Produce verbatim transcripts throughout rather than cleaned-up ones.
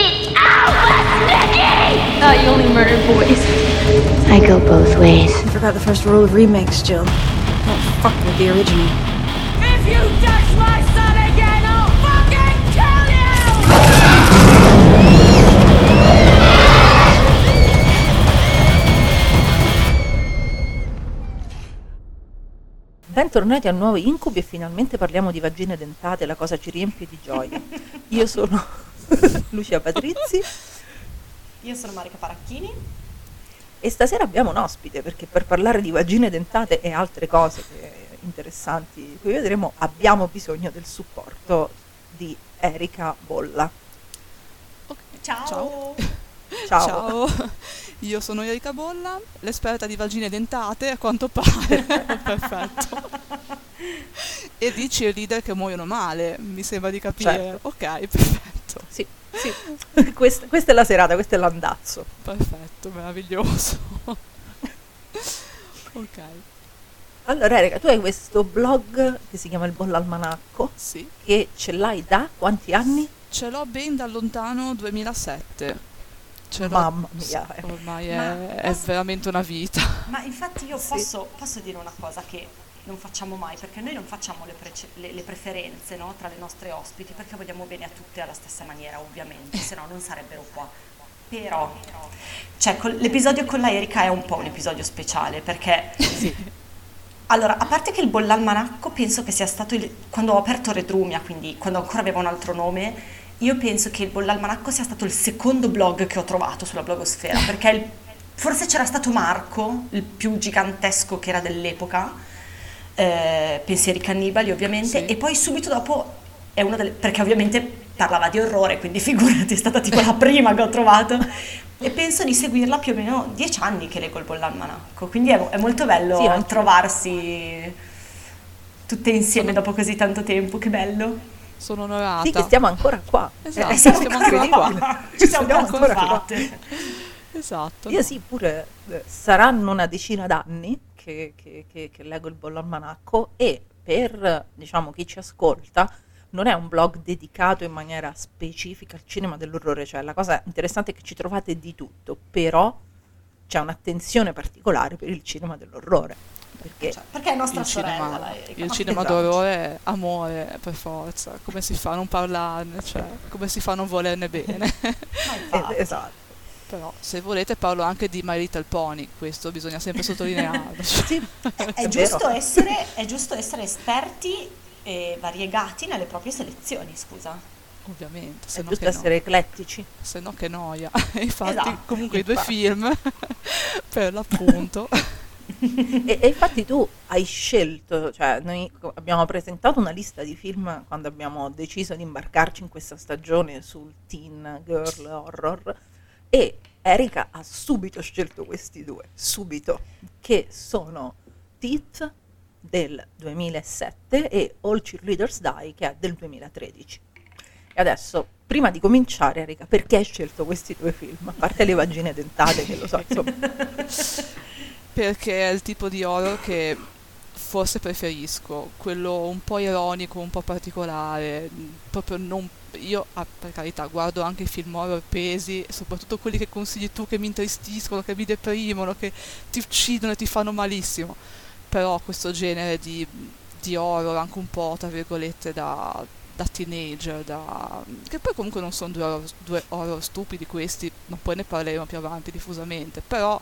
it out with Nikki! Thought you only murdered boys. I go both ways. I forgot the first rule of remakes, Jill. Don't fuck with the original. If you touch my son again, I'll fucking kill you! Bentornati a nuovi incubi e finalmente parliamo di vagine dentate, la cosa ci riempie di gioia. Io sono Lucia Patrizzi. Io sono Marica Paracchini. E stasera abbiamo un ospite, perché per parlare di vagine dentate e altre cose che, interessanti di cui vedremo, abbiamo bisogno del supporto di Erika Bolla. Okay. Ciao. Ciao. Ciao! Ciao! Io sono Erika Bolla, l'esperta di vagine dentate, a quanto pare. Perfetto. E di cheerleader che muoiono male, mi sembra di capire. Certo. Ok, perfetto. Sì. Sì, questa, questa è la serata, questo è l'andazzo. Perfetto, meraviglioso. Ok. Allora Erika, tu hai questo blog che si chiama Il Bollalmanacco. Sì. Che ce l'hai da quanti anni? Ce l'ho ben da lontano duemilasette. Ce Mamma l'ho... mia. Ormai Ma è, posso... è veramente una vita. Ma infatti io sì. posso, posso dire una cosa che non facciamo mai, perché noi non facciamo le, prece- le, le preferenze, no, tra le nostre ospiti, perché vogliamo bene a tutte alla stessa maniera, ovviamente, se no non sarebbero qua. Però, cioè, col- l'episodio con la Erika è un po' un episodio speciale, perché sì. Allora, a parte che il Bollalmanacco penso che sia stato il, quando ho aperto Redrumia, quindi quando ancora aveva un altro nome, io penso che il Bollalmanacco sia stato il secondo blog che ho trovato sulla blogosfera, perché il, forse c'era stato Marco, il più gigantesco che era dell'epoca, Eh, Pensieri Cannibali, ovviamente, sì. E poi subito dopo è una delle, perché ovviamente parlava di orrore, quindi figurati, è stata tipo la prima che ho trovato, e penso di seguirla più o meno dieci anni che leggo il Bollalmanacco, quindi è, è molto bello sì, trovarsi tutte insieme sono... dopo così tanto tempo, che bello. Sono onorata. Sì, che stiamo ancora qua. Esatto, eh, siamo stiamo ancora, ancora qua. qua. Ci siamo ancora fatte. Esatto. Io sì, pure saranno una decina d'anni Che, che, che leggo il Bollalmanacco, e per, diciamo, chi ci ascolta, non è un blog dedicato in maniera specifica al cinema dell'orrore, cioè la cosa interessante è che ci trovate di tutto, però c'è un'attenzione particolare per il cinema dell'orrore, perché, cioè, perché è nostra il sorella cinema, la Erika. Il cinema esatto. d'orrore, amore per forza, come si fa a non parlarne, cioè, come si fa a non volerne bene. Ma esatto. Però se volete parlo anche di My Little Pony, questo bisogna sempre sottolinearlo. Sì, è, è, giusto essere, è giusto essere esperti e variegati nelle proprie selezioni, scusa. Ovviamente, se è no giusto che essere no. eclettici. Se no che noia. Infatti esatto, comunque infatti. I due film, per l'appunto. e, e infatti tu hai scelto, cioè noi abbiamo presentato una lista di film quando abbiamo deciso di imbarcarci in questa stagione sul teen girl horror, e Erika ha subito scelto questi due, subito, che sono Teeth del duemilasette e All Cheerleaders Die, che è del duemilatredici. E adesso, prima di cominciare, Erika, perché hai scelto questi due film? A parte le vagine dentate, che lo so, insomma. Perché è il tipo di horror che forse preferisco, quello un po' ironico, un po' particolare, proprio non... Io, ah, per carità, guardo anche i film horror pesi, soprattutto quelli che consigli tu, che mi intristiscono, che mi deprimono, che ti uccidono e ti fanno malissimo, però questo genere di, di horror, anche un po', tra virgolette, da, da teenager, da... che poi comunque non sono due horror, due horror stupidi questi, ma poi ne parleremo più avanti diffusamente, però...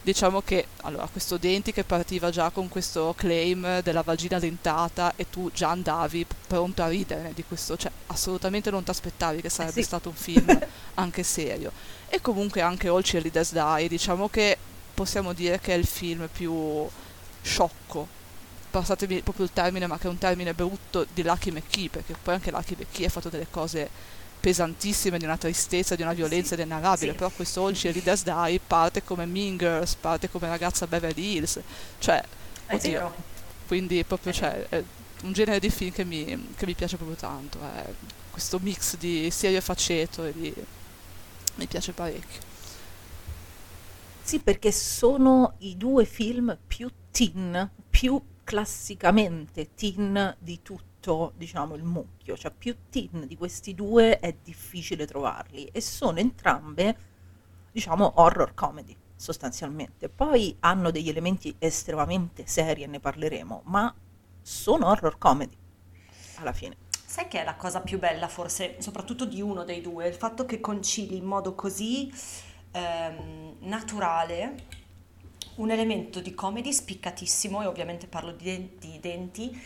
Diciamo che, allora, questo Denti che partiva già con questo claim della vagina dentata e tu già andavi pronto a ridere di questo, cioè assolutamente non ti aspettavi che sarebbe sì. stato un film anche serio. E comunque anche All Cheerleaders Die, diciamo che possiamo dire che è il film più sciocco, passatemi proprio il termine, ma che è un termine brutto, di Lucky McKee, perché poi anche Lucky McKee ha fatto delle cose pesantissime, di una tristezza, di una violenza sì, inenarrabile, sì. Però questo All Cheerleaders Die parte come Mean Girls, parte come Ragazza Beverly Hills, cioè oddio, quindi proprio cioè, è un genere di film che mi, che mi piace proprio tanto, eh. Questo mix di serio faceto e di... mi piace parecchio. Sì, perché sono i due film più teen, più classicamente teen di tutto, diciamo, il mucchio, cioè più teen di questi due è difficile trovarli, e sono entrambe, diciamo, horror comedy sostanzialmente. Poi hanno degli elementi estremamente seri e ne parleremo, ma sono horror comedy alla fine. Sai che è la cosa più bella forse, soprattutto di uno dei due, il fatto che concili in modo così ehm, naturale un elemento di comedy spiccatissimo, e ovviamente parlo di, di denti,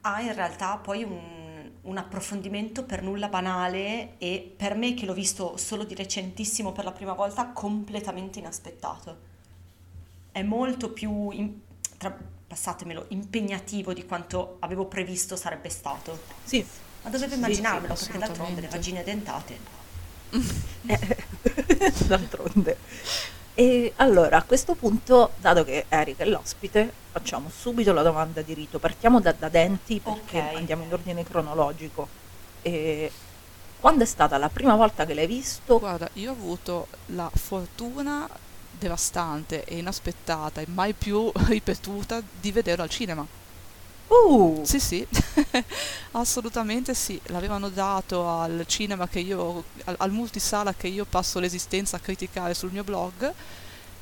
ha in realtà poi un, un approfondimento per nulla banale, e per me che l'ho visto solo di recentissimo per la prima volta completamente inaspettato. È molto più, in, tra, passatemelo, impegnativo di quanto avevo previsto sarebbe stato. Sì. Ma dovevo immaginarmelo, sì, sì, perché d'altronde le vagine dentate... d'altronde... E allora a questo punto, dato che Erika è l'ospite, facciamo subito la domanda di rito. Partiamo da, da denti, perché okay. Andiamo in ordine cronologico. E quando è stata la prima volta che l'hai visto? Guarda, io ho avuto la fortuna devastante e inaspettata e mai più ripetuta di vederlo al cinema. Uh! Sì, sì, assolutamente sì. L'avevano dato al cinema che io, al, al multisala che io passo l'esistenza a criticare sul mio blog,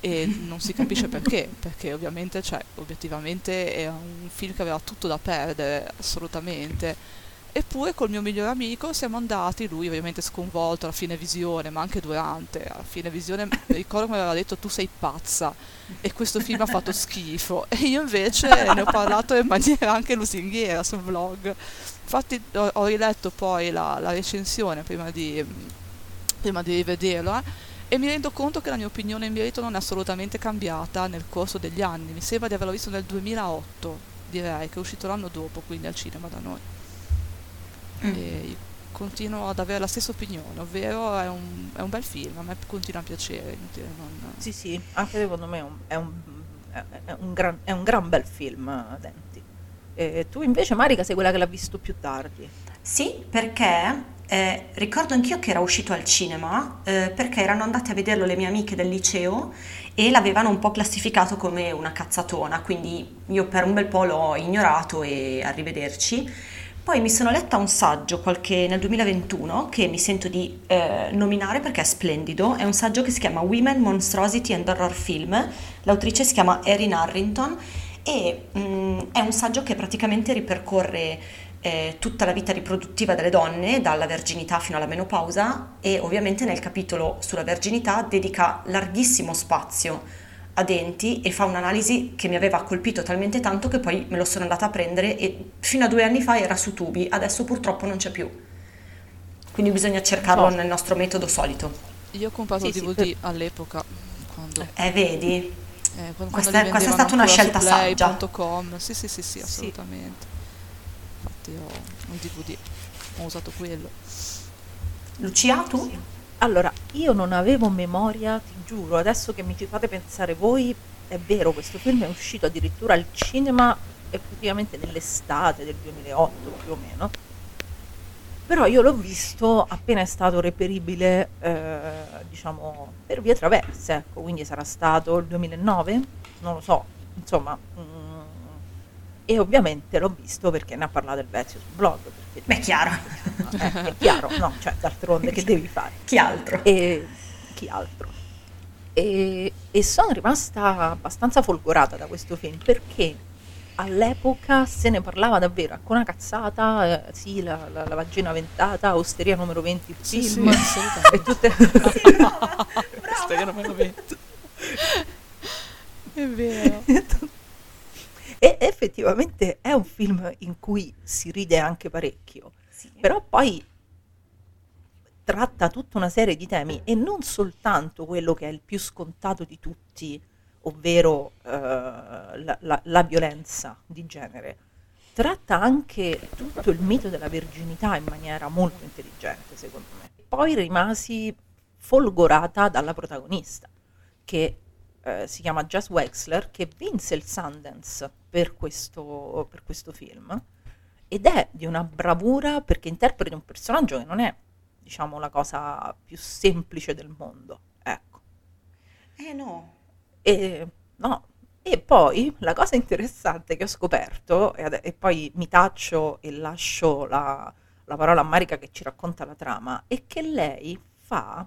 e non si capisce perché, perché ovviamente, cioè, obiettivamente era un film che aveva tutto da perdere, assolutamente. Eppure col mio migliore amico siamo andati, lui ovviamente sconvolto alla fine visione, ma anche durante, alla fine visione ricordo come aveva detto tu sei pazza e questo film ha fatto schifo, e io invece ne ho parlato in maniera anche lusinghiera sul vlog. Infatti ho, ho riletto poi la, la recensione prima di, prima di rivederlo, eh, e mi rendo conto che la mia opinione in merito non è assolutamente cambiata nel corso degli anni. Mi sembra di averlo visto nel duemilaotto, direi, che è uscito l'anno dopo, quindi al cinema da noi. Mm. E continuo ad avere la stessa opinione, ovvero è un, è un bel film, a me continua a piacere, inutile non... Sì, sì, anche secondo me è un, è un, è un, gran, è un gran bel film, Denti. E tu invece, Marica, sei quella che l'ha visto più tardi. Sì, perché eh, ricordo anch'io che era uscito al cinema, eh, perché erano andate a vederlo le mie amiche del liceo e l'avevano un po' classificato come una cazzatona, quindi io per un bel po' l'ho ignorato e arrivederci. Poi mi sono letta un saggio qualche, nel duemilaventuno, che mi sento di eh, nominare perché è splendido. È un saggio che si chiama Women, Monstrosity and Horror Film, l'autrice si chiama Erin Harrington, e mh, è un saggio che praticamente ripercorre eh, tutta la vita riproduttiva delle donne, dalla verginità fino alla menopausa, e ovviamente nel capitolo sulla verginità dedica larghissimo spazio a Denti e fa un'analisi che mi aveva colpito talmente tanto che poi me lo sono andata a prendere, e fino a due anni fa era su Tubi, adesso purtroppo non c'è più, quindi bisogna cercarlo nel nostro metodo solito. Io ho comprato il sì, D V D sì, per... all'epoca quando... eh vedi eh, quando, questa, quando questa è stata una scelta saggia play punto com. sì sì sì sì assolutamente sì. Infatti io ho un D V D, ho usato quello. Lucia, tu? Allora, io non avevo memoria, ti giuro, adesso che mi ci fate pensare voi, è vero, questo film è uscito addirittura al cinema effettivamente nell'estate del duemilaotto più o meno, però io l'ho visto appena è stato reperibile, eh, diciamo, per vie traverse, ecco, quindi sarà stato il duemilanove, non lo so, insomma, mh, e ovviamente l'ho visto perché ne ha parlato il vecchio sul blog, perché beh, è chiaro. Eh, è chiaro, no, cioè d'altronde che devi fare? Chi altro? E, chi altro? E, e sono rimasta abbastanza folgorata da questo film, perché all'epoca se ne parlava davvero con una cazzata, eh, sì, la, la, la vagina ventata, Osteria numero venti, sì, film, sì, e tutte Osteria numero venti. È vero. E effettivamente è un film in cui si ride anche parecchio. Sì. Però poi tratta tutta una serie di temi, e non soltanto quello che è il più scontato di tutti, ovvero eh, la, la, la violenza di genere. tratta anche tutto il mito della verginità in maniera molto intelligente, secondo me. Poi rimasi folgorata dalla protagonista, che eh, si chiama Jess Weixler, che vinse il Sundance per questo, per questo film, ed è di una bravura perché interpreta un personaggio che non è, diciamo, la cosa più semplice del mondo, ecco. Eh no. E, no. E poi la cosa interessante che ho scoperto, e, ad- e poi mi taccio e lascio la, la parola a Marica che ci racconta la trama, è che lei fa,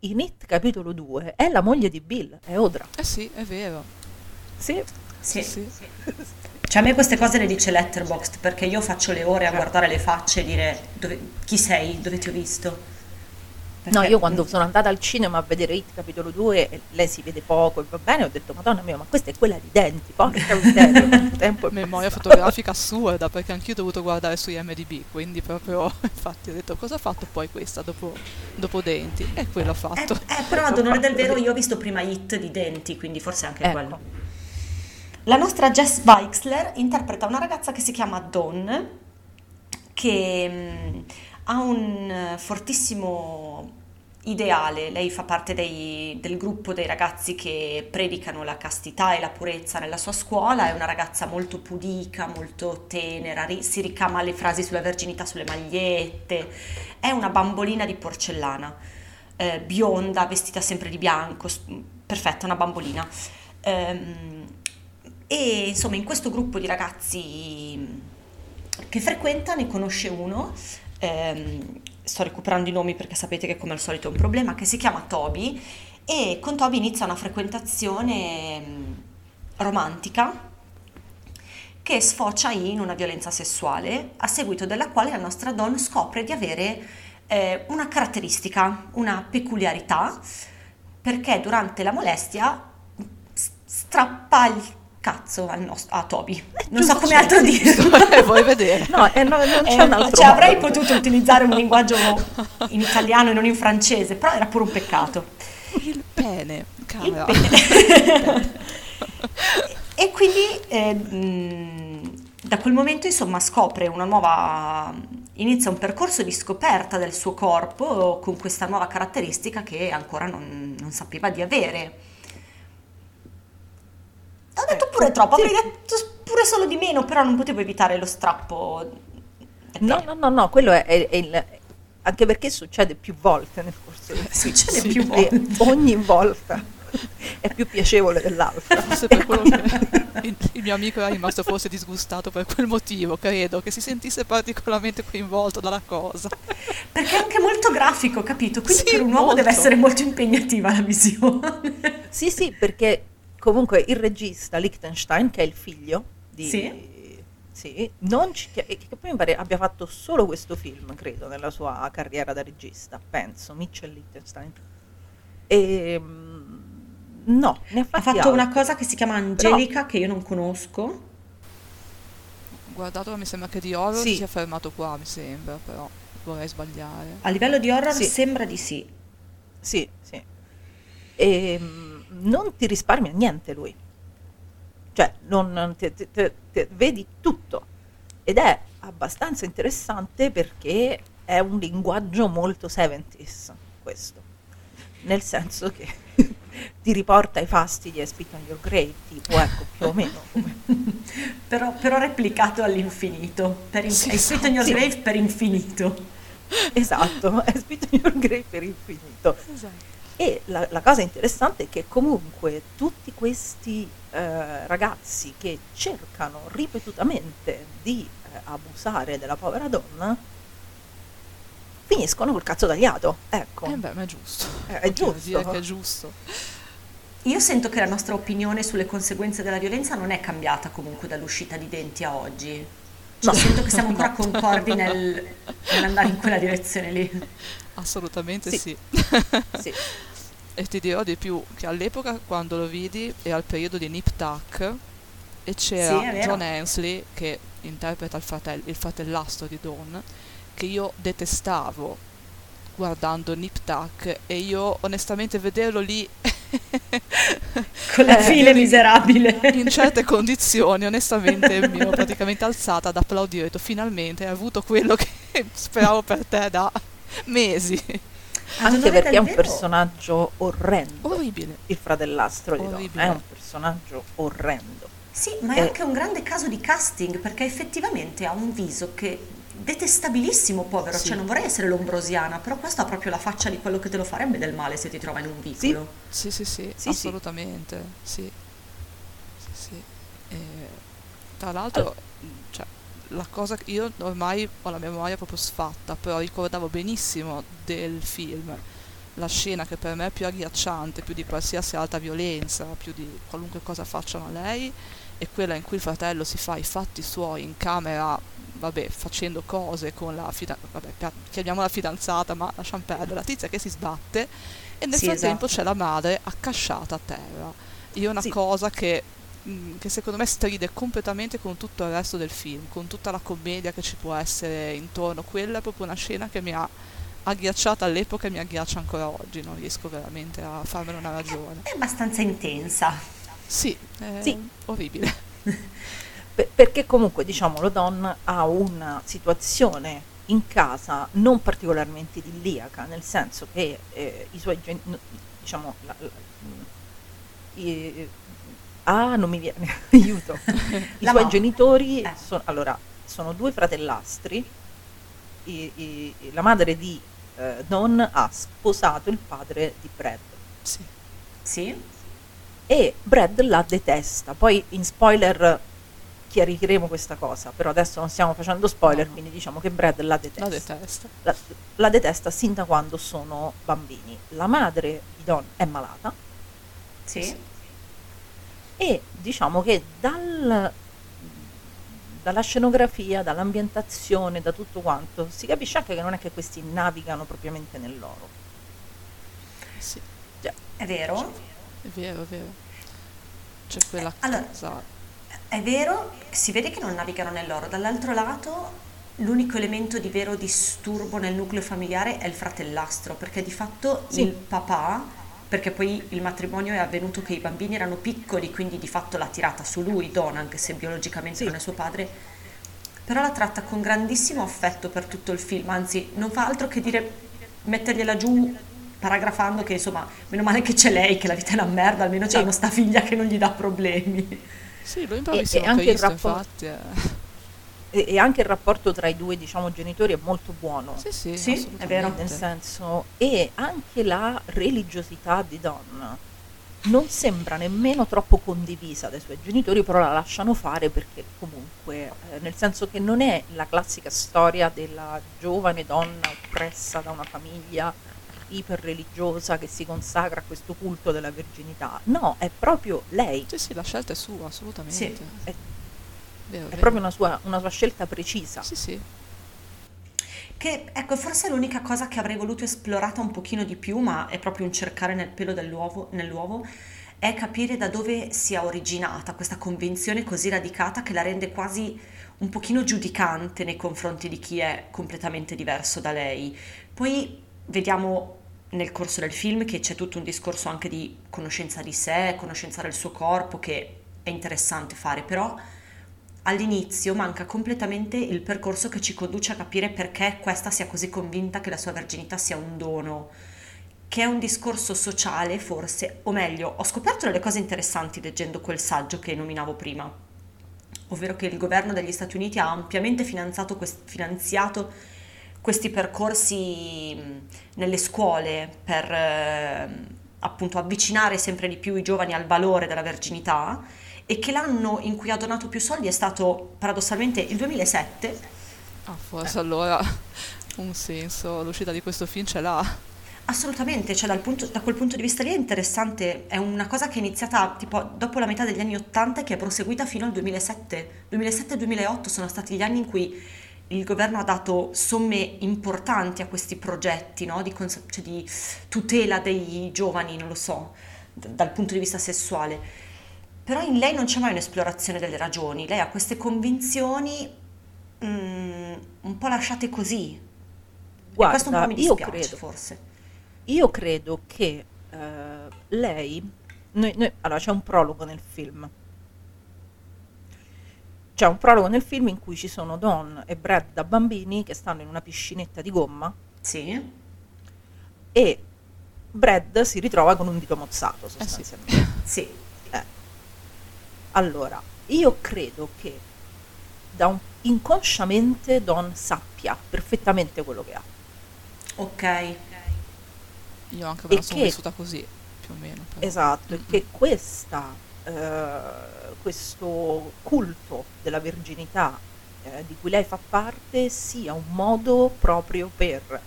in It capitolo due, è la moglie di Bill, è Odra. Eh sì, è vero. Sì? Sì. Sì. Sì. Cioè a me queste cose le dice Letterboxd, perché io faccio le ore a guardare le facce e dire dove, chi sei, dove ti ho visto. Perché no, io quando sono andata al cinema a vedere It capitolo due e lei si vede poco e va bene, ho detto madonna mia, ma questa è quella di Denti, porca miseria, quanto tempo è memoria passato. Fotografica assurda, perché anch'io ho dovuto guardare su I M D B, quindi proprio, infatti ho detto cosa ha fatto poi questa dopo, dopo Denti, e quello ha fatto. Eh, eh, però ad onore del vero io ho visto prima It di Denti, quindi forse anche ecco. Quello. La nostra Jess Weixler interpreta una ragazza che si chiama Dawn, che ha un fortissimo ideale, lei fa parte dei, del gruppo dei ragazzi che predicano la castità e la purezza nella sua scuola, è una ragazza molto pudica, molto tenera, ri, si ricama le frasi sulla verginità sulle magliette, è una bambolina di porcellana, eh, bionda, vestita sempre di bianco, perfetta, una bambolina. Ehm, e insomma in questo gruppo di ragazzi che frequenta ne conosce uno, Um, sto recuperando i nomi perché sapete che come al solito è un problema, che si chiama Toby, e con Toby inizia una frequentazione um, romantica che sfocia in una violenza sessuale, a seguito della quale la nostra Dawn scopre di avere eh, una caratteristica, una peculiarità, perché durante la molestia strappa il cazzo al nostro, a Toby, non so come altro dirlo. Vuoi vedere? No, eh, no, non c'è eh, un altro. Cioè, avrei potuto utilizzare un linguaggio in italiano e non in francese, però era pure un peccato. Il pene, il pene. E quindi eh, mh, da quel momento insomma scopre una nuova, inizia un percorso di scoperta del suo corpo con questa nuova caratteristica che ancora non, non sapeva di avere. Ho detto pure troppo, sì. Avrei detto pure solo di meno, però non potevo evitare lo strappo. No, no, no, no, quello è, è, è il, anche perché succede più volte nel corso del succede sì, più volte. Ogni volta è più piacevole dell'altra. Forse per quello che il, il mio amico era rimasto forse disgustato per quel motivo, credo, che si sentisse particolarmente coinvolto dalla cosa. Perché è anche molto grafico, capito? Quindi sì, per un uomo molto. Deve essere molto impegnativa la visione. Sì, sì, perché comunque il regista Lichtenstein, che è il figlio di sì, sì non ci, che, che poi mi pare abbia fatto solo questo film, credo, nella sua carriera da regista, penso, Mitchell Lichtenstein. E no, ne ha, ha fatto altri. Una cosa che si chiama Angelica, però, che io non conosco. Guardato, mi sembra che di horror sì. Si sia fermato qua, mi sembra, però vorrei sbagliare. A livello di horror sì. Sembra di sì. Sì, sì. E non ti risparmia niente lui, cioè non te, te, te, te, vedi tutto, ed è abbastanza interessante perché è un linguaggio molto settanta questo, nel senso che ti riporta ai fastidi e Spit on Your Grave, tipo, ecco, più o meno come. però, però replicato all'infinito, per in- sì, Spit on Your sì. Grave per infinito, esatto, è Spit on Your Grave per infinito, esatto. E la, la cosa interessante è che comunque tutti questi eh, ragazzi che cercano ripetutamente di eh, abusare della povera donna finiscono col cazzo tagliato, ecco. Eh beh, ma è giusto. Eh, è giusto. Dire che è giusto. Io sento che la nostra opinione sulle conseguenze della violenza non è cambiata comunque dall'uscita di Denti a oggi. Cioè, no. Sento che siamo ancora concordi nel, nell'andare in quella direzione lì. Assolutamente sì, sì. Sì. E ti dirò di più, che all'epoca quando lo vidi era al periodo di Nip Tuck e c'era sì, John Hensley che interpreta il, fratello, il fratellastro di Dawn, che io detestavo guardando Nip Tuck, e io onestamente vederlo lì con la eh, fine miserabile. In certe condizioni, onestamente, mi ero praticamente alzata ad applaudire, ho detto finalmente hai avuto quello che speravo per te da mesi. Anche perché è un vero? personaggio orrendo. Orribile. Il fratellastro di Don è un personaggio orrendo. Sì, ma è eh. anche un grande caso di casting, perché effettivamente ha un viso che... detestabilissimo, povero, sì. Cioè non vorrei essere lombrosiana, però questa ha proprio la faccia di quello che te lo farebbe del male se ti trova in un vicolo. Sì, sì, sì, sì, sì assolutamente, sì. Sì, sì. E, tra l'altro, allora. cioè, la cosa che io ormai ho la memoria proprio sfatta, però ricordavo benissimo del film la scena che per me è più agghiacciante, più di qualsiasi altra violenza, più di qualunque cosa facciano a lei, è quella in cui il fratello si fa i fatti suoi in camera, vabbè, facendo cose con la fida- vabbè, chiamiamola fidanzata, ma lasciamo perdere, la tizia che si sbatte, e nel sì, frattempo esatto. c'è la madre accasciata a terra. Io una sì. cosa che, mh, che secondo me stride completamente con tutto il resto del film, con tutta la commedia che ci può essere intorno. Quella è proprio una scena che mi ha agghiacciata all'epoca e mi agghiaccia ancora oggi, non riesco veramente a farmene una ragione. È abbastanza intensa. Sì, è sì. orribile. Perché comunque, diciamolo, Don ha una situazione in casa non particolarmente idilliaca, nel senso che eh, i suoi gen- diciamo la, la, i, ah non mi viene aiuto i suoi no. genitori eh. sono, allora sono due fratellastri, i, i, la madre di eh, Don ha sposato il padre di Brad. Sì. Sì. E Brad la detesta, poi in spoiler chiariremo questa cosa, però adesso non stiamo facendo spoiler, no. quindi diciamo che Brad la detesta. La detesta. La, la detesta sin da quando sono bambini. La madre di Don è malata. Sì. sì. E diciamo che dal, dalla scenografia, dall'ambientazione, da tutto quanto, si capisce anche che non è che questi navigano propriamente nell'oro. Sì. Cioè, è vero? Cioè, è vero, è vero. C'è quella eh, allora. cosa... È vero, si vede che non navigano nell'oro, dall'altro lato l'unico elemento di vero disturbo nel nucleo familiare è il fratellastro, perché di fatto sì. il papà, perché poi il matrimonio è avvenuto che i bambini erano piccoli, quindi di fatto l'ha tirata su lui, Don, anche se biologicamente sì. non è suo padre, però la tratta con grandissimo affetto per tutto il film, anzi non fa altro che dire mettergliela giù, paragrafando che insomma, meno male che c'è lei, che la vita è una merda, almeno sì. c'è una sta figlia che non gli dà problemi. Sì, lo e, e, anche il rapporto, infatti, eh. e, e anche il rapporto tra i due, diciamo, genitori è molto buono. Sì, sì, sì è vero. Nel senso, e anche la religiosità di Don non sembra nemmeno troppo condivisa dai suoi genitori, però la lasciano fare perché comunque, eh, nel senso che non è la classica storia della giovane donna oppressa da una famiglia iperreligiosa che si consacra a questo culto della verginità, no, è proprio lei. Sì, sì, la scelta è sua, assolutamente. Sì, è, vero, è vero. proprio una sua, una sua scelta precisa. Sì, sì. Che, ecco, forse è l'unica cosa che avrei voluto esplorata un pochino di più, ma è proprio un cercare nel pelo dell'uovo, nell'uovo, è capire da dove sia originata questa convinzione così radicata che la rende quasi un pochino giudicante nei confronti di chi è completamente diverso da lei. Poi vediamo nel corso del film che c'è tutto un discorso anche di conoscenza di sé, conoscenza del suo corpo, che è interessante fare, però all'inizio manca completamente il percorso che ci conduce a capire perché questa sia così convinta che la sua verginità sia un dono, che è un discorso sociale forse, o meglio, ho scoperto delle cose interessanti leggendo quel saggio che nominavo prima, ovvero che il governo degli Stati Uniti ha ampiamente finanziato, finanziato questi percorsi nelle scuole per eh, appunto avvicinare sempre di più i giovani al valore della verginità, e che l'anno in cui ha donato più soldi è stato paradossalmente il duemilasette. Ah, forse eh. allora un senso l'uscita di questo film ce l'ha. Assolutamente, cioè dal punto, da quel punto di vista lì è interessante, è una cosa che è iniziata tipo dopo la metà degli anni ottanta e che è proseguita fino al duemilasette. duemilasette duemilaotto sono stati gli anni in cui il governo ha dato somme importanti a questi progetti, no? di, cons- cioè di tutela dei giovani, non lo so, d- dal punto di vista sessuale. Però in lei non c'è mai un'esplorazione delle ragioni, lei ha queste convinzioni mh, un po' lasciate così. Guarda, e questo un po' mi dispiace, io credo, forse. Io credo che eh, lei, noi, noi, allora c'è un prologo nel film, c'è un prologo nel film in cui ci sono Don e Brad da bambini che stanno in una piscinetta di gomma, sì, e Brad si ritrova con un dito mozzato sostanzialmente. Eh sì. Sì. Eh. Allora, io credo che da un, inconsciamente Don sappia perfettamente quello che ha. Ok. Io anche me la sono vissuta così, più o meno. Però. Esatto, mm-hmm. E che questa, eh, questo culto della verginità eh, di cui lei fa parte sia un modo proprio per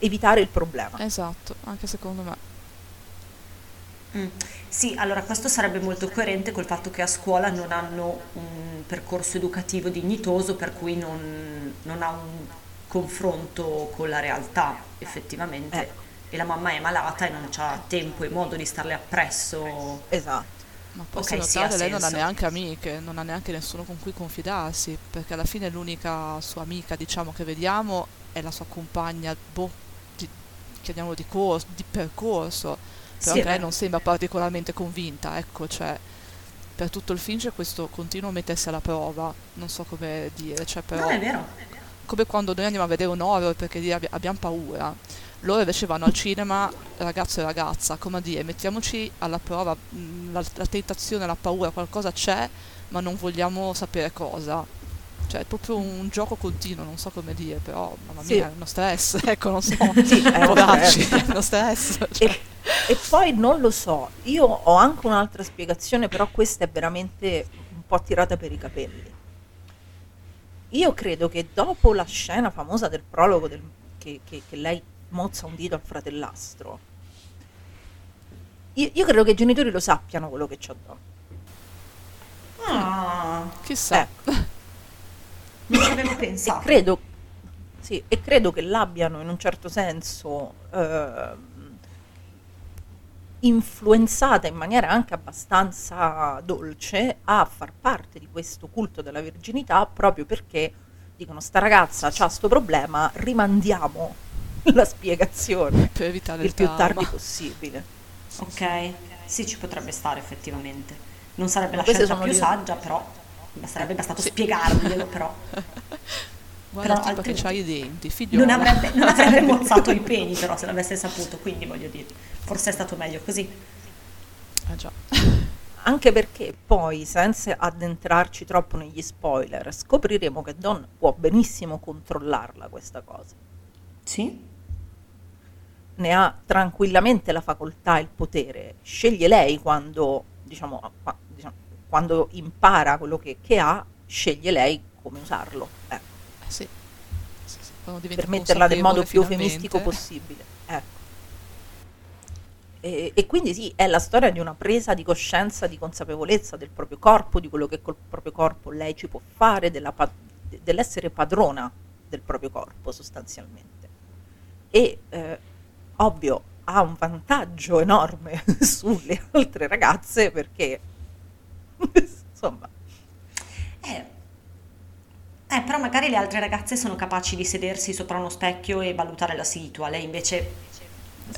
evitare il problema. Esatto, anche secondo me. Mm. Sì, allora questo sarebbe molto coerente col fatto che a scuola non hanno un percorso educativo dignitoso, per cui non, non ha un confronto con la realtà, effettivamente. Eh. E la mamma è malata e non ha tempo e modo di starle appresso. Esatto. Ma poi okay, se notate, sì, lei senso. Non ha neanche amiche, non ha neanche nessuno con cui confidarsi, perché alla fine l'unica sua amica, diciamo, che vediamo è la sua compagna, boh, di, chiamiamolo di, corso, di percorso, però sì, anche lei non sembra particolarmente convinta, ecco, cioè, per tutto il film c'è questo continuo mettersi alla prova, non so come dire, cioè però... Non è vero, non è vero. Come quando noi andiamo a vedere un horror perché lì abbi- abbiamo paura. Loro invece vanno al cinema, ragazzo e ragazza, come a dire, mettiamoci alla prova, la, la tentazione, la paura, qualcosa c'è, ma non vogliamo sapere cosa. Cioè è proprio un gioco continuo, non so come dire, però mamma mia, sì. È uno stress, ecco, non so, sì, è, uno stress. è uno stress. Cioè. E, e poi non lo so, io ho anche un'altra spiegazione, però questa è veramente un po' tirata per i capelli. Io credo che dopo la scena famosa del prologo del, che, che, che lei mozza un dito al fratellastro, io, io credo che i genitori lo sappiano quello che c'ho dopo. Ah, chissà. Ecco. Non ci avevo pensato. E credo, sì, e credo che l'abbiano in un certo senso eh, influenzata in maniera anche abbastanza dolce a far parte di questo culto della verginità, proprio perché dicono sta ragazza c'ha sto problema, rimandiamo la spiegazione per evitare il, il più tardi possibile. Sì, ok, sì, ci potrebbe stare effettivamente. Non sarebbe ma la scelta più saggia, però sarebbe bastato sì. spiegarglielo, però. Guarda, però tipo che c'hai i denti, figliola. Non avrebbe, non avrebbe mozzato i peni, però, se l'avesse saputo, quindi voglio dire, forse è stato meglio così. Ah già. Anche perché poi, senza addentrarci troppo negli spoiler, scopriremo che Don può benissimo controllarla questa cosa. Sì. Ne ha tranquillamente la facoltà, il potere. Sceglie lei quando, diciamo, quando impara quello che, che ha, sceglie lei come usarlo. Ecco. Sì. Sì, sì. Per metterla nel modo più eufemistico possibile. Ecco. E, e quindi sì, è la storia di una presa di coscienza, di consapevolezza del proprio corpo, di quello che col proprio corpo lei ci può fare, della, dell'essere padrona del proprio corpo sostanzialmente. E eh, ovvio ha un vantaggio enorme sulle altre ragazze perché insomma eh, eh, però magari le altre ragazze sono capaci di sedersi sopra uno specchio e valutare la situa, lei invece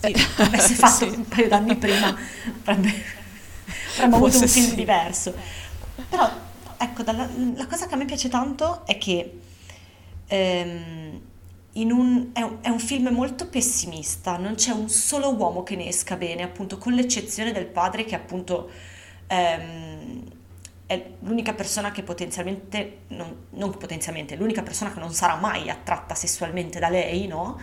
sì, avesse fatto sì. un paio d'anni prima avrebbe avuto un film sì. diverso, però ecco dalla, la cosa che a me piace tanto è che ehm, In un, è, un, è un film molto pessimista, non c'è un solo uomo che ne esca bene, appunto, con l'eccezione del padre che appunto ehm, è l'unica persona che potenzialmente, non, non potenzialmente, è l'unica persona che non sarà mai attratta sessualmente da lei, no?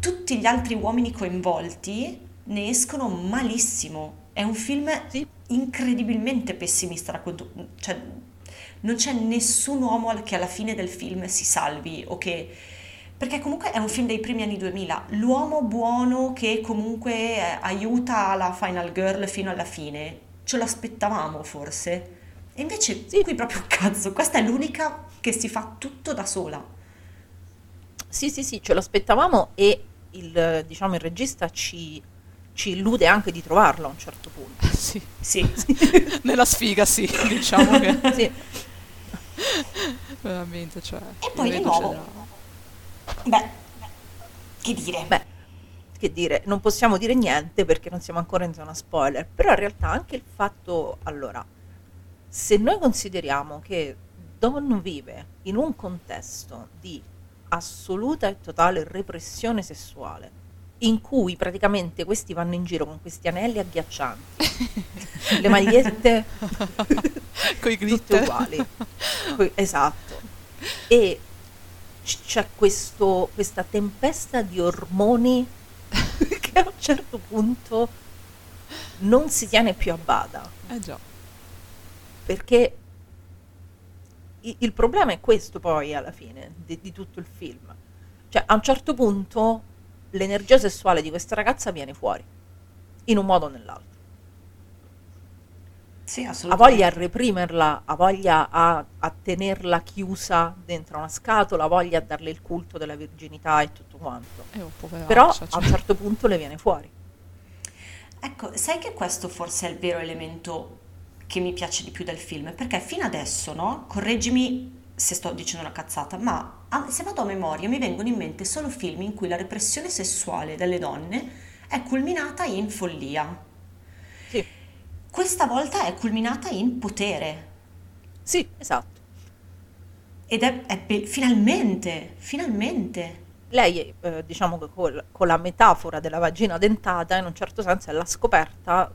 Tutti gli altri uomini coinvolti ne escono malissimo, è un film incredibilmente pessimista, racconto, cioè, non c'è nessun uomo che alla fine del film si salvi o che... Perché comunque è un film dei primi anni duemila, l'uomo buono che comunque aiuta la final girl fino alla fine, ce l'aspettavamo forse, e invece sì. qui proprio cazzo, questa è l'unica che si fa tutto da sola. Sì sì sì, ce l'aspettavamo e il, diciamo, il regista ci, ci illude anche di trovarlo a un certo punto. Sì, sì. sì. Nella sfiga sì, diciamo che... sì. Veramente, cioè... E poi di nuovo... Beh, che dire? Beh, che dire, non possiamo dire niente perché non siamo ancora in zona spoiler, però in realtà anche il fatto, allora, se noi consideriamo che Don vive in un contesto di assoluta e totale repressione sessuale, in cui praticamente questi vanno in giro con questi anelli agghiaccianti, le magliette coi tutte uguali, esatto, e c'è questo, questa tempesta di ormoni che a un certo punto non si tiene più a bada, eh già, perché il, il problema è questo poi alla fine di, di tutto il film, cioè a un certo punto l'energia sessuale di questa ragazza viene fuori in un modo o nell'altro. Sì, ha voglia a reprimerla, ha voglia a, a tenerla chiusa dentro una scatola, ha voglia a darle il culto della virginità e tutto quanto. È un poveraccia, però cioè, a un certo punto le viene fuori. Ecco, sai che questo forse è il vero elemento che mi piace di più del film, perché fino adesso, no? Correggimi se sto dicendo una cazzata, ma a, se vado a memoria mi vengono in mente solo film in cui la repressione sessuale delle donne è culminata in follia. Sì. Questa volta è culminata in potere. Sì, esatto. Ed è, è be- finalmente, finalmente. Lei, eh, diciamo che col, con la metafora della vagina dentata, in un certo senso è la scoperta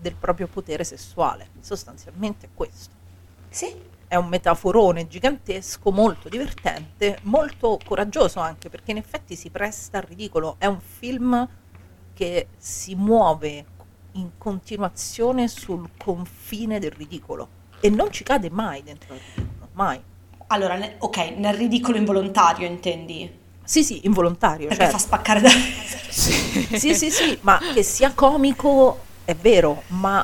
del proprio potere sessuale. Sostanzialmente è questo. Sì. È un metaforone gigantesco, molto divertente, molto coraggioso anche, perché in effetti si presta al ridicolo. È un film che si muove in continuazione sul confine del ridicolo e non ci cade mai dentro, mai. Allora, ne, ok, nel ridicolo involontario intendi? Sì, sì, involontario. Perché certo. Fa spaccare da... sì. sì, sì, sì, ma che sia comico è vero, ma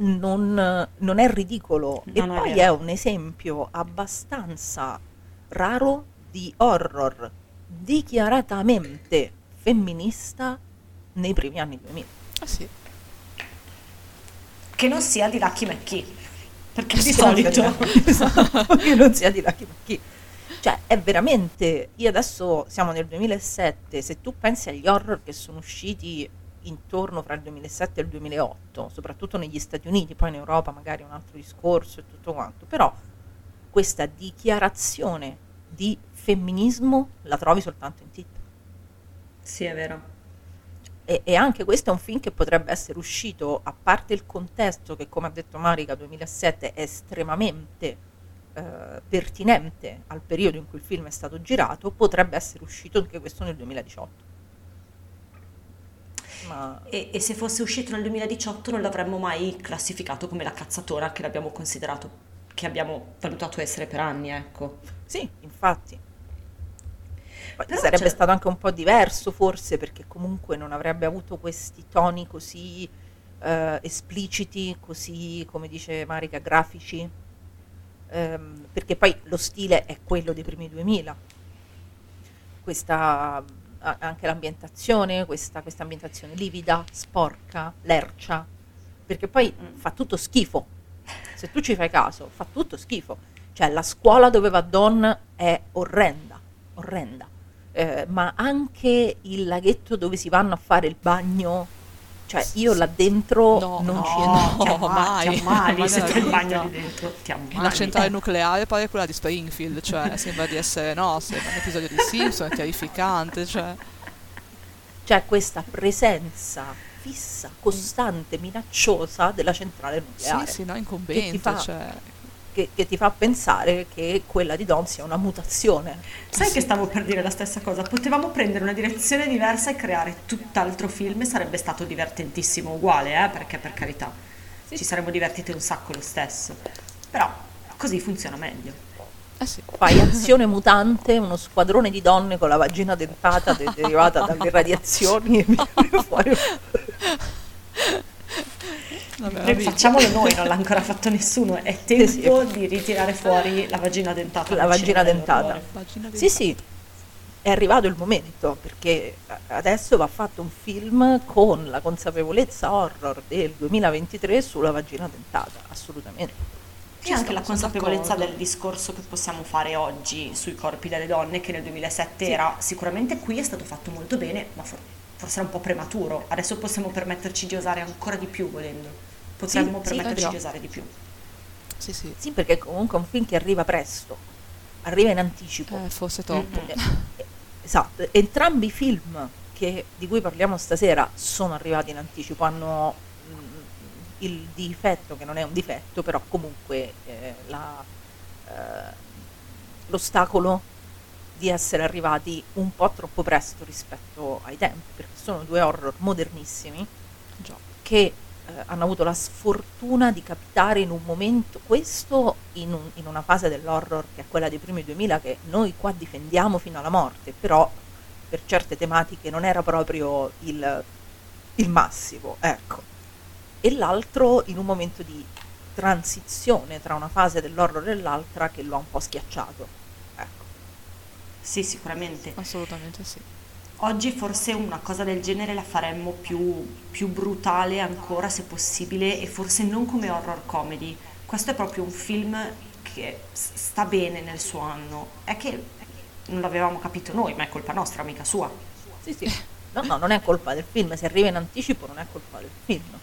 non, non è ridicolo. Non e non poi è, è un esempio abbastanza raro di horror dichiaratamente femminista nei primi anni duemila. Ah sì. Che non sia di Lucky McKee, perché di solito esatto, che non sia di Lucky McKee, cioè è veramente, io adesso siamo nel duemilasette, se tu pensi agli horror che sono usciti intorno fra il duemilasette e il duemilaotto, soprattutto negli Stati Uniti, poi in Europa magari un altro discorso e tutto quanto, però questa dichiarazione di femminismo la trovi soltanto in Teeth. Sì, è vero. E, e anche questo è un film che potrebbe essere uscito, a parte il contesto che, come ha detto Marica, duemilasette è estremamente eh, pertinente al periodo in cui il film è stato girato, potrebbe essere uscito anche questo nel duemiladiciotto. Ma... E, e se fosse uscito nel duemiladiciotto non l'avremmo mai classificato come la cazzatora che l'abbiamo considerato, che abbiamo valutato essere per anni, ecco. Sì, infatti. Però sarebbe cioè... stato anche un po' diverso forse, perché comunque non avrebbe avuto questi toni così eh, espliciti, così, come dice Marica, grafici, ehm, perché poi lo stile è quello dei primi duemila, questa, anche l'ambientazione, questa ambientazione livida, sporca, lercia, perché poi mm. fa tutto schifo, se tu ci fai caso fa tutto schifo, cioè la scuola dove va Don è orrenda, orrenda. Eh, ma anche il laghetto dove si vanno a fare il bagno, cioè io là dentro no, non ci no, no, no, mai ti ammali se fai il bagno lì dentro, ti ammali. La centrale eh. nucleare pare quella di Springfield, cioè sembra di essere no sembra un episodio di Simpson, è terrificante, cioè cioè questa presenza fissa, costante, minacciosa della centrale nucleare, sì sì, no, incombente, che ti fa, cioè Che, che ti fa pensare che quella di Don sia una mutazione. Sai sì. Che stavo per dire la stessa cosa, potevamo prendere una direzione diversa e creare tutt'altro film, sarebbe stato divertentissimo uguale, eh, perché per carità sì. Ci saremmo divertiti un sacco lo stesso, però così funziona meglio. Eh sì. Fai azione mutante, uno squadrone di donne con la vagina dentata de- derivata dalle radiazioni e viene fuori. Vabbè, facciamolo noi, non l'ha ancora fatto nessuno, è tempo sì, sì. di ritirare fuori la vagina dentata, la vagina dentata. vagina dentata sì sì, è arrivato il momento, perché adesso va fatto un film con la consapevolezza horror del duemilaventitré sulla vagina dentata, assolutamente, e anche la consapevolezza d'accordo. Del discorso che possiamo fare oggi sui corpi delle donne, che nel duemilasette sì. era sicuramente, qui è stato fatto molto bene, ma for- forse era un po' prematuro, adesso possiamo permetterci di osare ancora di più volendo, potremmo sì, permetterci sì, di osare di più. Sì, sì. Sì, perché comunque è un film che arriva presto, arriva in anticipo. Eh, forse troppo. Eh, esatto, entrambi i film che, di cui parliamo stasera sono arrivati in anticipo, hanno mh, il difetto, che non è un difetto, però comunque eh, la, eh, l'ostacolo di essere arrivati un po' troppo presto rispetto ai tempi, perché sono due horror modernissimi Già. che eh, hanno avuto la sfortuna di capitare in un momento, questo in, un, in una fase dell'horror che è quella dei primi duemila, che noi qua difendiamo fino alla morte, però per certe tematiche non era proprio il, il massimo, ecco. E l'altro in un momento di transizione tra una fase dell'horror e l'altra che lo ha un po' schiacciato. Sì, sicuramente. Assolutamente sì. Oggi forse una cosa del genere la faremmo più, più brutale ancora, se possibile, e forse non come horror comedy. Questo è proprio un film che sta bene nel suo anno. È che non l'avevamo capito noi, ma è colpa nostra, mica sua. Sì, sì. No, no, non è colpa del film. Se arriva in anticipo non è colpa del film.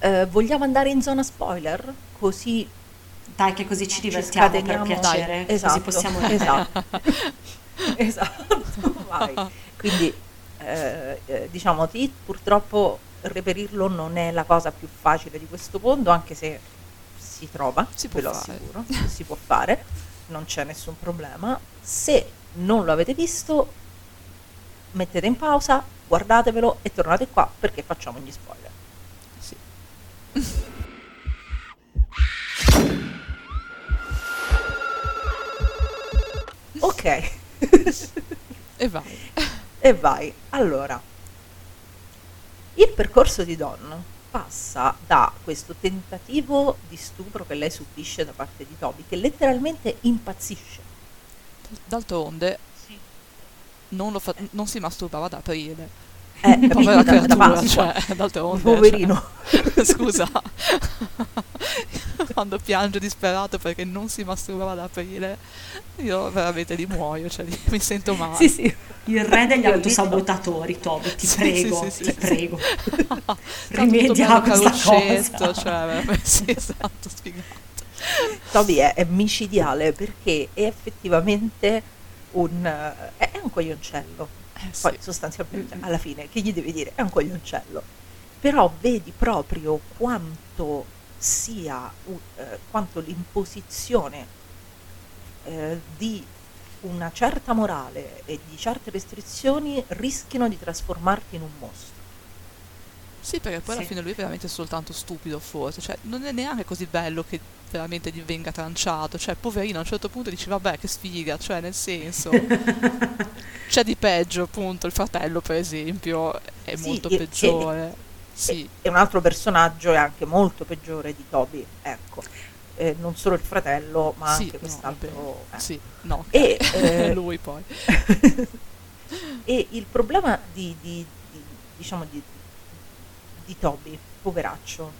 Eh, vogliamo andare in zona spoiler? Così... Dai, che così ci divertiamo, ci per piacere. Dai, esatto, così possiamo... Esatto. Esatto, vai. Quindi eh, diciamo Teeth, purtroppo reperirlo non è la cosa più facile di questo mondo, anche se si trova, si ve lo fare. assicuro, si può fare, non c'è nessun problema. Se non lo avete visto, mettete in pausa, guardatevelo e tornate qua perché facciamo gli spoiler. Sì. Ok. E vai. E vai. Allora, il percorso di Dawn passa da questo tentativo di stupro che lei subisce da parte di Toby, che letteralmente impazzisce. D'altronde sì. non, lo fa- non si masturbava da aprile. Eh, povera creatura, cioè, d'altronde. Poverino. Cioè. Scusa. Quando piange disperato perché non si masturbava ad aprile, io veramente li muoio, cioè li, mi sento male. Sì, sì. Il re degli autosabotatori, Toby, ti sì, prego, sì, sì, ti sì, prego. Sì. Rimedia a questa cosa. Cioè, sì, esatto, spiegato. Toby è, è micidiale perché è effettivamente un, è un coglioncello, eh, poi sì. sostanzialmente alla fine, che gli devi dire? È un coglioncello, però vedi proprio quanto... sia uh, quanto l'imposizione eh, di una certa morale e di certe restrizioni rischiano di trasformarti in un mostro. Sì, perché poi sì. alla fine lui è veramente soltanto stupido, forse, cioè non è neanche così bello che veramente gli venga tranciato, cioè poverino a un certo punto dice vabbè che sfiga, cioè nel senso c'è di peggio, appunto il fratello per esempio è sì, molto peggiore. Che... Sì. E un altro personaggio è anche molto peggiore di Toby, ecco, eh, non solo il fratello ma sì, anche quest'altro no, eh. sì, no, e eh, lui poi e il problema di, di, di diciamo di, di Toby, poveraccio,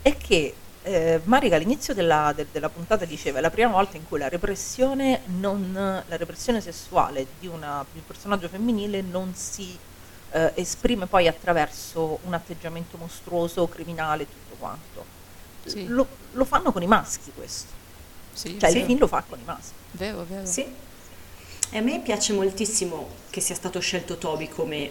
è che eh, Marica all'inizio della, de, della puntata diceva la prima volta in cui la repressione non, la repressione sessuale di, una, di un personaggio femminile non si Uh, esprime poi attraverso un atteggiamento mostruoso, criminale, tutto quanto. Sì. Lo, lo fanno con i maschi questo. Sì, cioè sì. il film lo fa con i maschi. Vero, vero. Sì. E a me piace moltissimo che sia stato scelto Toby come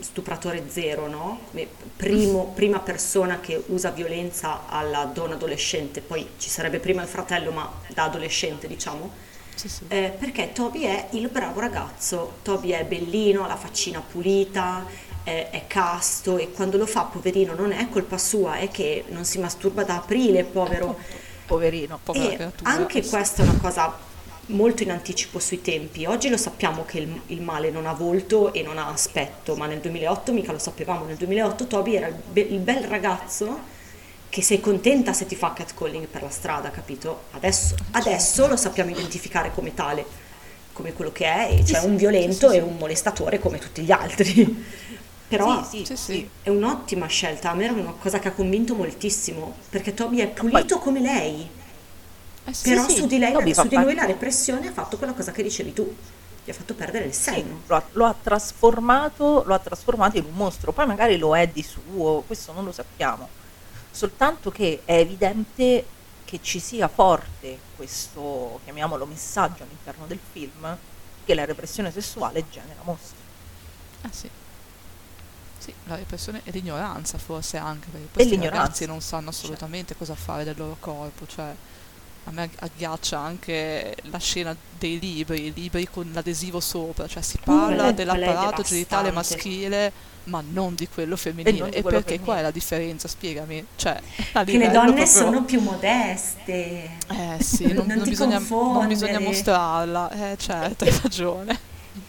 stupratore zero, no? Come primo, prima persona che usa violenza alla donna adolescente, poi ci sarebbe prima il fratello, ma da adolescente, diciamo. Sì, sì. Eh, perché Toby è il bravo ragazzo, Toby è bellino, ha la faccina pulita, è, è casto e quando lo fa, poverino, non è colpa sua, è che non si masturba da aprile, povero. Poverino, povera creatura. Anche questa è una cosa molto in anticipo sui tempi, oggi lo sappiamo che il, il male non ha volto e non ha aspetto, ma nel duemilaotto mica lo sapevamo, nel duemilaotto Toby era il, be- il bel ragazzo che sei contenta se ti fa catcalling per la strada, capito? Adesso, adesso lo sappiamo identificare come tale, come quello che è, cioè un violento sì, sì, sì. e un molestatore come tutti gli altri. Però sì, sì, sì. è un'ottima scelta, a me era una cosa che ha convinto moltissimo, perché Toby è pulito poi, come lei, eh, sì, però sì, su di lei, su di lui la repressione ha fatto quella cosa che dicevi tu. gli ha fatto perdere il senno. Sì, lo, ha, lo, ha trasformato, lo ha trasformato in un mostro, poi magari lo è di suo, questo non lo sappiamo, soltanto che è evidente che ci sia forte questo, chiamiamolo, messaggio all'interno del film, che la repressione sessuale genera mostri. Ah sì. Sì, la repressione e l'ignoranza forse anche, perché questi ragazzi non sanno assolutamente cioè. cosa fare del loro corpo, cioè a me agghiaccia anche la scena dei libri, i libri con l'adesivo sopra, cioè si parla uh, dell'apparato genitale maschile ma non di quello femminile, e, e quello perché femminile. Qual è la differenza? Spiegami, cioè, che le donne proprio... sono più modeste, eh sì, non, non, non, bisogna, non bisogna mostrarla, eh certo, hai ragione.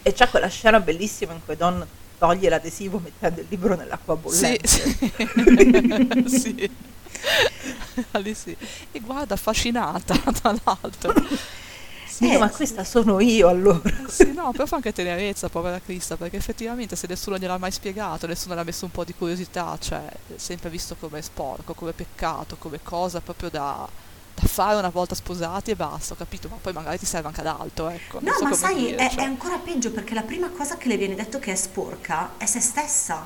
E c'è quella scena bellissima in cui donna toglie l'adesivo mettendo il libro nell'acqua bollente. Sì, sì. Sì. Lì sì. E guarda, affascinata tra l'altro. Sì, eh, ma sì. Questa sono io allora. Sì, no, però fa anche tenerezza, povera Crista, perché effettivamente se nessuno gliel'ha mai spiegato, nessuno l'ha messo un po' di curiosità, cioè sempre visto come sporco, come peccato, come cosa proprio da... da fare una volta sposati e basta, ho capito, ma poi magari ti serve anche ad altro, ecco. No, so ma sai, dire, è, cioè. è ancora peggio, perché la prima cosa che le viene detto che è sporca è se stessa,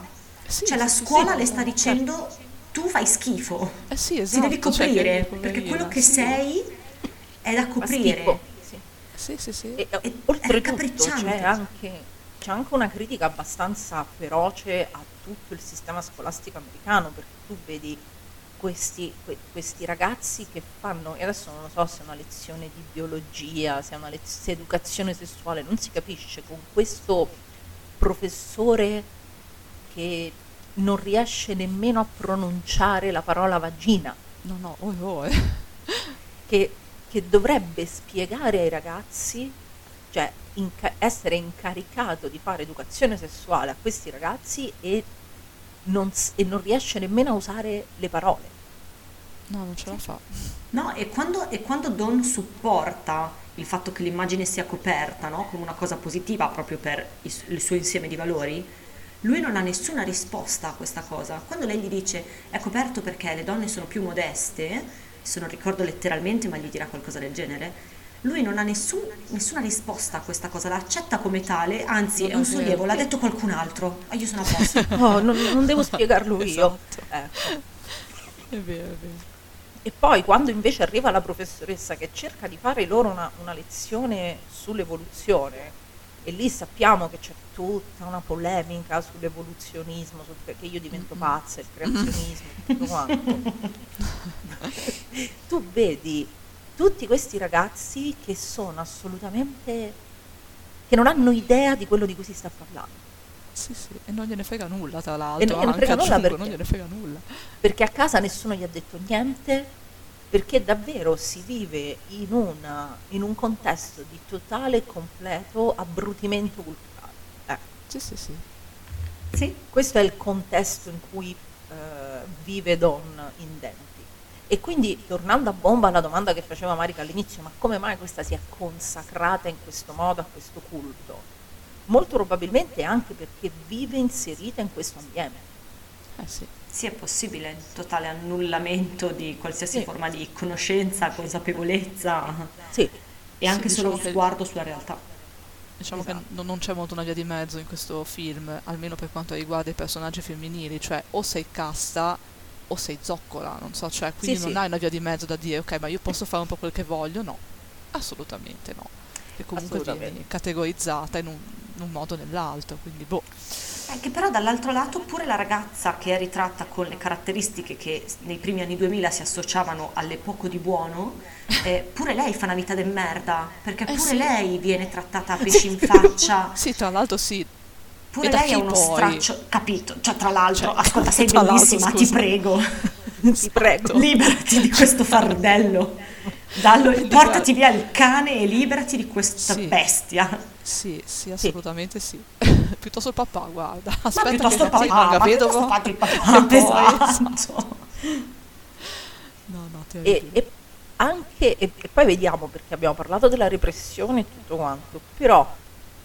sì, cioè sì, la scuola sì, le sta dicendo certo. tu fai schifo, eh sì, esatto, ti devi coprire, cioè, perché, perché quello che sì. sei è da coprire. Sì. Sì, sì, sì. E, e, oltretutto c'è anche, c'è anche una critica abbastanza feroce a tutto il sistema scolastico americano, perché tu vedi Questi, que, questi ragazzi che fanno, e adesso non lo so se è una lezione di biologia, se è una lezione di educazione sessuale, non si capisce, con questo professore che non riesce nemmeno a pronunciare la parola vagina, no no, oh, oh, eh. che, che dovrebbe spiegare ai ragazzi, cioè inca- essere incaricato di fare educazione sessuale a questi ragazzi, e Non, e non riesce nemmeno a usare le parole. No, non ce la fa. No, e quando, e quando Don supporta il fatto che l'immagine sia coperta, no? Come una cosa positiva proprio per il, il suo insieme di valori, lui non ha nessuna risposta a questa cosa. Quando lei gli dice è coperto perché le donne sono più modeste, se non ricordo letteralmente, ma gli dirà qualcosa del genere, lui non ha nessun, nessuna risposta a questa cosa, la accetta come tale, anzi non è un sollievo, l'ha detto qualcun altro, ah, io sono a posto. Oh, non, non devo spiegarlo io. Esatto. Ecco. È vero, è vero. E poi quando invece arriva la professoressa che cerca di fare loro una, una lezione sull'evoluzione, e lì sappiamo che c'è tutta una polemica sull'evoluzionismo, sul perché io divento pazza, il creazionismo, tutto quanto. Tu vedi tutti questi ragazzi che sono assolutamente, che non hanno idea di quello di cui si sta parlando. Sì, sì, e non gliene frega nulla, tra l'altro. E non gliene frega nulla, perché, non gliene frega nulla. Perché a casa nessuno gli ha detto niente, perché davvero si vive in, una, in un contesto di totale e completo abbrutimento culturale. Eh. Sì, sì, sì, sì. Questo è il contesto in cui eh, vive Don in Denver. E quindi, tornando a bomba alla domanda che faceva Marica all'inizio, ma come mai questa si è consacrata in questo modo a questo culto? Molto probabilmente anche perché vive inserita in questo ambiente. Eh sì. Sì, è possibile il totale annullamento di qualsiasi sì. forma di conoscenza, consapevolezza sì. e anche sì, diciamo solo lo sguardo sulla realtà. Diciamo esatto. che non c'è molto una via di mezzo in questo film, almeno per quanto riguarda i personaggi femminili, cioè o sei casta o sei zoccola, non so, cioè quindi sì, non sì. hai una via di mezzo da dire ok, ma io posso fare un po' quel che voglio? No, assolutamente no, che comunque viene categorizzata in un, in un modo o nell'altro, quindi boh. Eh, che però dall'altro lato pure la ragazza che è ritratta con le caratteristiche che nei primi anni duemila si associavano alle poco di buono, eh, pure lei fa una vita de merda, perché pure eh sì. lei viene trattata a pesci in faccia. Sì, tra l'altro sì. Pure lei è uno straccio, capito, cioè tra l'altro, cioè, ascolta, sei bellissima, ti prego, ti prego, liberati di questo fardello, Dallo, portati via il cane e liberati di questa sì. bestia. Sì, sì, assolutamente sì, sì. Piuttosto il papà, guarda, aspetta, ma piuttosto che papà, rimanga, ma piuttosto fatto il papà, esatto. No, no, ti e, e anche, e, e poi vediamo, perché abbiamo parlato della repressione e tutto quanto, però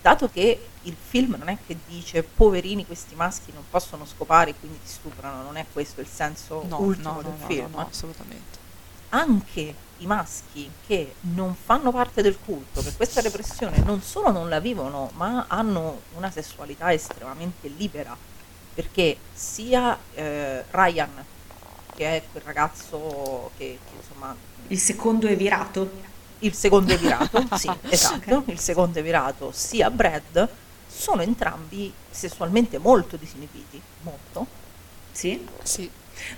dato che il film non è che dice poverini questi maschi non possono scopare quindi ti stuprano, non è questo il senso no, ultimo no, del no, film no, no, assolutamente. anche i maschi che non fanno parte del culto, che questa repressione non solo non la vivono, ma hanno una sessualità estremamente libera, perché sia eh, Ryan, che è quel ragazzo che, che insomma... Il secondo è virato. Il secondo è virato, sì, esatto, okay. Il secondo è virato, sia Brad, sono entrambi sessualmente molto disinibiti, molto. Sì? Sì.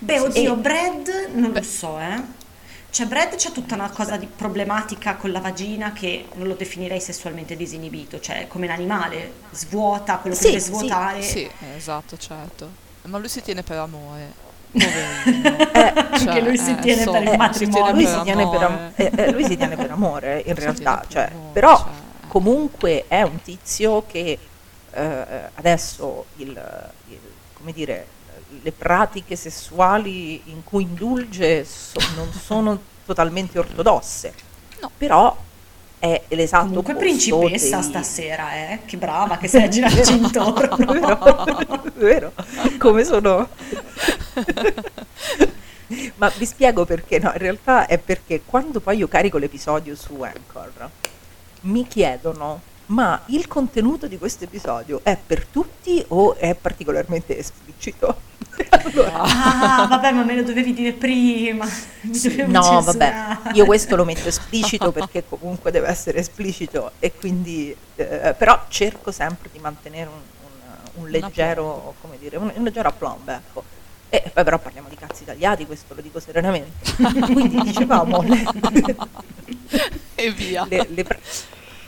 Beh, oddio, e... Brad non Beh. lo so, eh. Cioè Brad c'è tutta una cosa di problematica con la vagina che non lo definirei sessualmente disinibito, cioè come l'animale, svuota quello che sì, deve svuotare. Sì, sì, esatto, certo. Ma lui si tiene per amore, poverino. Eh, cioè, anche lui si eh, tiene so, per il matrimonio. Lui si tiene per amore, eh, eh, lui si tiene per amore in realtà, per cioè, amore, però cioè. Comunque è un tizio che eh, adesso il, il come dire... le pratiche sessuali in cui indulge so, non sono totalmente ortodosse, no. Però è l'esatto comunque principessa dei... stasera, eh? Che brava che sei a girarci intorno. Vero, vero, come sono. Ma vi spiego perché, no, in realtà è perché quando poi io carico l'episodio su Anchor mi chiedono: ma il contenuto di questo episodio è per tutti o è particolarmente esplicito? Allora. Ah, vabbè, ma me lo dovevi dire prima. Mi dovevo no, censurare. Vabbè, io questo lo metto esplicito perché comunque deve essere esplicito e quindi, eh, però cerco sempre di mantenere un, un, un leggero, come dire, un, un leggero aplomb, ecco. E poi però parliamo di cazzi tagliati, questo lo dico serenamente. Quindi dicevamo le, e via. Le, le pre-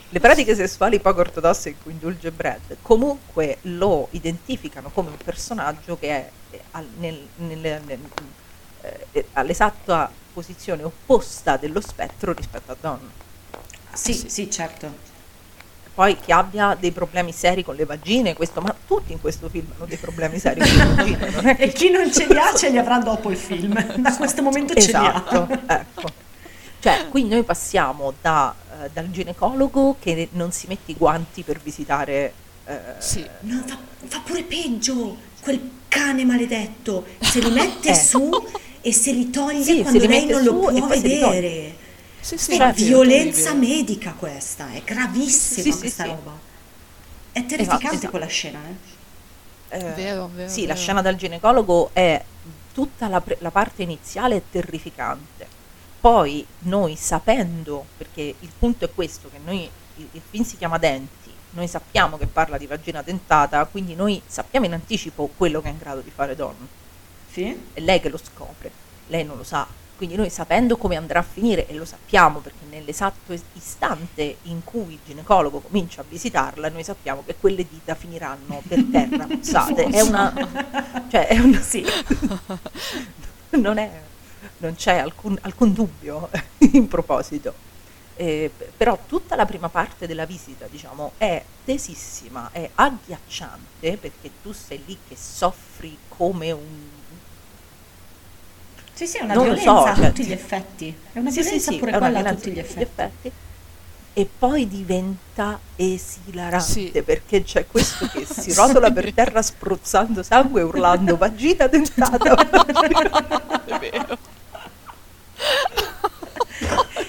Le pratiche sessuali poco ortodosse in cui indulge Brad comunque lo identificano come un personaggio che è nel, nel, nel, nel, eh, all'esatta posizione opposta dello spettro rispetto a Don. Sì, sì, sì, certo. Poi che abbia dei problemi seri con le vagine, questo, ma tutti in questo film hanno dei problemi seri con le vagine. Non è che... E chi non ce li ha ce li avrà dopo il film, da questo momento esatto, ce li ha. Ecco. Cioè, qui noi passiamo da, uh, dal ginecologo che non si mette i guanti per visitare... Uh, sì. No, fa, fa pure peggio, quel cane maledetto, se li mette eh. su e se li toglie sì, quando li lei non lo può vedere. Sì, sì, è certo, violenza medica questa, è gravissima sì, sì, questa sì, roba. Sì. È terrificante esatto, esatto. Quella scena, eh. eh vero, vero, sì, vero. La scena dal ginecologo è tutta la, pre- la parte iniziale è terrificante. Poi noi sapendo, perché il punto è questo, che noi il, il film si chiama Denti, noi sappiamo che parla di vagina dentata, quindi noi sappiamo in anticipo quello che è in grado di fare Don. Sì. È lei che lo scopre, lei non lo sa. Quindi noi sapendo come andrà a finire, e lo sappiamo perché nell'esatto istante in cui il ginecologo comincia a visitarla, noi sappiamo che quelle dita finiranno per terra, mozzate. È una... cioè è una... Sì. Non è... non c'è alcun, alcun dubbio in proposito, eh, però tutta la prima parte della visita, diciamo, è tesissima, è agghiacciante, perché tu sei lì che soffri come un... Sì, sì, è una non violenza so, cioè, a tutti gli effetti, è una sì, violenza sì, pure sì, quella a tutti gli effetti. effetti. E poi diventa esilarante, sì. Perché c'è questo che si rotola per terra spruzzando sangue, urlando vagina dentata. È vero.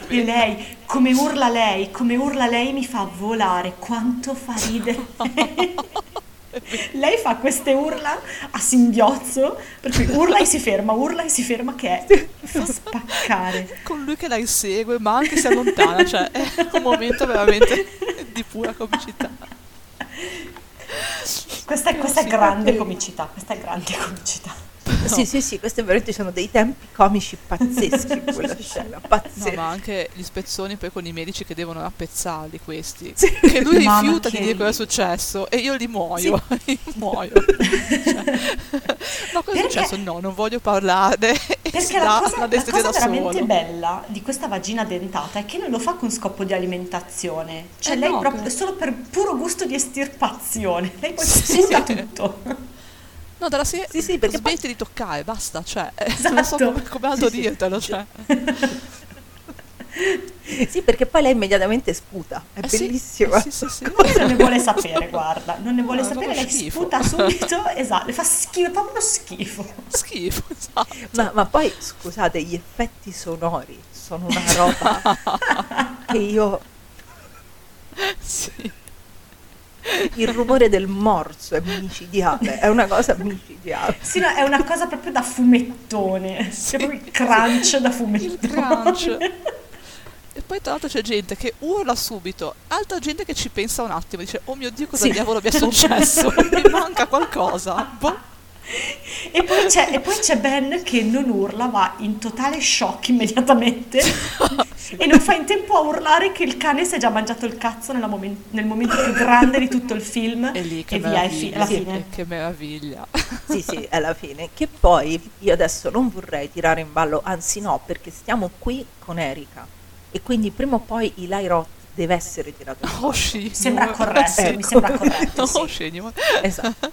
E lei, come urla lei, come urla lei mi fa volare, quanto fa ridere. Lei fa queste urla a singhiozzo, per cui urla e si ferma, urla e si ferma, che è, fa spaccare. Con lui che la insegue, ma anche si allontana, cioè è un momento veramente di pura comicità. Questa, questa è grande comicità, questa è grande comicità. No. Sì, sì, sì, questi veramente sono dei tempi comici pazzeschi in quella scena, pazzeschi. No, ma anche gli spezzoni poi con i medici che devono appezzarli questi, sì. Che lui Mama rifiuta che... di dire cosa è successo e io li muoio, sì. Io muoio. Cioè, ma cosa perché... è successo? No, non voglio parlare. Perché la, la cosa, la cosa da veramente solo. Bella di questa vagina dentata è che non lo fa con scopo di alimentazione, cioè eh lei no, proprio, per... solo per puro gusto di estirpazione, lei poi si sì, sì. tutto. No, dalla serie sì, sì, perché smetti pa- di toccare, basta, cioè, esatto. Non so come, come altro dirtelo, cioè. Sì, perché poi lei immediatamente sputa, è eh bellissima. Sì, sì, sì, sì. Come non ne vuole sapere, guarda, non ne vuole no, sapere, lei schifo. Sputa subito, esatto, le fa schifo, proprio schifo. Schifo, esatto. Ma, ma poi, scusate, gli effetti sonori sono una roba che io... Sì. Il rumore del morso è micidiale, è una cosa micidiale. Sì, no, è una cosa proprio da fumettone, sì, è proprio il crunch sì. da fumettone. Il crunch. E poi tra l'altro c'è gente che urla subito, altra gente che ci pensa un attimo, dice oh mio Dio cosa sì. diavolo mi è successo, mi manca qualcosa. Boh. E poi, c'è, e poi c'è Ben che non urla, va in totale shock immediatamente e non fa in tempo a urlare che il cane si è già mangiato il cazzo nella momen- nel momento più grande di tutto il film. E lì che e via, fi- alla fine. Sì, che meraviglia. Sì, sì, è la fine. Che poi io adesso non vorrei tirare in ballo, anzi no, perché stiamo qui con Erika e quindi prima o poi Eli Roth deve essere tirato in ballo. Oh, sembra corretto, ecco. Mi sembra corretto. Sì. Oh, esatto.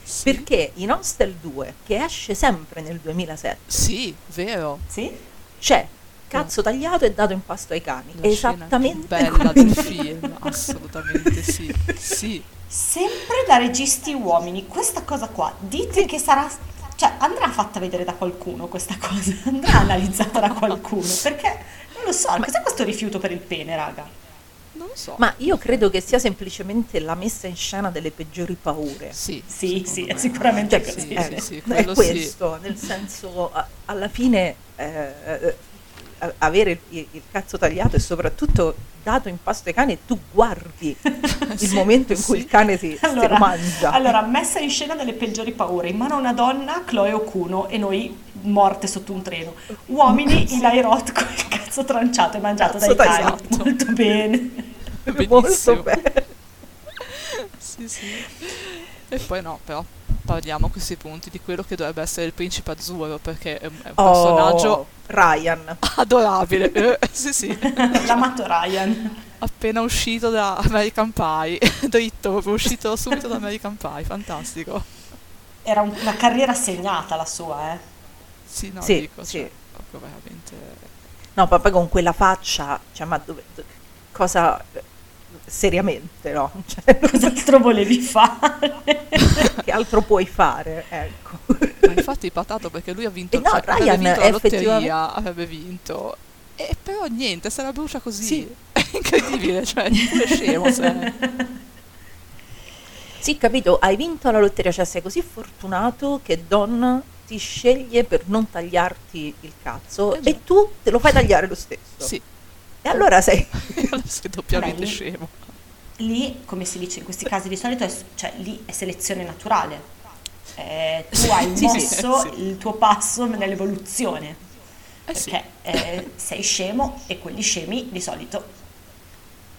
Sì. Perché in Hostel due, che esce sempre nel duemilasette, sì, vero, sì? C'è cazzo tagliato e dato in pasto ai cani. La esattamente bella del film, assolutamente sì. Sì, sempre da registi uomini. Questa cosa qua, dite che sarà, cioè andrà fatta vedere da qualcuno questa cosa, andrà analizzata da qualcuno, perché non lo so. Ma cos'è questo rifiuto per il pene, raga? Non so. Ma io credo che sia semplicemente la messa in scena delle peggiori paure. Sì, sì, sì, è sicuramente cioè, così. Sì, eh, sì, sì, è questo, sì. Nel senso, a, alla fine eh, a, avere il, il cazzo tagliato e soprattutto dato in pasto ai cani e tu guardi il sì, momento in cui sì. il cane si, allora, si mangia. Allora, messa in scena delle peggiori paure. In mano a una donna, Chloe Okuno, e noi morte sotto un treno. Uomini, sì. Eli Roth con il cazzo tranciato e mangiato cazzo dai cani. Esatto. Molto bene. Molto bene. Sì, sì. E poi no, però parliamo a questi punti di quello che dovrebbe essere il principe azzurro, perché è un oh, personaggio Ryan adorabile. eh, sì, sì. L'amato Ryan, appena uscito da American Pie, dritto, uscito subito da American Pie, fantastico. Era un, una carriera segnata la sua, eh? Sì, no, sì, dico, sì. Cioè, proprio veramente... No, proprio con quella faccia, cioè, ma dove... cosa seriamente, no? Cioè, cos'altro volevi fare? Che altro puoi fare? Ecco. Ma infatti patato perché lui ha vinto, eh no, cioè, Ryan avrebbe vinto la lotteria, avrebbe vinto. E però niente, se la brucia così. Sì. È incredibile, cioè è scemo. Se... Sì, capito, hai vinto la lotteria, cioè sei così fortunato che Don ti sceglie per non tagliarti il cazzo eh e tu te lo fai tagliare lo stesso. Sì. E allora sei, sei doppiamente Beh, scemo. Lì, come si dice in questi casi di solito, è, cioè, lì è selezione naturale. Eh, tu sì, hai sì, mosso sì. il tuo passo nell'evoluzione, eh, perché sì. eh, sei scemo e quelli scemi di solito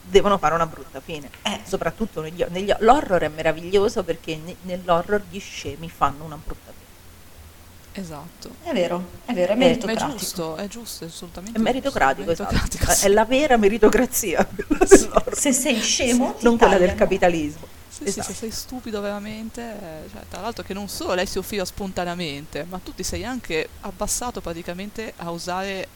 devono fare una brutta fine. Eh. Soprattutto negli, negli, l'horror è meraviglioso perché ne, nell'horror gli scemi fanno una brutta fine. Esatto. È vero, è vero, è meritocratico. È giusto, è giusto, è assolutamente. È meritocratico, giusto, meritocratico esatto. Sì. È la vera meritocrazia. Sì. Se sei scemo, sì, non quella del capitalismo. Sì, esatto. Sì, se sei stupido veramente, cioè, tra l'altro che non solo lei si offriva spontaneamente, ma tu ti sei anche abbassato praticamente a usare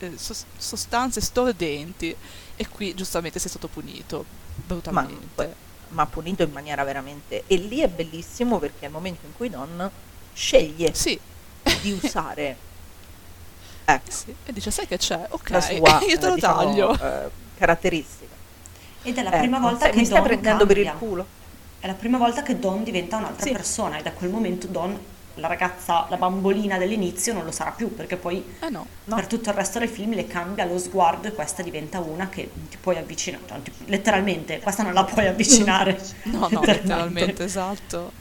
eh, so- sostanze stordenti e qui giustamente sei stato punito brutamente. Ma, ma punito in maniera veramente. E lì è bellissimo perché è il momento in cui Don sceglie sì. di usare ecco. sì. e dice sai che c'è? Ok, la sua, io te lo diciamo, taglio eh, caratteristica ed è la ecco. prima volta che mi stai Don prendendo cambia. Per il culo è la prima volta che Don diventa un'altra sì. persona e da quel momento Don, la ragazza, la bambolina dell'inizio non lo sarà più perché poi eh no, no. per tutto il resto del film le cambia lo sguardo e questa diventa una che non ti puoi avvicinare cioè, ti, letteralmente questa non la puoi avvicinare no no letteralmente esatto.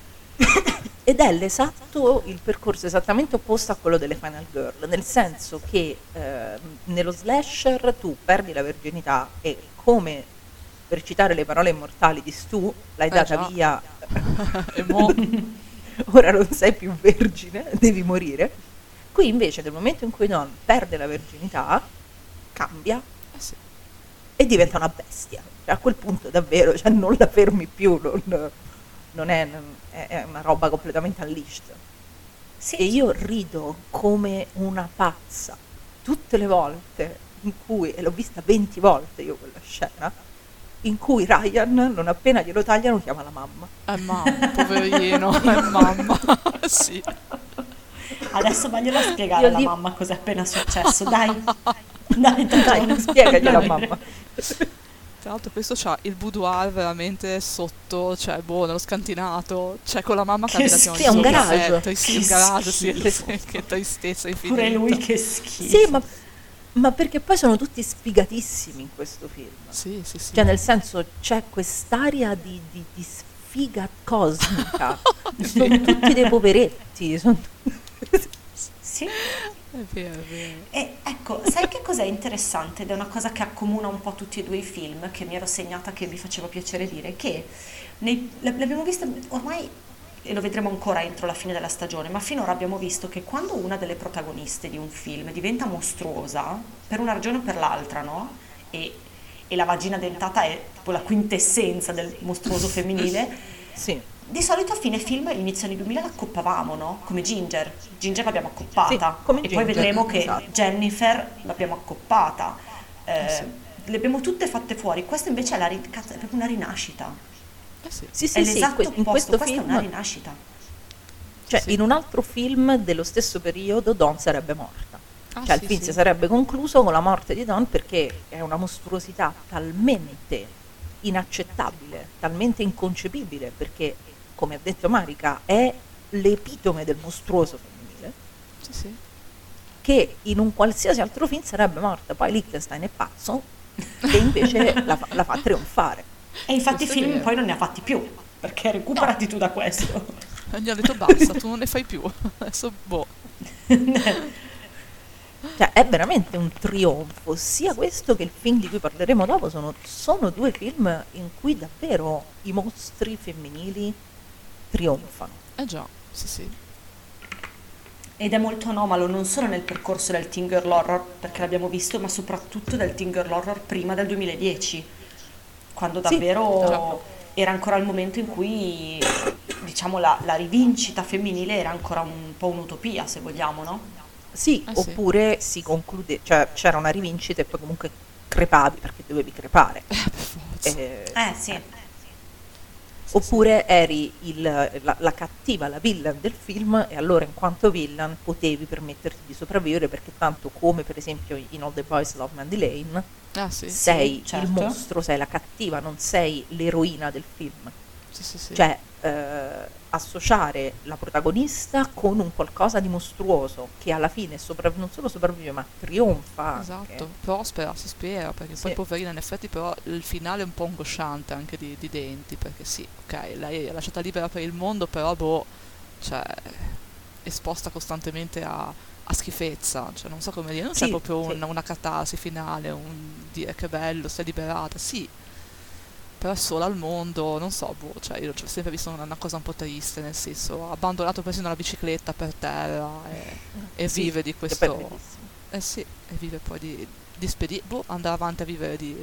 Ed è l'esatto il percorso esattamente opposto a quello delle Final Girl, nel senso che eh, nello slasher tu perdi la verginità e come per citare le parole immortali di Stu l'hai eh data già. Via e mo- ora non sei più vergine, devi morire. Qui invece nel momento in cui Don perde la verginità cambia eh sì. e diventa una bestia, cioè, a quel punto davvero cioè, non la fermi più non... Non è, è una roba completamente unleashed. Sì. E io rido come una pazza tutte le volte in cui, e l'ho vista venti volte io quella scena, in cui Ryan, non appena glielo tagliano, chiama la mamma. È mamma, poverino, è mamma, sì. Adesso vogliola spiegare alla div- mamma cosa è appena successo, dai, dai, dai, dai non spiegagliela alla mamma. Tra l'altro questo c'ha il boudoir veramente sotto, cioè boh, nello scantinato, cioè con la mamma che abita schi- un garage, eh, trist- che un garage, sì, che, che tristezza infinita. Pure lui che schifo. Sì, ma, ma perché poi sono tutti sfigatissimi in questo film. Sì, sì, sì. Cioè nel senso c'è quest'aria di, di, di sfiga cosmica, sono tutti dei poveretti, sono tutti... Sì. E ecco, sai che cos'è interessante ed è una cosa che accomuna un po' tutti e due i film, che mi ero segnata, che mi faceva piacere dire, che nei, l'abbiamo visto ormai e lo vedremo ancora entro la fine della stagione, ma finora abbiamo visto che quando una delle protagoniste di un film diventa mostruosa per una ragione o per l'altra, no? e, e la vagina dentata è tipo la quintessenza del mostruoso femminile, sì. Di solito a fine film, inizio anni duemila, l'accoppavamo, no? Come Ginger. Ginger l'abbiamo accoppata. Sì, e Ginger, poi vedremo che esatto. Jennifer l'abbiamo accoppata. Eh, sì. Le abbiamo tutte fatte fuori. Questa invece è, la ri- è proprio una rinascita. Sì, sì, sì. È sì, l'esatto sì, in opposto. Questa film, è una rinascita. Cioè, sì. In un altro film dello stesso periodo, Dawn sarebbe morta. Ah, cioè, sì, il film sì. si sarebbe concluso con la morte di Dawn, perché è una mostruosità talmente inaccettabile, talmente inconcepibile, perché... come ha detto Marica, è l'epitome del mostruoso femminile, sì, sì. Che in un qualsiasi altro film sarebbe morta. Poi Lichtenstein è pazzo e invece la, fa, la fa trionfare. E infatti i film poi non ne ha fatti più, perché recuperati no. tu da questo. Gli ha detto basta, tu non ne fai più, adesso boh. Cioè è veramente un trionfo, sia questo che il film di cui parleremo dopo, sono, sono due film in cui davvero i mostri femminili trionfano. Eh già, sì sì. Ed è molto anomalo non solo nel percorso del teen girl horror, perché l'abbiamo visto, ma soprattutto del teen girl horror prima del duemiladieci, quando davvero sì, era ancora il momento in cui, diciamo, la, la rivincita femminile era ancora un po' un'utopia, se vogliamo, no? Sì, eh, oppure sì. si conclude, cioè c'era una rivincita e poi comunque crepavi, perché dovevi crepare. Eh, eh sì. Eh. Oppure eri il, la, la cattiva, la villain del film, e allora in quanto villain potevi permetterti di sopravvivere, perché tanto, come per esempio in All the Boys Love Mandy Lane, ah, sì, sei sì, certo. il mostro, sei la cattiva, non sei l'eroina del film. Sì, sì, sì. Cioè eh, associare la protagonista con un qualcosa di mostruoso che alla fine sopravvi- non solo sopravvive ma trionfa. Esatto, anche. Prospera, si spera, perché sì. poi poverina in effetti, però il finale è un po' angosciante anche di, di denti, perché sì, ok, lei è lasciata libera per il mondo, però boh, cioè esposta costantemente a, a schifezza, cioè non so come dire, non sì, c'è proprio sì. un, una catarsi finale, un dire che bello, sei liberata, sì. Però è sola al mondo, non so, boh, cioè io ho sempre visto una, una cosa un po' triste, nel senso, abbandonato persino la bicicletta per terra e, e sì, vive di questo, eh sì, e vive poi di, di spedire, boh, andare avanti a vivere di...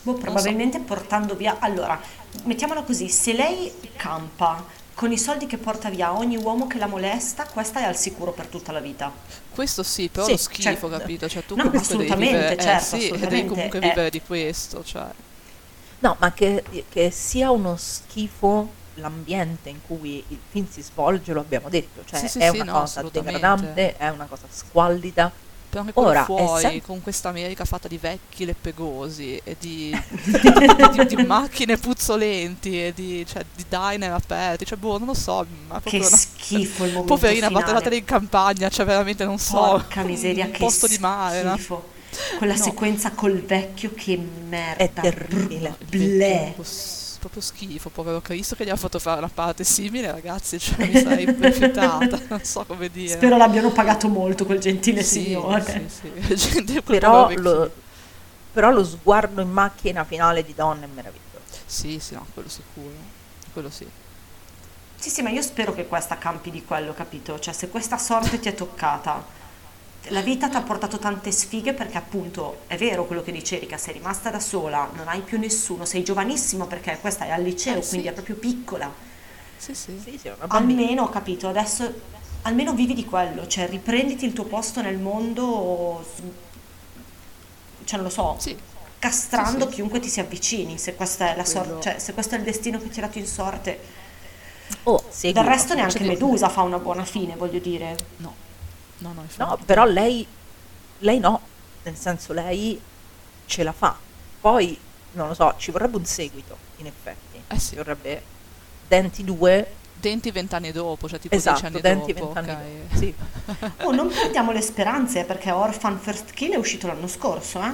Boh, probabilmente so. portando via, allora, mettiamola così, se lei campa con i soldi che porta via ogni uomo che la molesta, questa è al sicuro per tutta la vita. Questo sì, però sì, lo schifo, certo. capito, cioè tu no, comunque assolutamente, devi vivere, certo, eh, sì, assolutamente, devi comunque eh. vivere di questo, cioè... No, ma che, che sia uno schifo l'ambiente in cui il film si svolge, lo abbiamo detto, cioè sì, sì, è sì, una no, cosa degradante, è una cosa squallida. Però anche con ora, fuori, sem- con questa America fatta di vecchi leppegosi e di, di, di, di macchine puzzolenti e di, cioè, di diner aperti, cioè boh, non lo so. Ma che una, schifo il momento poverina, finale. Abbandonata in campagna, cioè veramente non so. Porca miseria, un che posto schifo. Di mare, no? Quella no. sequenza col vecchio che merda, è terribile, bleh. Proprio schifo, povero Cristo che gli ha fatto fare una parte simile, ragazzi, cioè mi sarei rifiutata, non so come dire. Spero l'abbiano pagato molto quel gentile sì, signore. Sì, sì. Però, lo, però lo sguardo in macchina finale di Donna è meraviglioso. Sì, sì, no, quello sicuro, quello sì. Sì, sì, ma io spero che questa campi di quello, capito? Cioè se questa sorte ti è toccata... La vita ti ha portato tante sfighe, perché appunto è vero quello che dice Erika, sei rimasta da sola, non hai più nessuno, sei giovanissima perché questa è al liceo, eh, quindi sì. è proprio piccola. Sì, sì. sì, sì almeno, capito, adesso almeno vivi di quello, cioè riprenditi il tuo posto nel mondo, cioè non lo so, sì. castrando sì, sì. chiunque ti si avvicini, se questa è la sor- cioè, se questo è il destino che ti ha dato in sorte. Oh, seguo, del resto neanche Medusa fa una buona fine, voglio dire. No, no, no, no però lei, lei no, nel senso lei ce la fa. Poi, non lo so, ci vorrebbe un seguito, in effetti. Eh sì. Ci vorrebbe Denti due. Denti vent'anni dopo, cioè tipo esatto, dieci anni Denti dopo. vent'anni dopo, sì. Oh, non perdiamo le speranze, perché Orphan First Kill è uscito l'anno scorso, eh?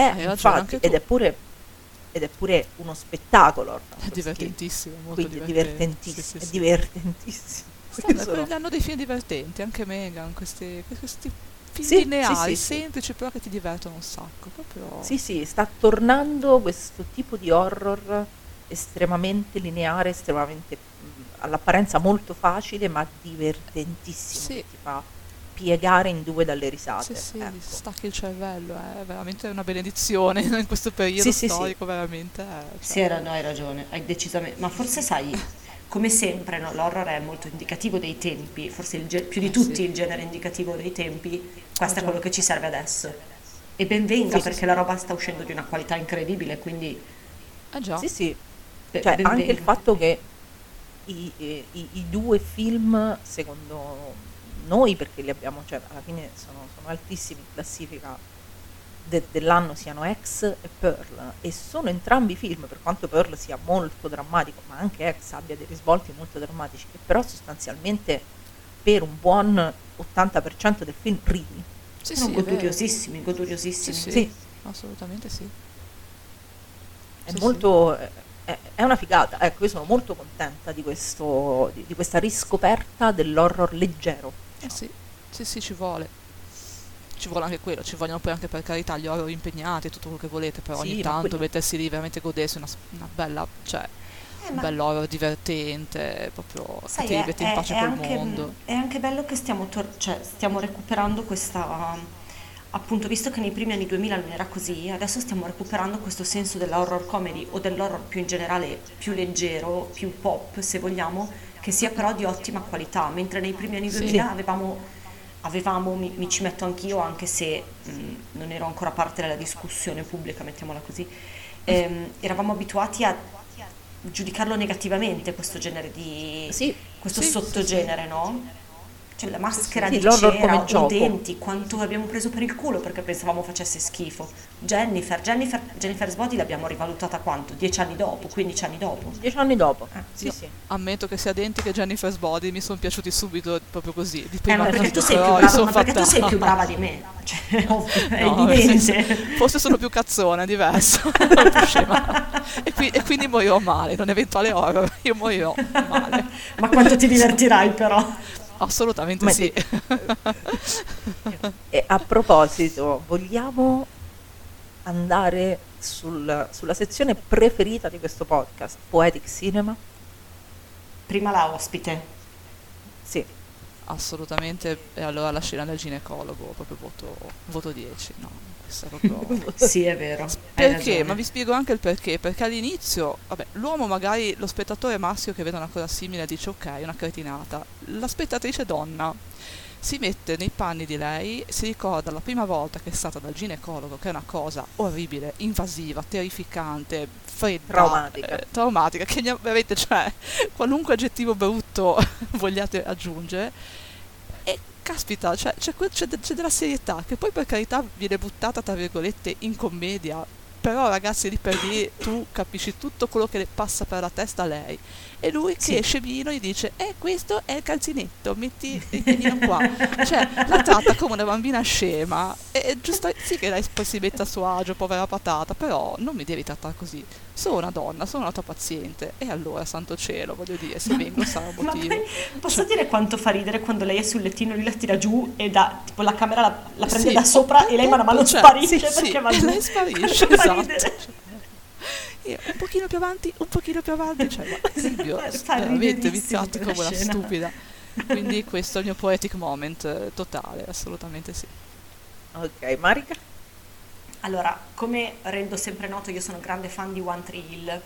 Eh, ah, infatti, ed è pure ed è pure uno spettacolo. È divertentissimo, molto quindi divertentissimo. Sì, sì, sì. È divertentissimo. Sì, hanno dei film divertenti, anche Megan, questi, questi film sì, lineari, sì, sì, semplici, sì. però che ti divertono un sacco. Proprio... Sì, sì, sta tornando questo tipo di horror estremamente lineare, estremamente all'apparenza molto facile, ma divertentissimo. Sì. Che ti fa piegare in due dalle risate. Sì, sì, ecco. Stacchi il cervello, è eh. veramente una benedizione in questo periodo sì, sì, storico, sì. veramente. Eh, cioè... Sì, era, no, hai ragione, hai decisamente. Ma forse sai, come sempre, no, l'horror è molto indicativo dei tempi, forse il ge- più di eh, tutti sì. il genere indicativo dei tempi, questo ah, è quello che ci serve adesso. E ben venga, sì, perché sì. la roba sta uscendo di una qualità incredibile, quindi... Ah già. Sì, sì. Be- cioè, anche venga. il fatto che i, i, i, i due film, secondo... noi perché li abbiamo, cioè alla fine sono, sono altissimi in classifica de, dell'anno, siano X e Pearl, e sono entrambi film, per quanto Pearl sia molto drammatico ma anche X abbia dei risvolti molto drammatici, che però sostanzialmente per un buon ottanta per cento del film ridi. Sì, sono sì, goduriosissimi, goduriosissimi. Sì, sì, sì. Assolutamente sì. È sì, molto... Sì. È una figata, ecco, io sono molto contenta di questo di, di questa riscoperta dell'horror leggero. Eh sì, sì, sì, ci vuole. Ci vuole anche quello, ci vogliono poi anche, per carità, gli horror impegnati, tutto quello che volete, però sì, ogni tanto quelli... mettersi lì, veramente godersi una, una bella, cioè, eh, un ma... bel horror divertente, proprio, sai, che ti rimetti in pace è col anche, mondo. È anche bello che stiamo, tor- cioè, stiamo recuperando questa... appunto, visto che nei primi anni duemila non era così, adesso stiamo recuperando questo senso dell'horror comedy o dell'horror più in generale, più leggero, più pop, se vogliamo, che sia però di ottima qualità, mentre nei primi anni duemila sì. avevamo, avevamo mi, mi ci metto anch'io, anche se mh, non ero ancora parte della discussione pubblica, mettiamola così, ehm, eravamo abituati a giudicarlo negativamente, questo genere di... Sì. questo sì, sottogenere, sì, sì. no? Cioè la maschera sì, di cera, i denti, quanto abbiamo preso per il culo perché pensavamo facesse schifo. Jennifer, Jennifer, Jennifer's Body l'abbiamo rivalutata quanto? Dieci anni dopo, quindici anni dopo? Dieci anni dopo, eh, sì, no. sì. Ammetto che sia denti che Jennifer's Body mi sono piaciuti subito proprio così. Di prima eh, ma perché, tu sei, brava, ma perché tu sei più brava di me, cioè, ovvio, è no, evidente. Senso, forse sono più cazzona, è diverso. e, qui, e quindi morirò male, in un eventuale horror, io morirò male. Ma quanto ti divertirai però? Assolutamente. Ma sì. E a proposito, vogliamo andare sul, sulla sezione preferita di questo podcast, Poetic Cinema? Prima la ospite. Sì. Assolutamente. E allora la scena del ginecologo, proprio voto, voto dieci. No, questa proprio... Sì, è vero. Perché? Ma vi spiego anche il perché. Perché all'inizio, vabbè, l'uomo magari, lo spettatore maschio che vede una cosa simile dice ok, una cretinata. La spettatrice donna si mette nei panni di lei, si ricorda la prima volta che è stata dal ginecologo, che è una cosa orribile, invasiva, terrificante, fredda, traumatica, eh, traumatica che veramente, cioè, qualunque aggettivo brutto vogliate aggiungere, e caspita, cioè, c'è, c'è, c'è della serietà, che poi per carità viene buttata, tra virgolette, in commedia, però ragazzi, lì per lì tu capisci tutto quello che le passa per la testa a lei, e lui sì. che esce vino gli dice eh questo è il calzinetto, metti il piedino qua, cioè la tratta come una bambina scema, e giusto sì che lei poi si mette a suo agio, povera patata, però non mi devi trattare così, sono una donna, sono una tua paziente, e allora santo cielo, voglio dire, se vengo sarà un motivo. Ma posso cioè. dire quanto fa ridere quando lei è sul lettino, lui la tira giù e da tipo la camera la, la prende sì, da sopra, e lei mano a mano sparisce, cioè, sì, perché sì, va giù, lei sparisce. Io, un pochino più avanti, un pochino più avanti, cioè, ma Silvio, veramente viziati come una stupida. Quindi questo è il mio poetic moment eh, totale, assolutamente sì. Ok, Marica? Allora, come rendo sempre noto, io sono grande fan di One Tree Hill, e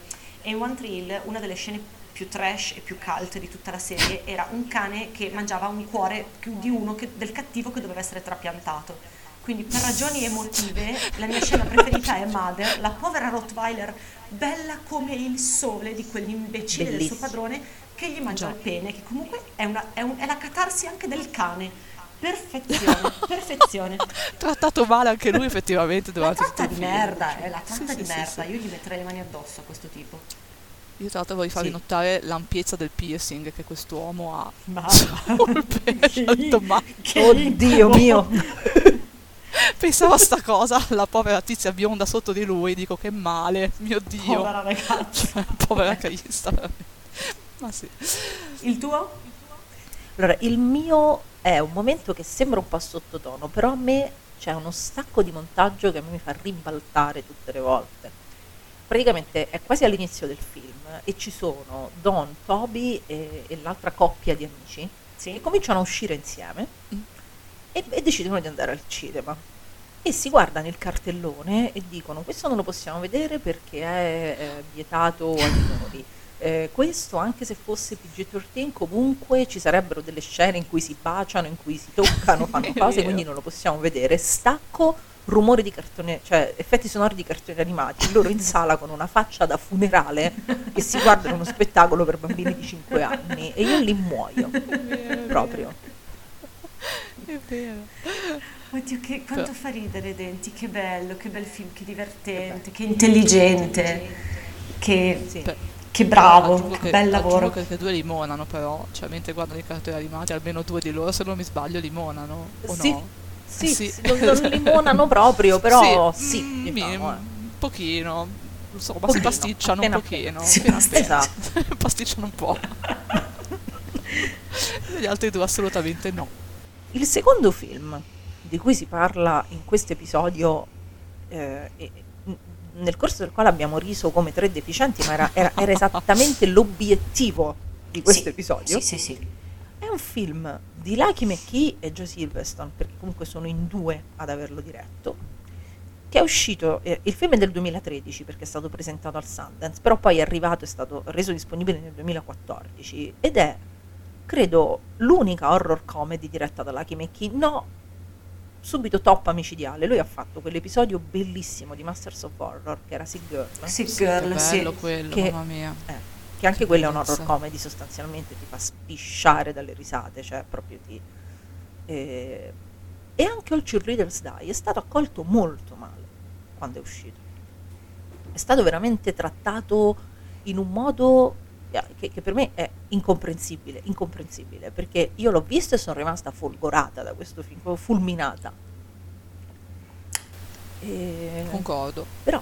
in One Tree Hill una delle scene più trash e più cult di tutta la serie era un cane che mangiava un cuore più di uno che, del cattivo, che doveva essere trapiantato. Quindi per ragioni emotive la mia scena preferita è Mother, la povera Rottweiler bella come il sole di quell'imbecille Bellissimo. del suo padrone che gli mangia il pene, che comunque è, una, è, un, è la catarsi anche del cane. Perfezione, perfezione. Trattato male anche lui effettivamente. La tratta di merda, è la tratta sì, di sì, merda, sì. Io gli metterei le mani addosso a questo tipo. Io tra l'altro voglio farvi sì. notare l'ampiezza del piercing che quest'uomo ha. Ma... che... Oddio mio! Pensavo a sta cosa, la povera tizia bionda sotto di lui, dico che male, mio Dio. Povera ragazza. Povera caista. Ma sì. Il tuo? Allora, il mio è un momento che sembra un po' sottotono, però a me c'è uno stacco di montaggio che a me mi fa ribaltare tutte le volte. Praticamente è quasi all'inizio del film e ci sono Don, Toby e, e l'altra coppia di amici sì. che cominciano a uscire insieme mm. e, e decidono di andare al cinema e si guardano il cartellone e dicono questo non lo possiamo vedere perché è eh, vietato ai minori, eh, questo anche se fosse P G tredici comunque ci sarebbero delle scene in cui si baciano, in cui si toccano, fanno cose, quindi non lo possiamo vedere. Stacco, rumori di cartone, cioè effetti sonori di cartoni animati, loro in sala con una faccia da funerale che si guardano uno spettacolo per bambini di cinque anni e io lì muoio, è vero, proprio. È vero. Oddio, che, quanto fa ridere Denti, che bello, che bel film, che divertente, che, che intelligente, intelligente, che... Sì. Che bravo, che, che bel lavoro. Perché due limonano però, cioè mentre guardano i cartoni animati almeno due di loro, se non mi sbaglio, limonano o sì. no? Sì, sì. Non, non limonano proprio, però sì, sì mm, diciamo, un eh. pochino, insomma, pochino, si pasticciano un pochino, sì, appena appena. Esatto. pasticciano un po'. Gli altri due assolutamente no. Il secondo film di cui si parla in questo episodio, eh, nel corso del quale abbiamo riso come tre deficienti, ma era, era, era esattamente l'obiettivo di questo sì, episodio. Sì, sì, sì. È un film di Lucky McKee e Joe Silverstone, perché comunque sono in due ad averlo diretto, che è uscito, eh, il film è del duemilatredici perché è stato presentato al Sundance, però poi è arrivato, è stato reso disponibile nel duemilaquattordici ed è, credo, l'unica horror comedy diretta da Lucky McKee, no, subito top micidiale. Lui ha fatto quell'episodio bellissimo di Masters of Horror, che era Sick Girl. Sick Girl, sì. Che bello sì. quello, che, mamma mia. Eh, che anche quella è un horror comedy sostanzialmente, ti fa spisciare dalle risate, cioè proprio ti... Eh, e anche All Cheerleaders Die è stato accolto molto male quando è uscito, è stato veramente trattato in un modo che, che per me è incomprensibile, incomprensibile, perché io l'ho visto e sono rimasta folgorata da questo film, fulminata. E, concordo. Però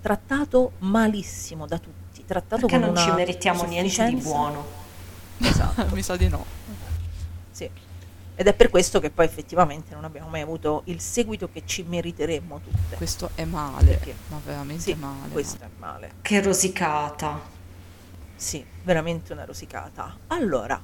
trattato malissimo da tutti. Trattato perché con non ci meritiamo niente di buono. Esatto. Mi sa di no. Sì. Ed è per questo che poi effettivamente non abbiamo mai avuto il seguito che ci meriteremmo tutte. Questo è male, perché? Ma veramente sì, male. Questo è male. Che rosicata. Sì, veramente una rosicata. Allora,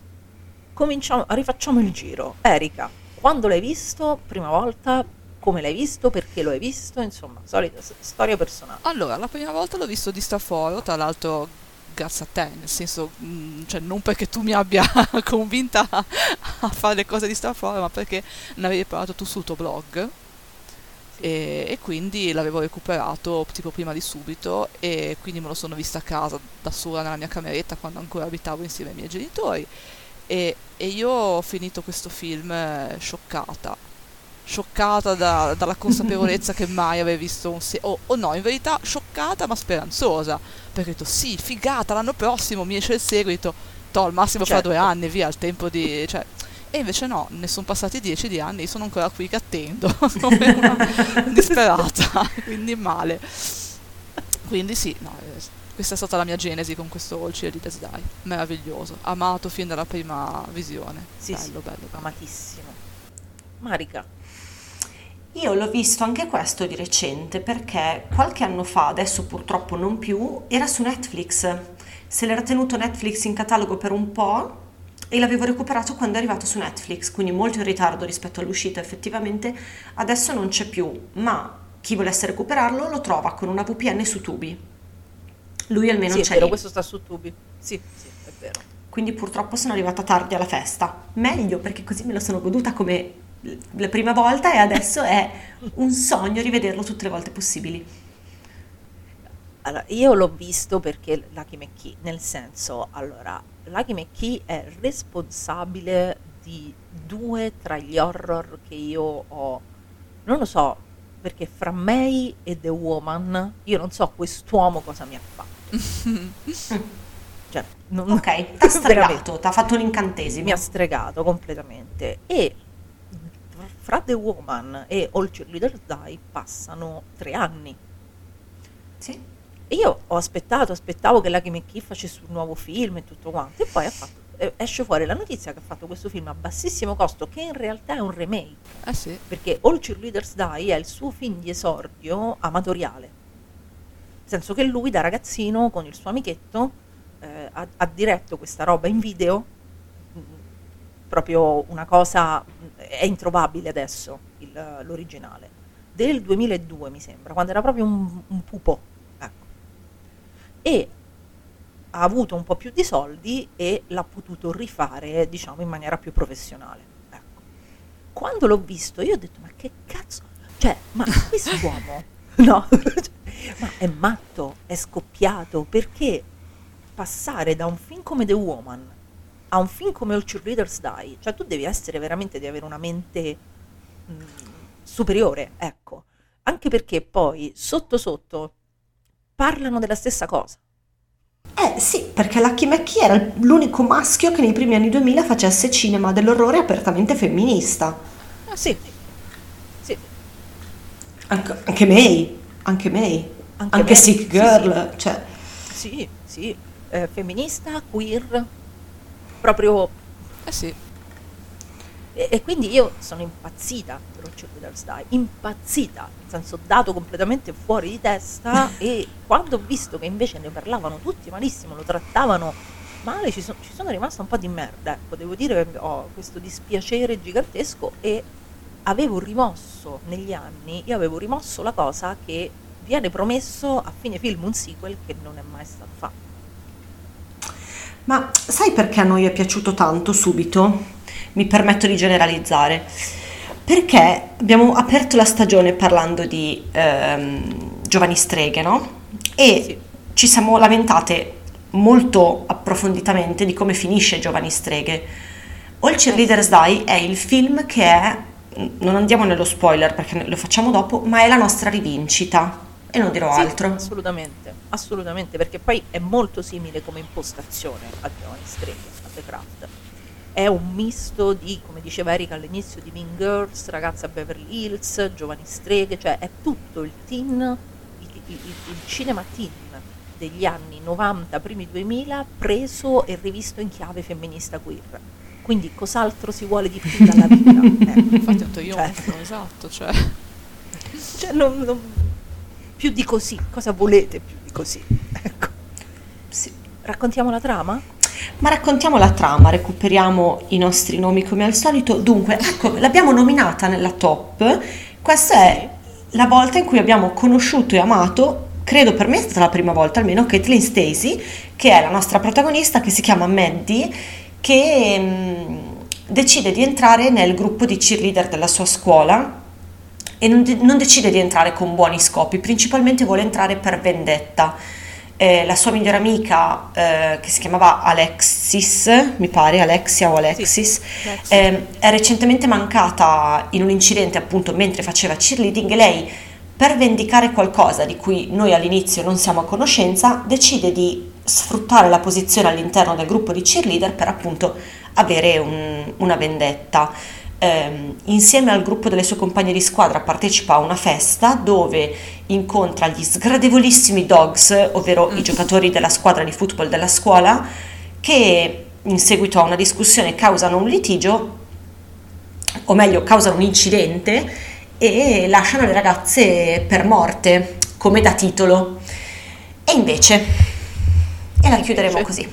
cominciamo, rifacciamo il giro. Erika, quando l'hai visto? Prima volta? Come l'hai visto, perché lo hai visto, insomma, solita storia personale. Allora, la prima volta l'ho visto di straforo, tra l'altro grazie a te, nel senso, mh, cioè non perché tu mi abbia convinta a, a fare le cose di straforo, ma perché ne avevi parlato tu sul tuo blog sì. e, e quindi l'avevo recuperato tipo prima di subito e quindi me lo sono vista a casa da sola nella mia cameretta quando ancora abitavo insieme ai miei genitori e, e io ho finito questo film eh, scioccata. scioccata da, dalla consapevolezza che mai avevi visto un se- o, o no, in verità scioccata ma speranzosa, perché ho detto sì, figata, l'anno prossimo mi esce il seguito, to, al massimo certo. fra due anni, via, il tempo di... Cioè. E invece no, ne sono passati dieci di anni, sono ancora qui che attendo, come una disperata, quindi male. Quindi sì, no, questa è stata la mia genesi con questo All Cheerleaders Die, meraviglioso, amato fin dalla prima visione, sì, bello, sì, bello, bello, amatissimo. Marica. Io l'ho visto anche questo di recente perché qualche anno fa, adesso purtroppo non più, era su Netflix. Se l'era tenuto Netflix in catalogo per un po' e l'avevo recuperato quando è arrivato su Netflix, quindi molto in ritardo rispetto all'uscita effettivamente. Adesso non c'è più, ma chi volesse recuperarlo lo trova con una V P N su Tubi. Lui almeno sì, c'è. È vero, questo sta su Tubi. Sì, sì, è vero. Quindi purtroppo sono arrivata tardi alla festa. Meglio perché così me la sono goduta come la prima volta e adesso è un sogno rivederlo tutte le volte possibili. Allora, io l'ho visto perché Lucky McKee, nel senso, allora, Lucky McKee è responsabile di due tra gli horror che io ho, non lo so, perché fra May e The Woman, io non so quest'uomo cosa mi ha fatto. Cioè, non, ok, t'ha stregato, t'ha fatto un incantesimo. Mi ha stregato completamente. E fra The Woman e All Cheerleaders Die passano tre anni. Sì. E io ho aspettato, aspettavo che Lucky McKee facesse un nuovo film e tutto quanto, e poi ha fatto, esce fuori la notizia che ha fatto questo film a bassissimo costo, che in realtà è un remake. Ah, sì. Perché All Cheerleaders Die è il suo film di esordio amatoriale, nel senso che lui da ragazzino con il suo amichetto eh, ha, ha diretto questa roba in video, mh, proprio una cosa, mh, è introvabile adesso il, l'originale del duemiladue mi sembra, quando era proprio un, un pupo, ecco. E ha avuto un po' più di soldi e l'ha potuto rifare, diciamo, in maniera più professionale. Ecco. Quando l'ho visto io ho detto, ma che cazzo, cioè, ma quest'uomo, no, ma è matto, è scoppiato, perché passare da un film come The Woman a un film come All Cheerleaders Die, cioè tu devi essere veramente, devi avere una mente mh, superiore, ecco, anche perché poi sotto sotto parlano della stessa cosa. Eh sì, perché Lucky McKee era l'unico maschio che nei primi anni duemila facesse cinema dell'orrore apertamente femminista. Ah sì, sì. Anche, anche May, anche May, anche, anche May. Sick Girl, sì, sì. Cioè. Sì, sì, eh, femminista, queer, proprio. Eh sì. E, e quindi io sono impazzita per All Cheerleaders Die, impazzita, nel senso dato completamente fuori di testa. E quando ho visto che invece ne parlavano tutti malissimo, lo trattavano male, ci, so, ci sono rimasta un po' di merda, ecco, devo dire che ho questo dispiacere gigantesco e avevo rimosso negli anni, io avevo rimosso la cosa che viene promesso a fine film un sequel che non è mai stato fatto. Ma sai perché a noi è piaciuto tanto subito? Mi permetto di generalizzare, perché abbiamo aperto la stagione parlando di ehm, giovani streghe, no? E sì, ci siamo lamentate molto approfonditamente di come finisce Giovani streghe. All Cheerleaders Die è il film che è, non andiamo nello spoiler perché lo facciamo dopo, ma è la nostra rivincita e non dirò sì, altro. Assolutamente, assolutamente, perché poi è molto simile come impostazione a Giovani streghe, a The Craft. È un misto di, come diceva Erika all'inizio, di Mean Girls, Ragazza a Beverly Hills, Giovani streghe, cioè è tutto il teen, il, il, il cinema teen degli anni novanta, primi duemila, preso e rivisto in chiave femminista queer. Quindi cos'altro si vuole di più dalla vita? Eh, infatti ho detto io, cioè, non esatto, cioè, cioè non, non, più di così, cosa volete più di così? Ecco. Sì. Raccontiamo la trama? Ma raccontiamo la trama, recuperiamo i nostri nomi come al solito. Dunque, ecco, l'abbiamo nominata nella top. Questa è la volta in cui abbiamo conosciuto e amato, credo per me è stata la prima volta almeno, Caitlin Stacy, che è la nostra protagonista, che si chiama Maddie, che mh, decide di entrare nel gruppo di cheerleader della sua scuola e non, de- non decide di entrare con buoni scopi, principalmente vuole entrare per vendetta. Eh, la sua migliore amica eh, che si chiamava Alexis, mi pare, Alexia o Alexis, sì, eh, è recentemente mancata in un incidente appunto mentre faceva cheerleading e lei, per vendicare qualcosa di cui noi all'inizio non siamo a conoscenza, decide di sfruttare la posizione all'interno del gruppo di cheerleader per appunto avere un, una vendetta. Eh, insieme al gruppo delle sue compagne di squadra partecipa a una festa dove incontra gli sgradevolissimi Dogs, ovvero mm. i giocatori della squadra di football della scuola, che in seguito a una discussione causano un litigio, o meglio causano un incidente e lasciano le ragazze per morte, come da titolo. E invece, e la chiuderemo così.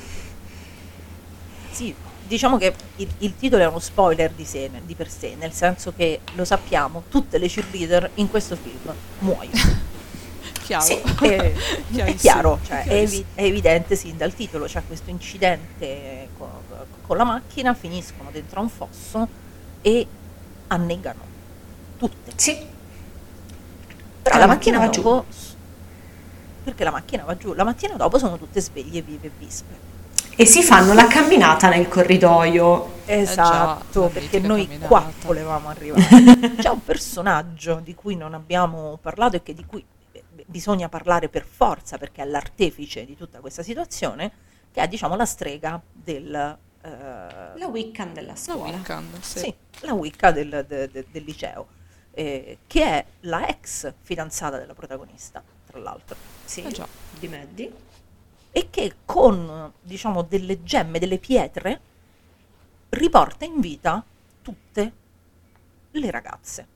Sì. Diciamo che il, il titolo è uno spoiler di, sé, di per sé, nel senso che lo sappiamo, tutte le cheerleader in questo film muoiono. Chiaro. Sì, è, è chiaro, cioè, è, evi- è evidente sin dal titolo, c'è cioè questo incidente con, con la macchina, finiscono dentro a un fosso e annegano tutte. Sì. Però la, la mattina, mattina va dopo, giù. Perché la macchina va giù, la mattina dopo sono tutte sveglie, vive e vispe. E si fanno la camminata nel corridoio. Esatto, eh già, perché noi camminata. Qua volevamo arrivare. C'è un personaggio di cui non abbiamo parlato e che di cui bisogna parlare per forza, perché è l'artefice di tutta questa situazione, che è, diciamo, la strega del... Eh, la Wiccan della scuola. La Wiccan, sì. Sì, la Wicca del, de, de, del liceo, eh, che è la ex fidanzata della protagonista, tra l'altro. Sì, eh già. Di Maddie. E che con, diciamo, delle gemme, delle pietre, riporta in vita tutte le ragazze.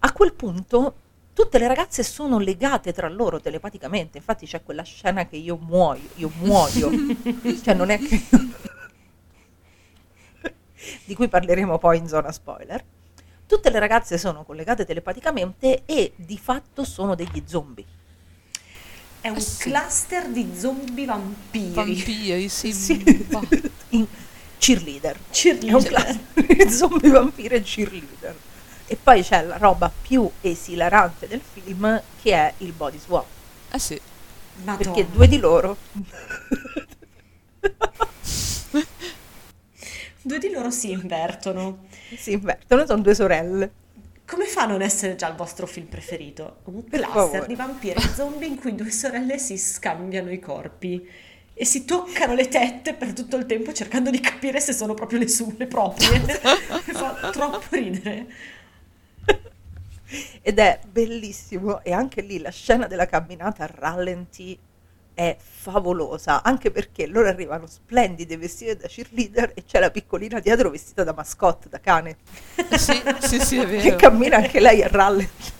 A quel punto tutte le ragazze sono legate tra loro telepaticamente, infatti c'è quella scena che io muoio, io muoio, cioè non è che... di cui parleremo poi in zona spoiler. Tutte le ragazze sono collegate telepaticamente e di fatto sono degli zombie. È un sì. cluster di zombie vampiri. Vampiri, sì. sì. In cheerleader. Cheerleader. È un cluster di zombie vampiri e cheerleader. E poi c'è la roba più esilarante del film, che è il body swap. Eh sì. Madonna. Perché due di loro... due di loro si invertono. Si invertono, sono due sorelle. Come fa a non essere già il vostro film preferito? Un cluster di vampiri e zombie in cui due sorelle si scambiano i corpi e si toccano le tette per tutto il tempo cercando di capire se sono proprio le sue, le proprie. Fa troppo ridere. Ed è bellissimo, e anche lì la scena della camminata a rallenti è favolosa, anche perché loro arrivano splendide vestite da cheerleader e c'è la piccolina dietro vestita da mascotte, da cane. Sì, sì, sì, è vero. Che cammina anche lei a rallenti.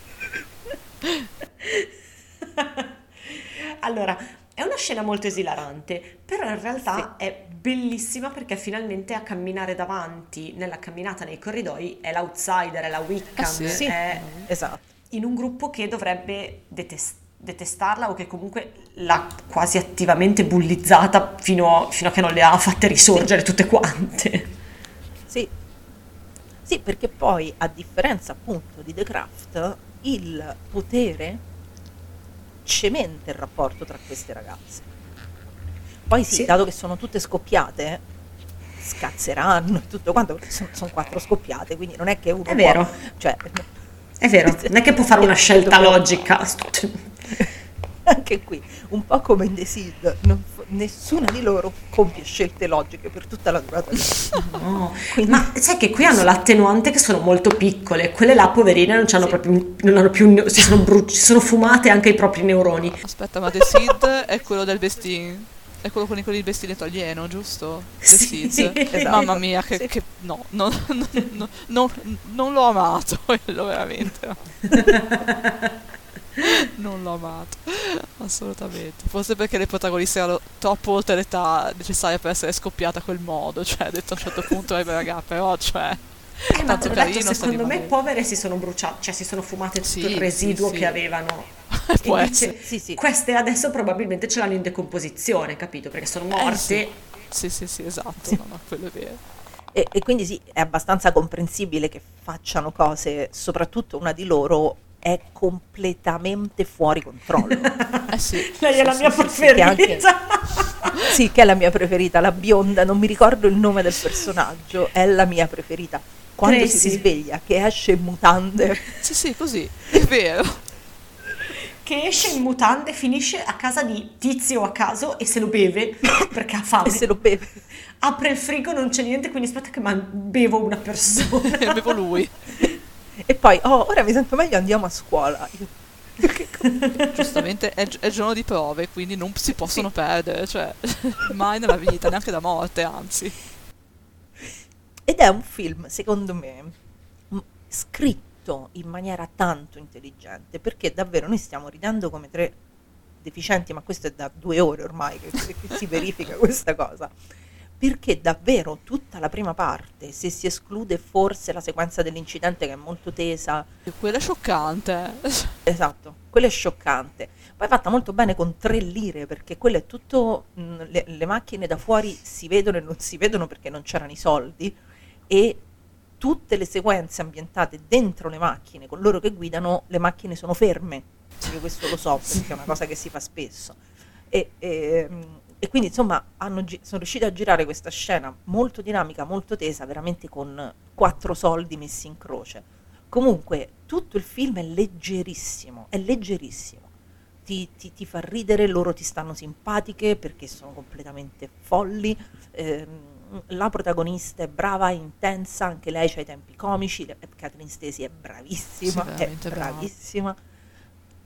Allora, è una scena molto esilarante, però in realtà sì. è bellissima, perché finalmente a camminare davanti nella camminata nei corridoi è l'outsider, è la Wiccan, sì. Sì. è esatto. in un gruppo che dovrebbe detestare detestarla o che comunque l'ha quasi attivamente bullizzata fino, fino a che non le ha fatte risorgere sì. tutte quante. Sì, sì, perché poi, a differenza appunto di The Craft, il potere cementa il rapporto tra queste ragazze. Poi sì, sì. dato che sono tutte scoppiate, scazzeranno e tutto quanto, perché sono, sono quattro scoppiate, quindi non è che uno è vero. Può, cioè, è vero, non è che può fare una scelta logica. Anche qui, un po' come in The Seed, f- nessuna di loro compie scelte logiche per tutta la durata del film. No. Quindi, ma sai che qui hanno l'attenuante che sono molto piccole, quelle là poverine non c'hanno sì. proprio, non hanno più, si sono, bru- si sono fumate anche i propri neuroni. Aspetta, ma The Seed è quello del vestito, è quello con il vestito alieno, giusto? The sì, Seed. Esatto. Mamma mia, che, sì. che no, no, no, no, no, non l'ho amato, quello veramente. Non l'ho amato assolutamente, forse perché le protagoniste erano troppo oltre l'età necessaria per essere scoppiata a quel modo, cioè detto a un certo punto raga, però cioè eh, ma te l'ho detto, secondo me povere si sono bruciate, cioè si sono fumate tutto sì, il residuo sì, sì. che avevano può e dice, sì, sì. queste adesso probabilmente ce l'hanno in decomposizione, capito, perché sono morte eh, sì. sì sì sì esatto sì. No, no, quello è vero. E, e quindi sì, è abbastanza comprensibile che facciano cose, soprattutto una di loro è completamente fuori controllo. Eh sì, lei è sì, la mia sì, preferita. Sì che, anche, sì, che è la mia preferita, la bionda, non mi ricordo il nome del personaggio, è la mia preferita. Quando Tracy. Si sveglia, che esce in mutande. Sì, sì, così, è vero. Che esce in mutande, finisce a casa di tizio a caso e se lo beve, perché ha fame. E se lo beve. Apre il frigo, non c'è niente, quindi aspetta che man- bevo una persona. Bevo lui. E poi, oh, ora mi sento meglio, andiamo a scuola. Io... Giustamente è, gi- è giorno di prove, quindi non si possono sì. perdere, cioè mai nella vita, neanche da morte, anzi. Ed è un film, secondo me, m- scritto in maniera tanto intelligente, perché davvero noi stiamo ridendo come tre deficienti, ma questo è da due ore ormai che, che si verifica questa cosa. Perché davvero tutta la prima parte, se si esclude forse la sequenza dell'incidente che è molto tesa... Quella è scioccante. Esatto, quella è scioccante. Poi è fatta molto bene con tre lire, perché quello è tutto... Mh, le, le macchine da fuori si vedono e non si vedono perché non c'erano i soldi, e tutte le sequenze ambientate dentro le macchine, con loro che guidano, le macchine sono ferme. Io questo lo so perché è una cosa che si fa spesso. E, e, e quindi insomma hanno, sono riusciti a girare questa scena molto dinamica, molto tesa, veramente con quattro soldi messi in croce. Comunque tutto il film è leggerissimo, è leggerissimo. Ti, ti, ti fa ridere, loro ti stanno simpatiche perché sono completamente folli, eh, la protagonista è brava, è intensa, anche lei c'ha i tempi comici, Catherine Stacey è bravissima, sì, è bravissima. Bravo.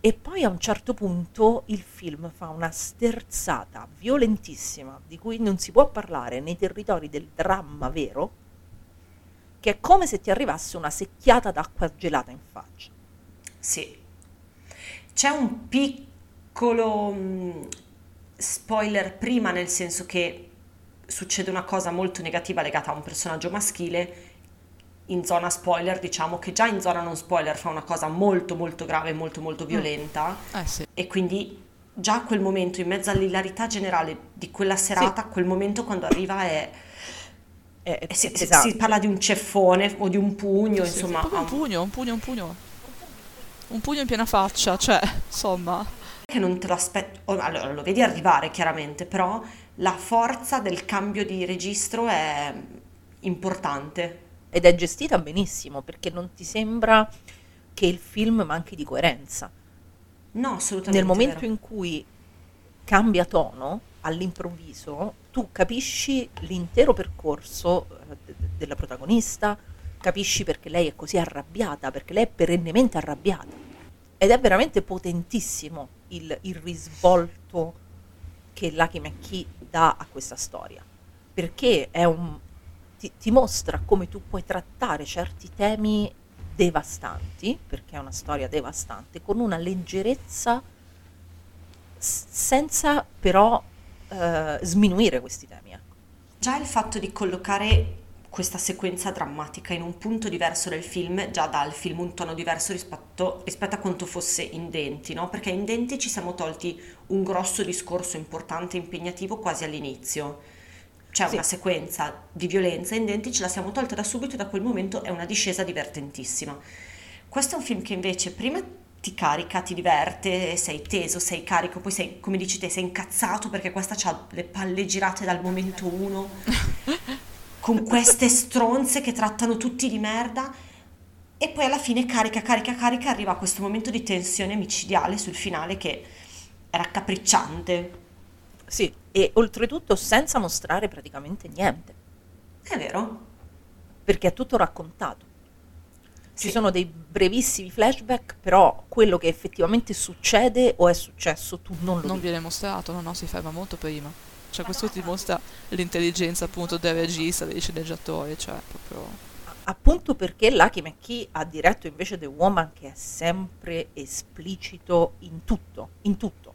E poi a un certo punto il film fa una sterzata violentissima, di cui non si può parlare nei territori del dramma vero, che è come se ti arrivasse una secchiata d'acqua gelata in faccia. Sì. C'è un piccolo mh, spoiler prima, nel senso che succede una cosa molto negativa legata a un personaggio maschile, in zona spoiler diciamo, che già in zona non spoiler fa una cosa molto molto grave, molto molto violenta, mm. ah, sì. E quindi già a quel momento, in mezzo all'ilarità generale di quella serata, sì. Quel momento quando arriva è... è, è si, si parla di un ceffone o di un pugno, sì, insomma... Sì, un pugno, un pugno, un pugno... un pugno in piena faccia, cioè, insomma... Che non te lo aspetti... Allora, lo vedi arrivare, chiaramente, però la forza del cambio di registro è importante. Ed è gestita benissimo, perché non ti sembra che il film manchi di coerenza. No, assolutamente. Nel momento in cui cambia tono, all'improvviso, tu capisci l'intero percorso della protagonista, capisci perché lei è così arrabbiata, perché lei è perennemente arrabbiata, ed è veramente potentissimo il, il risvolto che Lucky McKee dà a questa storia, perché è un, ti, ti mostra come tu puoi trattare certi temi devastanti, perché è una storia devastante, con una leggerezza senza però eh, sminuire questi temi. Ecco. Già il fatto di collocare questa sequenza drammatica in un punto diverso del film già dà al film un tono diverso rispetto, rispetto a quanto fosse in Denti, no? Perché in Denti ci siamo tolti un grosso discorso importante e impegnativo quasi all'inizio. C'è sì. Una sequenza di violenza, in Denti ce la siamo tolta da subito, e da quel momento è una discesa divertentissima. Questo è un film che invece prima ti carica, ti diverte, sei teso, sei carico, poi sei, come dici te, sei incazzato perché questa c'ha le palle girate dal momento uno. Con queste stronze che trattano tutti di merda, e poi alla fine carica, carica, carica, arriva a questo momento di tensione micidiale sul finale che è raccapricciante. Sì, e oltretutto senza mostrare praticamente niente. È vero. Perché è tutto raccontato. Ci sì. Sono dei brevissimi flashback, però quello che effettivamente succede o è successo tu non lo Non viene mostrato, no, no, si ferma molto prima. Cioè questo ti mostra l'intelligenza appunto del regista, dei sceneggiatori, cioè proprio... Appunto perché Lucky McKee ha diretto invece The Woman, che è sempre esplicito in tutto, in tutto.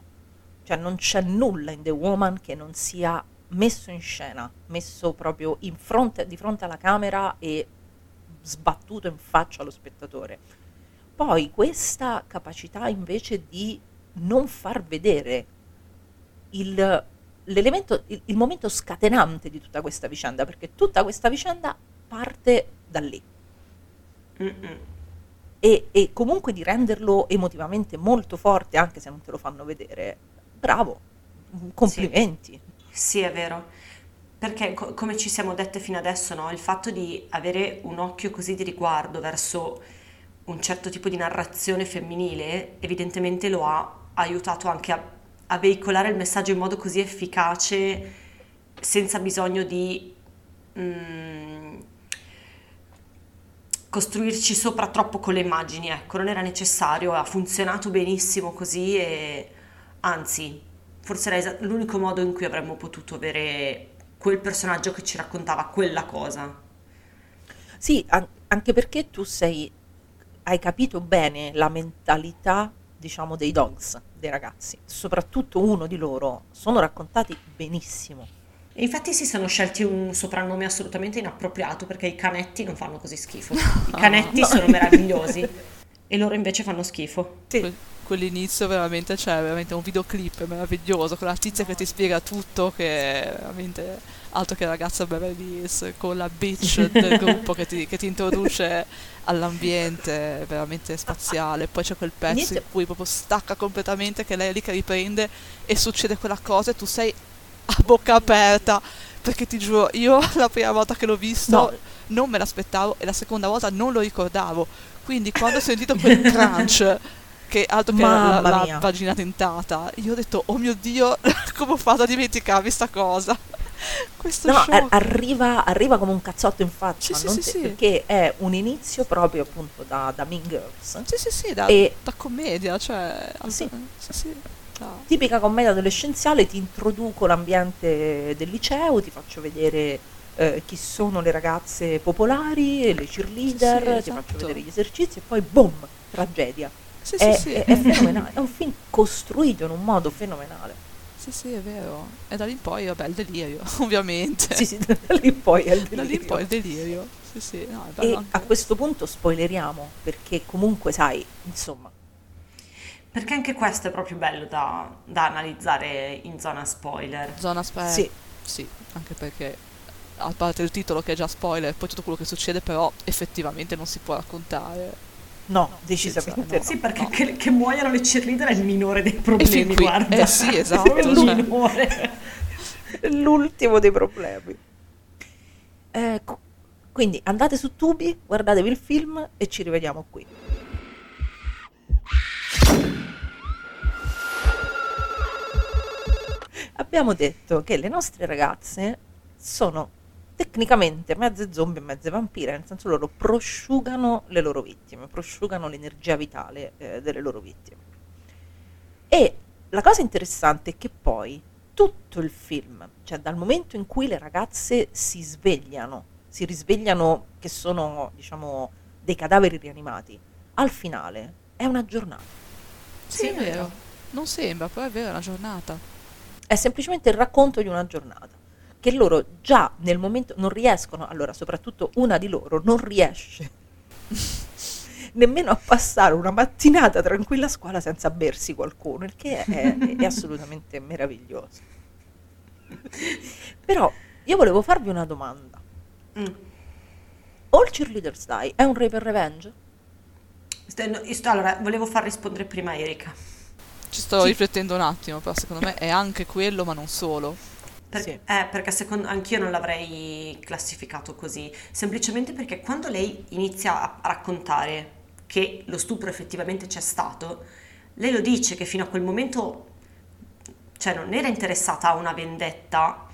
Cioè non c'è nulla in The Woman che non sia messo in scena, messo proprio in fronte, di fronte alla camera e sbattuto in faccia allo spettatore. Poi questa capacità invece di non far vedere il... L'elemento, il, il momento scatenante di tutta questa vicenda, perché tutta questa vicenda parte da lì e, e comunque di renderlo emotivamente molto forte, anche se non te lo fanno vedere. Bravo, complimenti. Sì, sì, è vero, perché co- come ci siamo dette fino adesso, no? Il fatto di avere un occhio così di riguardo verso un certo tipo di narrazione femminile evidentemente lo ha aiutato anche a a veicolare il messaggio in modo così efficace, senza bisogno di mh, costruirci sopra troppo con le immagini, ecco, non era necessario, ha funzionato benissimo così, e anzi, forse era l'unico modo in cui avremmo potuto avere quel personaggio che ci raccontava quella cosa. Sì, an- anche perché tu sei, hai capito bene la mentalità, diciamo, dei dogs, dei ragazzi, soprattutto uno di loro, sono raccontati benissimo. E infatti si sono scelti un soprannome assolutamente inappropriato, perché i canetti non fanno così schifo. I canetti no, sono meravigliosi. e loro invece fanno schifo. Sì. Quell'inizio veramente, cioè, veramente un videoclip meraviglioso, con la tizia che ti spiega tutto, che è veramente altro che ragazza Beverly Hills, con la bitch del gruppo che ti, che ti introduce all'ambiente, veramente spaziale. Poi c'è quel pezzo Inizio. in cui proprio stacca completamente, che lei è lì che riprende e succede quella cosa e tu sei a bocca aperta, perché ti giuro, io la prima volta che l'ho visto no. non me l'aspettavo, e la seconda volta non lo ricordavo, quindi quando ho sentito quel crunch che altro che la, la vagina tentata, io ho detto oh mio Dio, come ho fatto a dimenticarmi sta cosa. Questo no, shock. Arriva, arriva come un cazzotto in faccia, sì, non sì, te, sì. perché è un inizio proprio appunto da, da Mean Girls, sì sì sì, da, e, da commedia, cioè sì. Sì, sì, da. tipica commedia adolescenziale. Ti introduco l'ambiente del liceo, ti faccio vedere eh, chi sono le ragazze popolari, le cheerleader, sì, sì, esatto. ti faccio vedere gli esercizi e poi boom, tragedia. Sì, è, sì, sì. È, è fenomenale, è un film costruito in un modo fenomenale. Sì, sì, è vero. E da lì in poi, vabbè, il delirio, ovviamente. Sì, sì, da lì in poi è il delirio. Da lì in poi il delirio. Sì, sì. No, è e anche... a questo punto spoileriamo, perché comunque, sai, insomma. Perché anche questo è proprio bello da, da analizzare in zona spoiler. Zona spoiler. Sì. Sì, anche perché, a parte il titolo che è già spoiler, poi tutto quello che succede, però effettivamente non si può raccontare. No, no, decisamente no. Sì, perché no. Che, che muoiano le cheerleader è il minore dei problemi, guarda. Eh sì, esatto. È minore. L'ultimo dei problemi. Eh, quindi andate su Tubi, guardatevi il film e ci rivediamo qui. Abbiamo detto che le nostre ragazze sono tecnicamente mezze zombie e mezze vampire, nel senso loro prosciugano le loro vittime, prosciugano l'energia vitale eh, delle loro vittime. E la cosa interessante è che poi tutto il film, cioè dal momento in cui le ragazze si svegliano, si risvegliano che sono, diciamo, dei cadaveri rianimati, al finale è una giornata. Sì, sì, è vero, non sembra, però è vero, è una giornata. È semplicemente il racconto di una giornata. Che loro già nel momento non riescono, allora soprattutto una di loro non riesce nemmeno a passare una mattinata tranquilla a scuola senza bersi qualcuno, il che è, è assolutamente meraviglioso. Però io volevo farvi una domanda. Mm. All Cheerleaders Die è un rape and revenge? Sto, no, sto, allora, volevo far rispondere prima Erika. Ci sto sì. riflettendo un attimo, però secondo me è anche quello, ma non solo. Per, sì. eh, perché secondo, anch'io non l'avrei classificato così, semplicemente perché quando lei inizia a raccontare che lo stupro effettivamente c'è stato, lei lo dice che fino a quel momento, cioè, non era interessata a una vendetta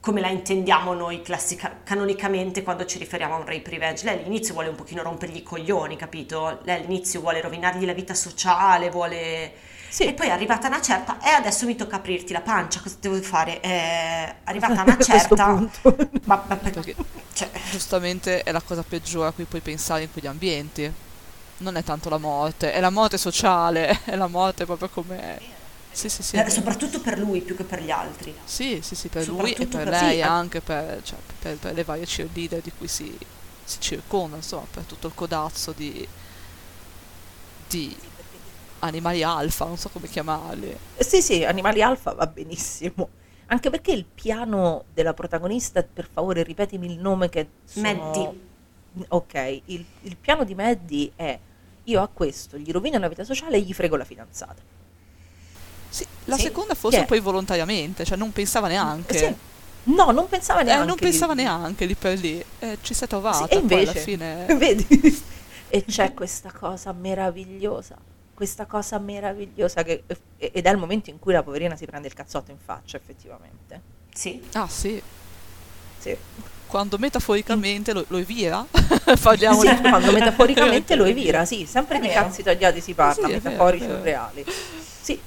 come la intendiamo noi classica, canonicamente quando ci riferiamo a un rape revenge. Lei all'inizio vuole un pochino rompergli i coglioni, capito? Lei all'inizio vuole rovinargli la vita sociale, vuole... Sì. E poi è arrivata una certa, e eh, adesso mi tocca aprirti la pancia, cosa devo fare? È arrivata una certa, ma, ma perché, cioè. Giustamente è la cosa peggiore a cui puoi pensare in quegli ambienti. Non è tanto la morte, è la morte sociale, è la morte proprio come. Sì, sì, sì, per, soprattutto per lui più che per gli altri. Sì, sì, sì, per lui e per, per lei, sì, anche per, cioè, per, per le varie cheerleader di cui si, si circonda, insomma, per tutto il codazzo di. di animali alfa, non so come chiamarli. Sì, sì, animali alfa va benissimo. Anche perché il piano della protagonista, per favore ripetimi il nome che sono... Maddie. Ok, il, il piano di Maddie è: io a questo gli rovino la vita sociale e gli frego la fidanzata. Sì, la sì? seconda forse yeah. poi volontariamente, cioè non pensava neanche. Sì. No, non pensava neanche. Eh, non pensava lì. neanche lì per lì. Eh, ci sei trovata, sì, e invece, poi alla fine. Vedi? E c'è questa cosa meravigliosa. Questa cosa meravigliosa che, ed è il momento in cui la poverina si prende il cazzotto in faccia, effettivamente. Sì. Ah, sì. Sì. Quando metaforicamente lo, lo evira, parliamo sì, di... quando metaforicamente lo evira, sì, sempre di cazzi tagliati si parla, sì, metaforici o reali. Sì.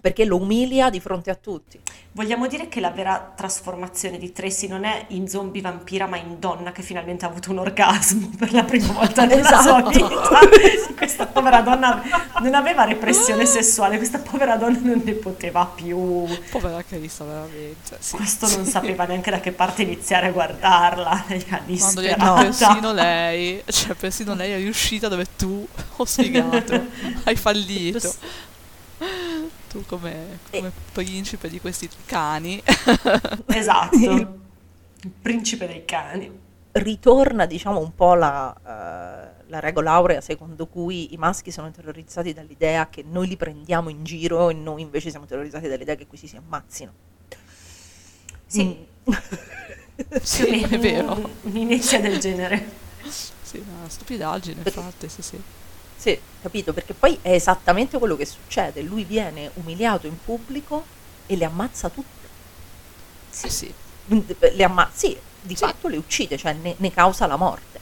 perché lo umilia di fronte a tutti. Vogliamo dire che la vera trasformazione di Tracy non è in zombie vampira, ma in donna che finalmente ha avuto un orgasmo per la prima volta nella esatto. sua vita. Questa povera donna non aveva repressione sessuale, questa povera donna non ne poteva più. Povera Crisa, veramente. Sì, Questo sì. non sapeva neanche da che parte iniziare a guardarla. Quando è persino lei, cioè persino lei è riuscita dove tu, ho spiegato, hai fallito. Tu come, come principe di questi cani. Esatto, il principe dei cani. Ritorna, diciamo, un po' la, uh, la regola aurea secondo cui i maschi sono terrorizzati dall'idea che noi li prendiamo in giro e noi invece siamo terrorizzati dall'idea che questi si ammazzino. Sì, mm. sì, sì, è vero. Un'inizia del genere. Sì, una stupidaggine, infatti, sì, sì. Sì, capito, perché poi è esattamente quello che succede, lui viene umiliato in pubblico e le ammazza tutte. Sì, sì. Le ammazza, sì, di sì. fatto le uccide, cioè ne, ne causa la morte.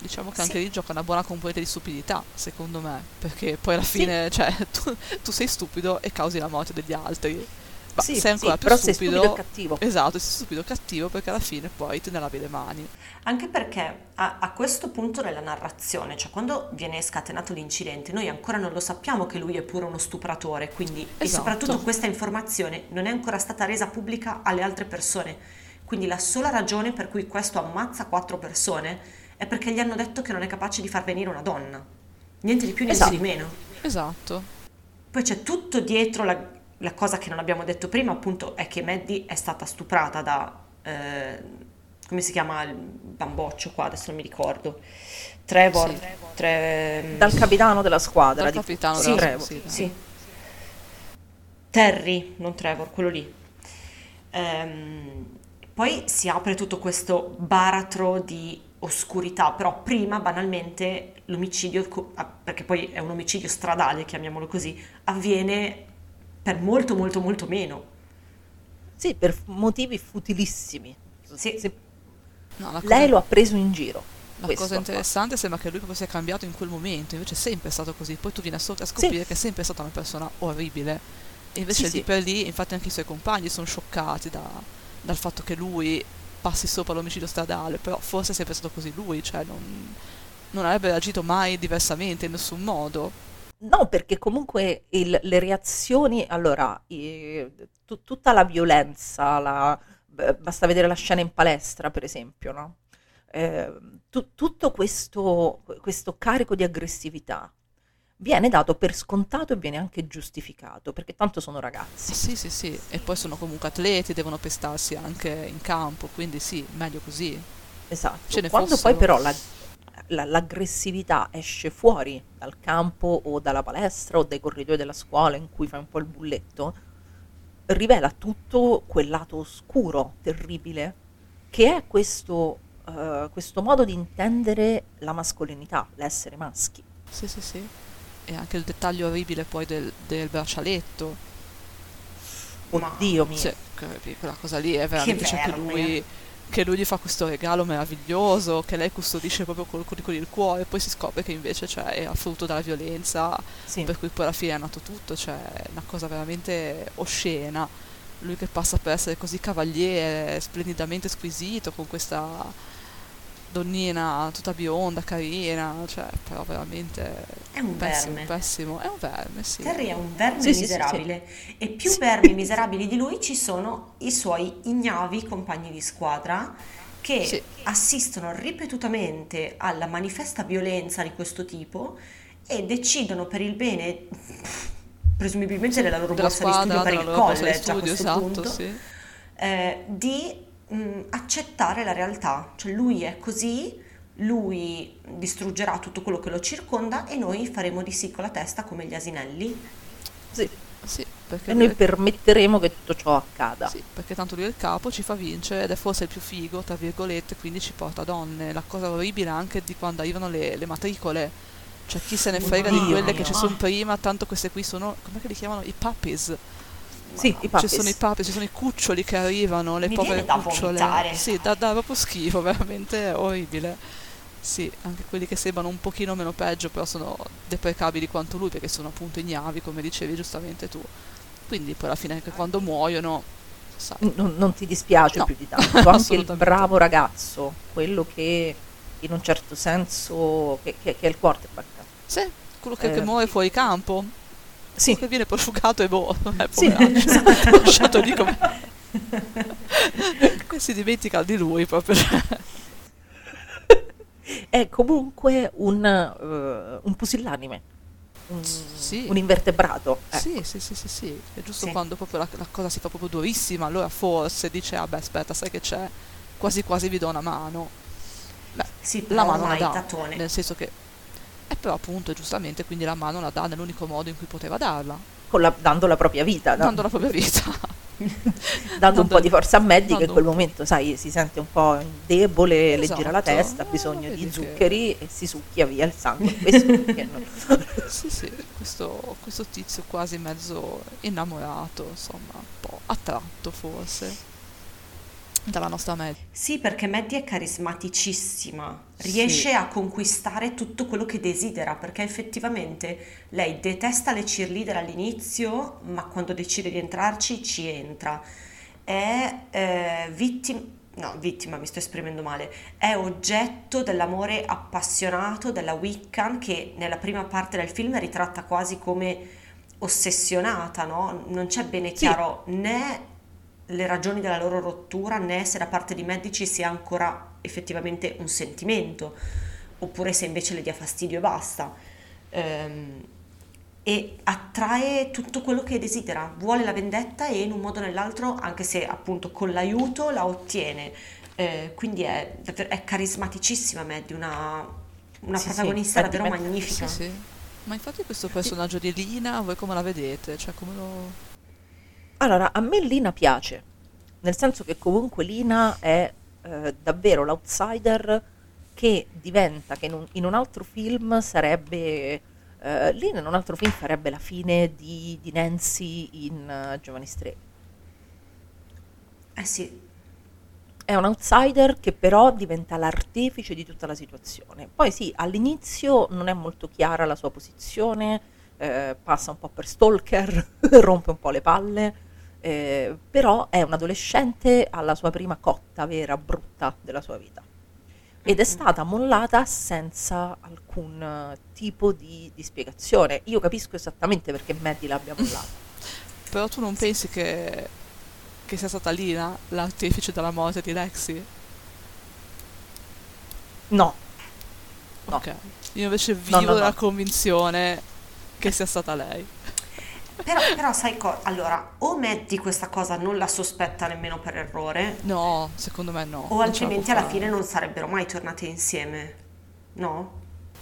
Diciamo che anche sì. lì gioca una buona componente di stupidità, secondo me, perché poi alla fine, sì. cioè, tu, tu sei stupido e causi la morte degli altri. Ma sì, sei ancora sì, più però stupido, sei stupido e cattivo. Esatto, sei stupido e cattivo perché alla fine poi te ne lavi le mani. Anche perché a, a questo punto nella narrazione, cioè quando viene scatenato l'incidente, noi ancora non lo sappiamo che lui è pure uno stupratore, quindi esatto. e soprattutto questa informazione non è ancora stata resa pubblica alle altre persone, quindi la sola ragione per cui questo ammazza quattro persone è perché gli hanno detto che non è capace di far venire una donna, niente di più niente esatto. di meno. Esatto. Poi c'è tutto dietro la... La cosa che non abbiamo detto prima, appunto, è che Maddie è stata stuprata da, eh, come si chiama il bamboccio qua, adesso non mi ricordo, Trevor, sì. Trevor. Tre... dal capitano della squadra. Dal capitano di... della sì, Trevor. Sì, sì. sì. Terry, non Trevor, quello lì. Ehm, poi si apre tutto questo baratro di oscurità, però prima, banalmente, l'omicidio, perché poi è un omicidio stradale, chiamiamolo così, avviene... per molto molto molto meno. Sì, per motivi futilissimi. Sì. Se... No, cosa... Lei lo ha preso in giro. La cosa interessante sembra che lui proprio sia cambiato in quel momento, invece è sempre stato così. Poi tu vieni a scoprire sì. che è sempre stata una persona orribile. E invece sì, lì sì. per lì, infatti anche i suoi compagni sono scioccati da, dal fatto che lui passi sopra l'omicidio stradale, però forse è sempre stato così lui, cioè non, non avrebbe agito mai diversamente in nessun modo. No, perché comunque il, le reazioni, allora, eh, t- tutta la violenza, la, b- basta vedere la scena in palestra, per esempio, no? Eh, t- tutto questo, questo carico di aggressività viene dato per scontato e viene anche giustificato, perché tanto sono ragazzi. Sì, sì, sì, e poi sono comunque atleti, devono pestarsi anche in campo, quindi sì, meglio così. Esatto, ce ne quando fossero... poi però... la l'aggressività esce fuori dal campo o dalla palestra o dai corridoi della scuola in cui fai un po' il bulletto, rivela tutto quel lato oscuro, terribile, che è questo, uh, questo modo di intendere la mascolinità, l'essere maschi. Sì, sì, sì. E anche il dettaglio orribile poi del, del braccialetto. Oddio mio. Cioè, quella cosa lì è veramente... Che verme. Cioè che lui... che lui gli fa questo regalo meraviglioso, che lei custodisce proprio col, con il cuore, e poi si scopre che invece cioè, è frutto dalla violenza, sì. per cui poi alla fine è nato tutto, cioè una cosa veramente oscena. Lui che passa per essere così cavaliere, splendidamente squisito, con questa donnina tutta bionda, carina, cioè però veramente è un pessimo, verme. Pessimo. È un verme, sì. Terry è un verme sì, miserabile sì, sì, sì. e più sì. vermi miserabili di lui ci sono i suoi ignavi compagni di squadra che sì. assistono ripetutamente alla manifesta violenza di questo tipo e decidono per il bene presumibilmente sì, della loro della borsa squadra, di studio per il college studio, a questo esatto, punto sì. eh, di accettare la realtà, cioè lui è così, lui distruggerà tutto quello che lo circonda e noi faremo di sì con la testa come gli asinelli. Sì, sì, perché e noi è... permetteremo che tutto ciò accada. Sì, perché tanto lui è il capo, ci fa vincere ed è forse il più figo, tra virgolette, quindi ci porta donne. La cosa orribile anche di quando arrivano le, le matricole, cioè chi se ne frega oh, di quelle oh, che oh. ci sono prima, tanto queste qui sono, com'è che li chiamano? I puppies. Sì, no. Ci sono i papi, ci sono i cuccioli che arrivano, le Mi povere da cucciole. Vomitare. Sì, da, da proprio schifo, veramente orribile. Sì, anche quelli che sembrano un pochino meno peggio, però sono deprecabili quanto lui, perché sono appunto ignavi, come dicevi giustamente tu. quindi poi alla fine anche quando muoiono sai. Non, non ti dispiace no. più di tanto, anche il bravo ragazzo, quello che in un certo senso che, che, che è il quarterback, sì, quello che, eh, che muove fuori campo, sì, che viene prosciugato e boh, eh, sì, esatto. Lasciato lì come e si dimentica di lui proprio. È comunque un, uh, un pusillanime, un, sì. un invertebrato, ecco. Sì, sì, sì, sì, sì, è giusto, sì. Quando proprio la, la cosa si fa proprio durissima, allora forse dice, ah beh, aspetta, sai che c'è, quasi quasi vi do una mano. Beh, sì, la mano la dà, nel senso che è, però appunto giustamente, quindi la mano la dà nell'unico modo in cui poteva darla, con la, dando la propria vita, dando no? la propria vita. dando, dando un po' di forza a Maddie, che in quel momento sai si sente un po' debole, esatto. Le gira la testa, ha bisogno eh, di zuccheri che... e si succhia via il sangue. Questo, non... sì, sì, questo, questo tizio quasi mezzo innamorato, insomma un po' attratto forse dalla nostra Maddie. Sì, perché Maddie è carismaticissima, riesce sì. a conquistare tutto quello che desidera, perché effettivamente lei detesta le cheerleader all'inizio, ma quando decide di entrarci ci entra. È eh, vittima, no vittima mi sto esprimendo male, è oggetto dell'amore appassionato della Wiccan, che nella prima parte del film è ritratta quasi come ossessionata, no? Non c'è bene chiaro sì. né le ragioni della loro rottura, né se da parte di Maddie ci sia ancora effettivamente un sentimento, oppure se invece le dia fastidio e basta. Ehm, e attrae tutto quello che desidera, vuole la vendetta e in un modo o nell'altro, anche se appunto con l'aiuto, la ottiene. Ehm, quindi è, è carismaticissima Maddie, una, una sì, protagonista sì, davvero Maddie. magnifica. Sì, sì. Ma infatti questo personaggio di Lina, voi come la vedete? Cioè come lo... Allora, a me Lina piace, nel senso che comunque Lina è eh, davvero l'outsider che diventa, che in un, in un altro film sarebbe, eh, Lina in un altro film farebbe la fine di, di Nancy in uh, Giovani Streghe. Eh sì. È un outsider che però diventa l'artefice di tutta la situazione. Poi sì, all'inizio non è molto chiara la sua posizione, eh, passa un po' per stalker, rompe un po' le palle. Eh, però è un adolescente alla sua prima cotta vera, brutta della sua vita, ed è stata mollata senza alcun tipo di, di spiegazione. Io capisco esattamente perché Maddie l'abbia mollata. Però tu non pensi che, che sia stata Lina l'artefice della morte di Lexi? No, no. Okay. Io invece vivo no, no, la no. convinzione che sia stata lei. Però, però sai cosa? Allora, o Maddie questa cosa non la sospetta nemmeno per errore. No, secondo me no. O altrimenti alla fare. fine non sarebbero mai tornate insieme, no?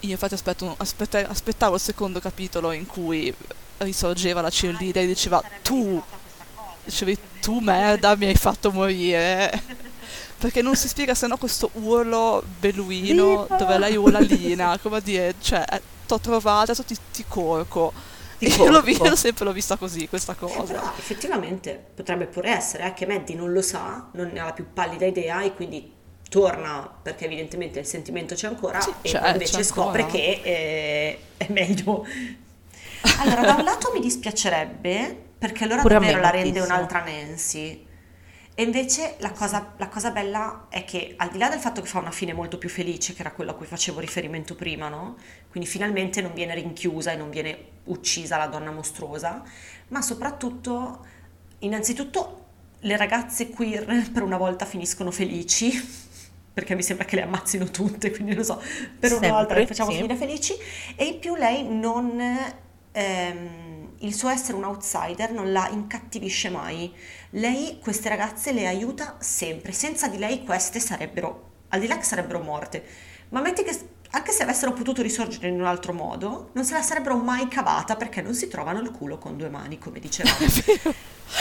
Io infatti aspetto, aspetta, aspettavo il secondo capitolo in cui risorgeva la cheerleader e diceva tu, dicevi tu merda mi hai fatto morire, perché non si spiega se no questo urlo beluino Lina. Dove lei urla Lina, come a dire, cioè t'ho trovata, adesso ti, ti corco. Io l'ho vista, sempre l'ho vista così questa cosa. Ah, effettivamente potrebbe pure essere eh, che Maddie non lo sa, non ne ha la più pallida idea e quindi torna, perché evidentemente il sentimento c'è ancora, sì, e c'è, invece c'è scopre ancora. Che eh, è meglio. Allora da un lato mi dispiacerebbe, perché allora pure davvero la rende un'altra Nancy, e invece la cosa, la cosa bella è che al di là del fatto che fa una fine molto più felice, che era quello a cui facevo riferimento prima, no? Quindi finalmente non viene rinchiusa e non viene uccisa la donna mostruosa, ma soprattutto, innanzitutto le ragazze queer per una volta finiscono felici, perché mi sembra che le ammazzino tutte, quindi lo so, per sempre, una volta le facciamo sì. finire felici, e in più lei non... Ehm, il suo essere un outsider non la incattivisce mai. Lei queste ragazze le aiuta sempre, senza di lei queste sarebbero, al di là che sarebbero morte, ma metti che anche se avessero potuto risorgere in un altro modo non se la sarebbero mai cavata, perché non si trovano il culo con due mani, come dicevamo.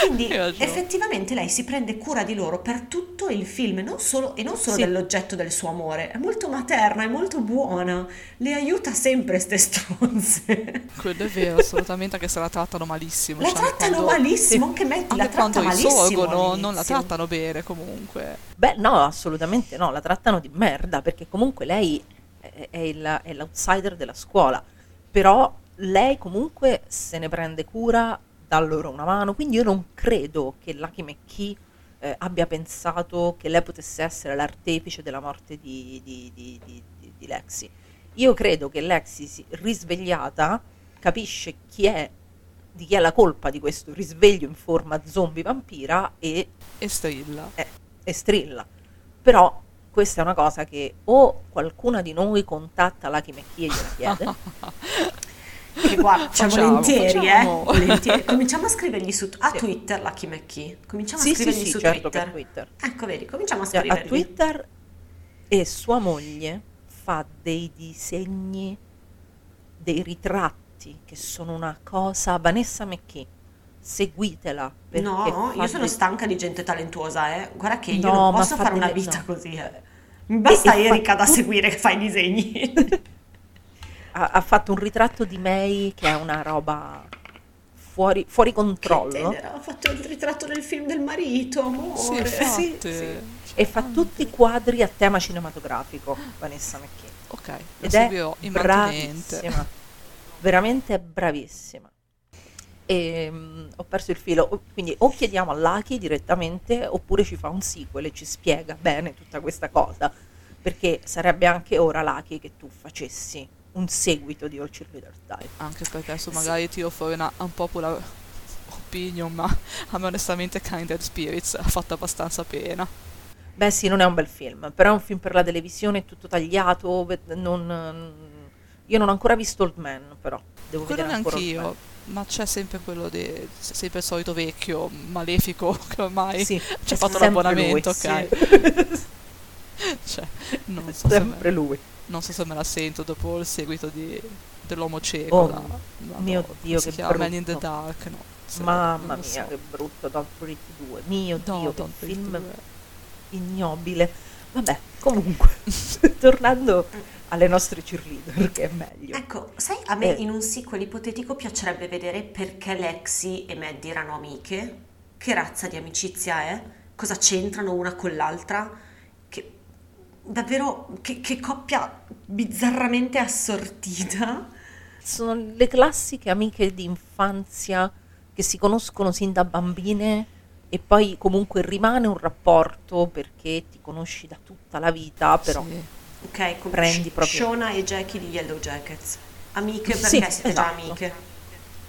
Quindi effettivamente lei si prende cura di loro per tutto il film, non solo, e non solo sì. dell'oggetto del suo amore, è molto materna, è molto buona, le aiuta sempre ste stronze. Quello è vero, assolutamente, anche se la trattano malissimo. La cioè, trattano quando... malissimo, anche me la tratta malissimo insorgono, non la trattano bene comunque. Beh no, assolutamente no, la trattano di merda, perché comunque lei è, è, il, è l'outsider della scuola, però lei comunque se ne prende cura dà loro una mano, quindi io non credo che Lucky McKee eh, abbia pensato che lei potesse essere l'artefice della morte di, di, di, di, di, di Lexi. Io credo che Lexi, si, risvegliata, capisce chi è, di chi è la colpa di questo risveglio in forma zombie vampira e, e strilla. Eh, e strilla. Però questa è una cosa che o qualcuna di noi contatta Lucky McKee e gliela chiede. E guarda, facciamo, cioè, volentieri, facciamo. Eh, volentieri. Cominciamo a scrivergli su a sì. Twitter Lucky McKee. Cominciamo sì, a scrivergli sì, sì, su certo, Twitter. Per Twitter. Ecco, vedi, cominciamo a scrivergli. A Twitter, e sua moglie fa dei disegni, dei ritratti che sono una cosa. Vanessa McKee, seguitela. No, io sono dei... stanca di gente talentuosa, eh. Guarda che io no, non posso fare una vita no. così. Eh. Mi basta e, Erika da tu... seguire che fa i disegni. Ha, ha fatto un ritratto di May che è una roba fuori, fuori controllo. Ha fatto il ritratto del film del marito, amore. Sì, sì, sì. E fa tutti i quadri a tema cinematografico, Vanessa McKee. Ok, ed è bravissima, veramente bravissima. E, um, ho perso il filo, quindi o chiediamo a Lucky direttamente oppure ci fa un sequel e ci spiega bene tutta questa cosa, perché sarebbe anche ora, Lucky, che tu facessi un seguito di All Cheerleaders Die. Anche perché adesso magari sì. tiro fuori una un unpopular opinion, ma a me onestamente Kindred Spirits ha fatto abbastanza pena. Beh sì, non è un bel film, però è un film per la televisione, tutto tagliato, non... io non ho ancora visto Old Man, però devo quello vedere ancora anch'io, Old Man. Ma c'è sempre quello de... sempre il solito vecchio malefico che ormai sì, ci ha fatto l'abbonamento, lui, ok? Sì. Cioè, non so sempre se me... lui. Non so se me la sento dopo il seguito di dell'uomo cieco. Oh, la, la, mio no, Dio, che brutto. Man in the Dark, no. Se Mamma mia, so. Che brutto, Don't Breathe due. Mio no, Dio, che film due. Ignobile. Vabbè, comunque, tornando alle nostre cheerleader, che è meglio. Ecco, sai, a me eh. in un sequel ipotetico piacerebbe vedere perché Lexi e Maddie erano amiche. Che razza di amicizia è? Cosa c'entrano una con l'altra? Davvero, che, che coppia bizzarramente assortita. Sono le classiche amiche di infanzia che si conoscono sin da bambine e poi comunque rimane un rapporto perché ti conosci da tutta la vita, però sì. Ok, come prendi proprio... Shona e Jackie di Yellow Jackets, amiche perché sì, siete esatto. già amiche.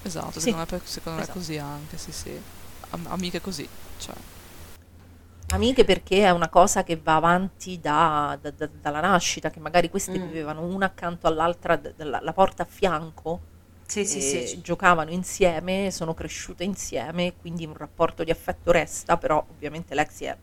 Esatto, secondo, sì. me, secondo esatto. me è così anche, sì sì, Am- amiche così, cioè... Amiche perché è una cosa che va avanti da, da, da, dalla nascita, che magari queste mm. vivevano una accanto all'altra, d- d- la porta a fianco, sì, sì, sì. giocavano insieme, sono cresciute insieme, quindi un rapporto di affetto resta, però ovviamente Lexi è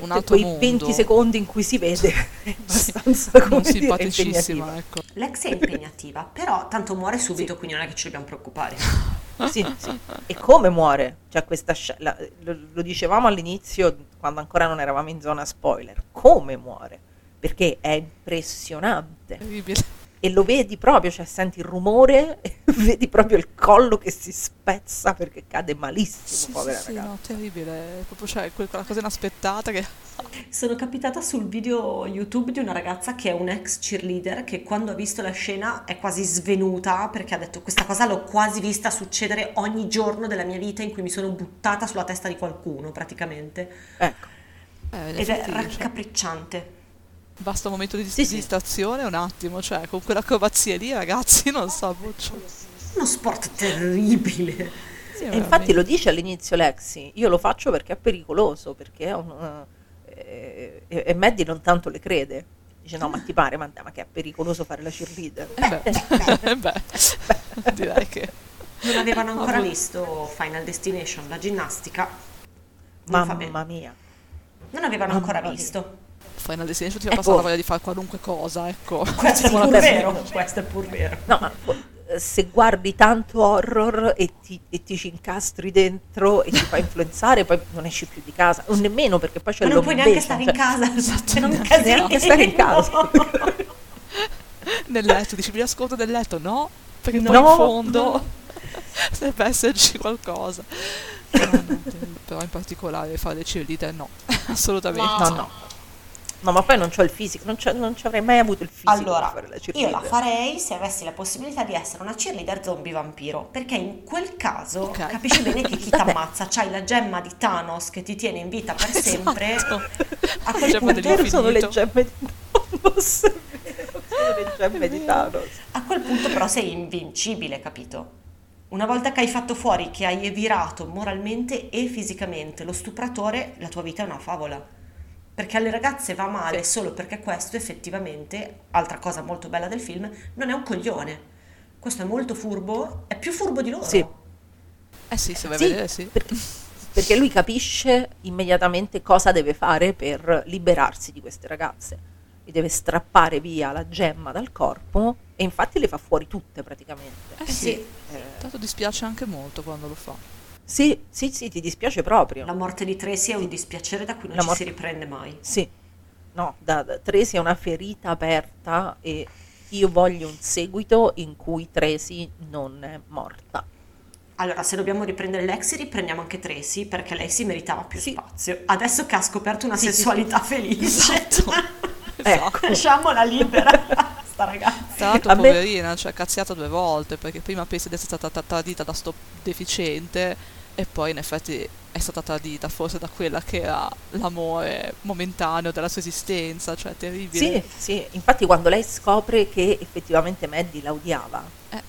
un altro mondo. Quei venti secondi in cui si vede è abbastanza sì, non simpaticissima, ecco. Lexi è impegnativa, però tanto muore subito, sì. quindi non è che ci dobbiamo preoccupare. Sì, sì. E come muore? Cioè questa sc- la, lo, lo dicevamo all'inizio quando ancora non eravamo in zona spoiler. Come muore? Perché è impressionante. Terribile. E lo vedi proprio, cioè senti il rumore, vedi proprio il collo che si spezza perché cade malissimo, sì, povera sì, ragazza. Sì, no, terribile, proprio cioè quella cosa inaspettata che... Sono capitata sul video YouTube di una ragazza che è un ex cheerleader che quando ha visto la scena è quasi svenuta perché ha detto questa cosa l'ho quasi vista succedere ogni giorno della mia vita in cui mi sono buttata sulla testa di qualcuno praticamente. Ecco. Eh, Ed è raccapricciante. Basta un momento di distrazione, sì, sì. un attimo, cioè con quell'acrobazia lì ragazzi non so, boccio. Uno sport terribile. Sì, e infatti lo dice all'inizio Lexi, io lo faccio perché è pericoloso, perché è un, eh, e Maddie non tanto le crede, dice no ma ti pare, ma, ma che è pericoloso fare la cheerleader. Eh beh, eh beh direi che... Non avevano ancora Vabbè. visto Final Destination, la ginnastica. Non Mamma mia. Non avevano Mamma ancora mia. visto. Final Destination ti fa passare la voglia di fare qualunque cosa, ecco. Questo è pur vero, questo è pur vero. No, ma se guardi tanto horror e ti, e ti ci incastri dentro e ti fa influenzare, poi non esci più di casa, o nemmeno perché poi c'è ma non puoi neanche stare in casa, cioè, non puoi neanche stare in casa. Nel letto, dici mi ascolto del letto, no, perché no, poi in fondo no. deve esserci qualcosa. No, no, però in particolare fare le cheerleader no, assolutamente no. no. no. No, ma poi non c'ho il fisico, non, non ci avrei mai avuto il fisico. Allora, per fare la io la farei se avessi la possibilità di essere una cheerleader zombie vampiro, perché in quel caso okay. capisci bene che chi ti ammazza, c'hai la gemma di Thanos che ti tiene in vita per sempre. Esatto. A quel punto sono le gemme di Thanos. Le gemme di Thanos. A quel punto però sei invincibile, capito? Una volta che hai fatto fuori, che hai evirato moralmente e fisicamente lo stupratore, la tua vita è una favola. Perché alle ragazze va male sì. solo perché questo effettivamente, altra cosa molto bella del film, non è un coglione. Questo è molto furbo, è più furbo di loro. Sì. Eh sì, se vai a sì, vedere sì. Perché, perché lui capisce immediatamente cosa deve fare per liberarsi di queste ragazze. E deve strappare via la gemma dal corpo e infatti le fa fuori tutte praticamente. Eh sì. sì. Tanto dispiace anche molto quando lo fa. Sì, sì, sì, ti dispiace proprio. La morte di Tracy è un dispiacere da cui non la ci morte... si riprende mai. Sì, no, da, da, Tracy è una ferita aperta e io voglio un seguito in cui Tracy non è morta. Allora, se dobbiamo riprendere Lexi, riprendiamo anche Tracy, perché lei si meritava più sì. spazio. Adesso che ha scoperto una sì, sessualità sì, sì. felice, esatto. Ecco. Eh, lasciamola libera. Sta ragazza, tra l'altro, poverina, me... cioè cazziata due volte, perché prima pensa di essere stata tradita da sto deficiente e poi in effetti è stata tradita forse da quella che era l'amore momentaneo della sua esistenza, cioè terribile. Sì, sì, infatti quando lei scopre che effettivamente Maddie la odiava, eh,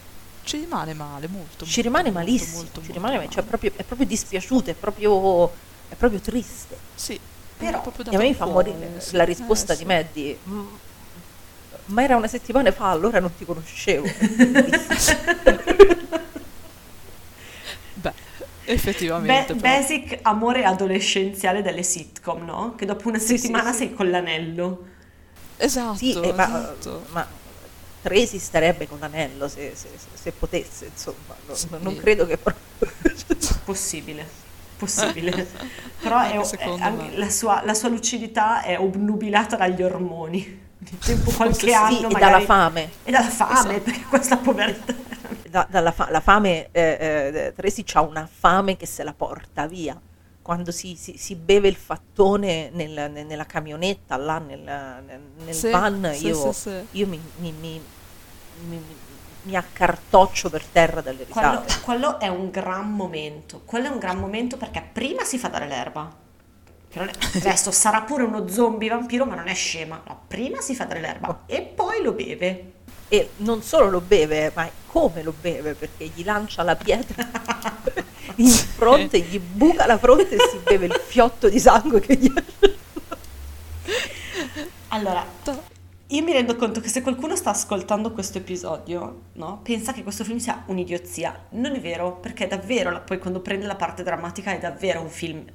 ci rimane male, molto. Ci molto, rimane malissimo, molto, molto, ci rimane male. Cioè, è proprio, è proprio dispiaciuta, è proprio, è proprio triste. Sì, però e a me mi fa morire sì. la risposta eh, di sì. Maddie. Mm. Ma era una settimana fa, allora non ti conoscevo. Beh, effettivamente. Be- basic amore adolescenziale delle sitcom, no? Che dopo una settimana sì, sì, sei sì. con l'anello. Esatto, sì, eh, esatto. Ma, ma Tracy starebbe con l'anello se, se, se, se potesse, insomma. No, sì. Non credo che... Possibile. Possibile. Però è, è, anche la, sua, la sua lucidità è obnubilata dagli ormoni. Tempo qualche sì, anno e magari... dalla fame e dalla fame esatto. perché questa povertà da, dalla fa- la fame eh, eh, Tracy c'ha una fame che se la porta via quando si, si, si beve il fattone nel, nel, nella camionetta là nel, nel, nel sì, van sì, io, sì, sì. io mi, mi, mi, mi, mi accartoccio per terra dalle risate. Quello, quello è un gran momento quello è un gran momento perché prima si fa dare l'erba. Non è, adesso sarà pure uno zombie vampiro, ma non è scema. No, prima si fa dell'erba e poi lo beve. E non solo lo beve, ma come lo beve? Perché gli lancia la pietra in fronte, gli buca la fronte e si beve il fiotto di sangue che gli. Allora, io mi rendo conto che se qualcuno sta ascoltando questo episodio, no, pensa che questo film sia un'idiozia. Non è vero, perché davvero, poi quando prende la parte drammatica, è davvero un film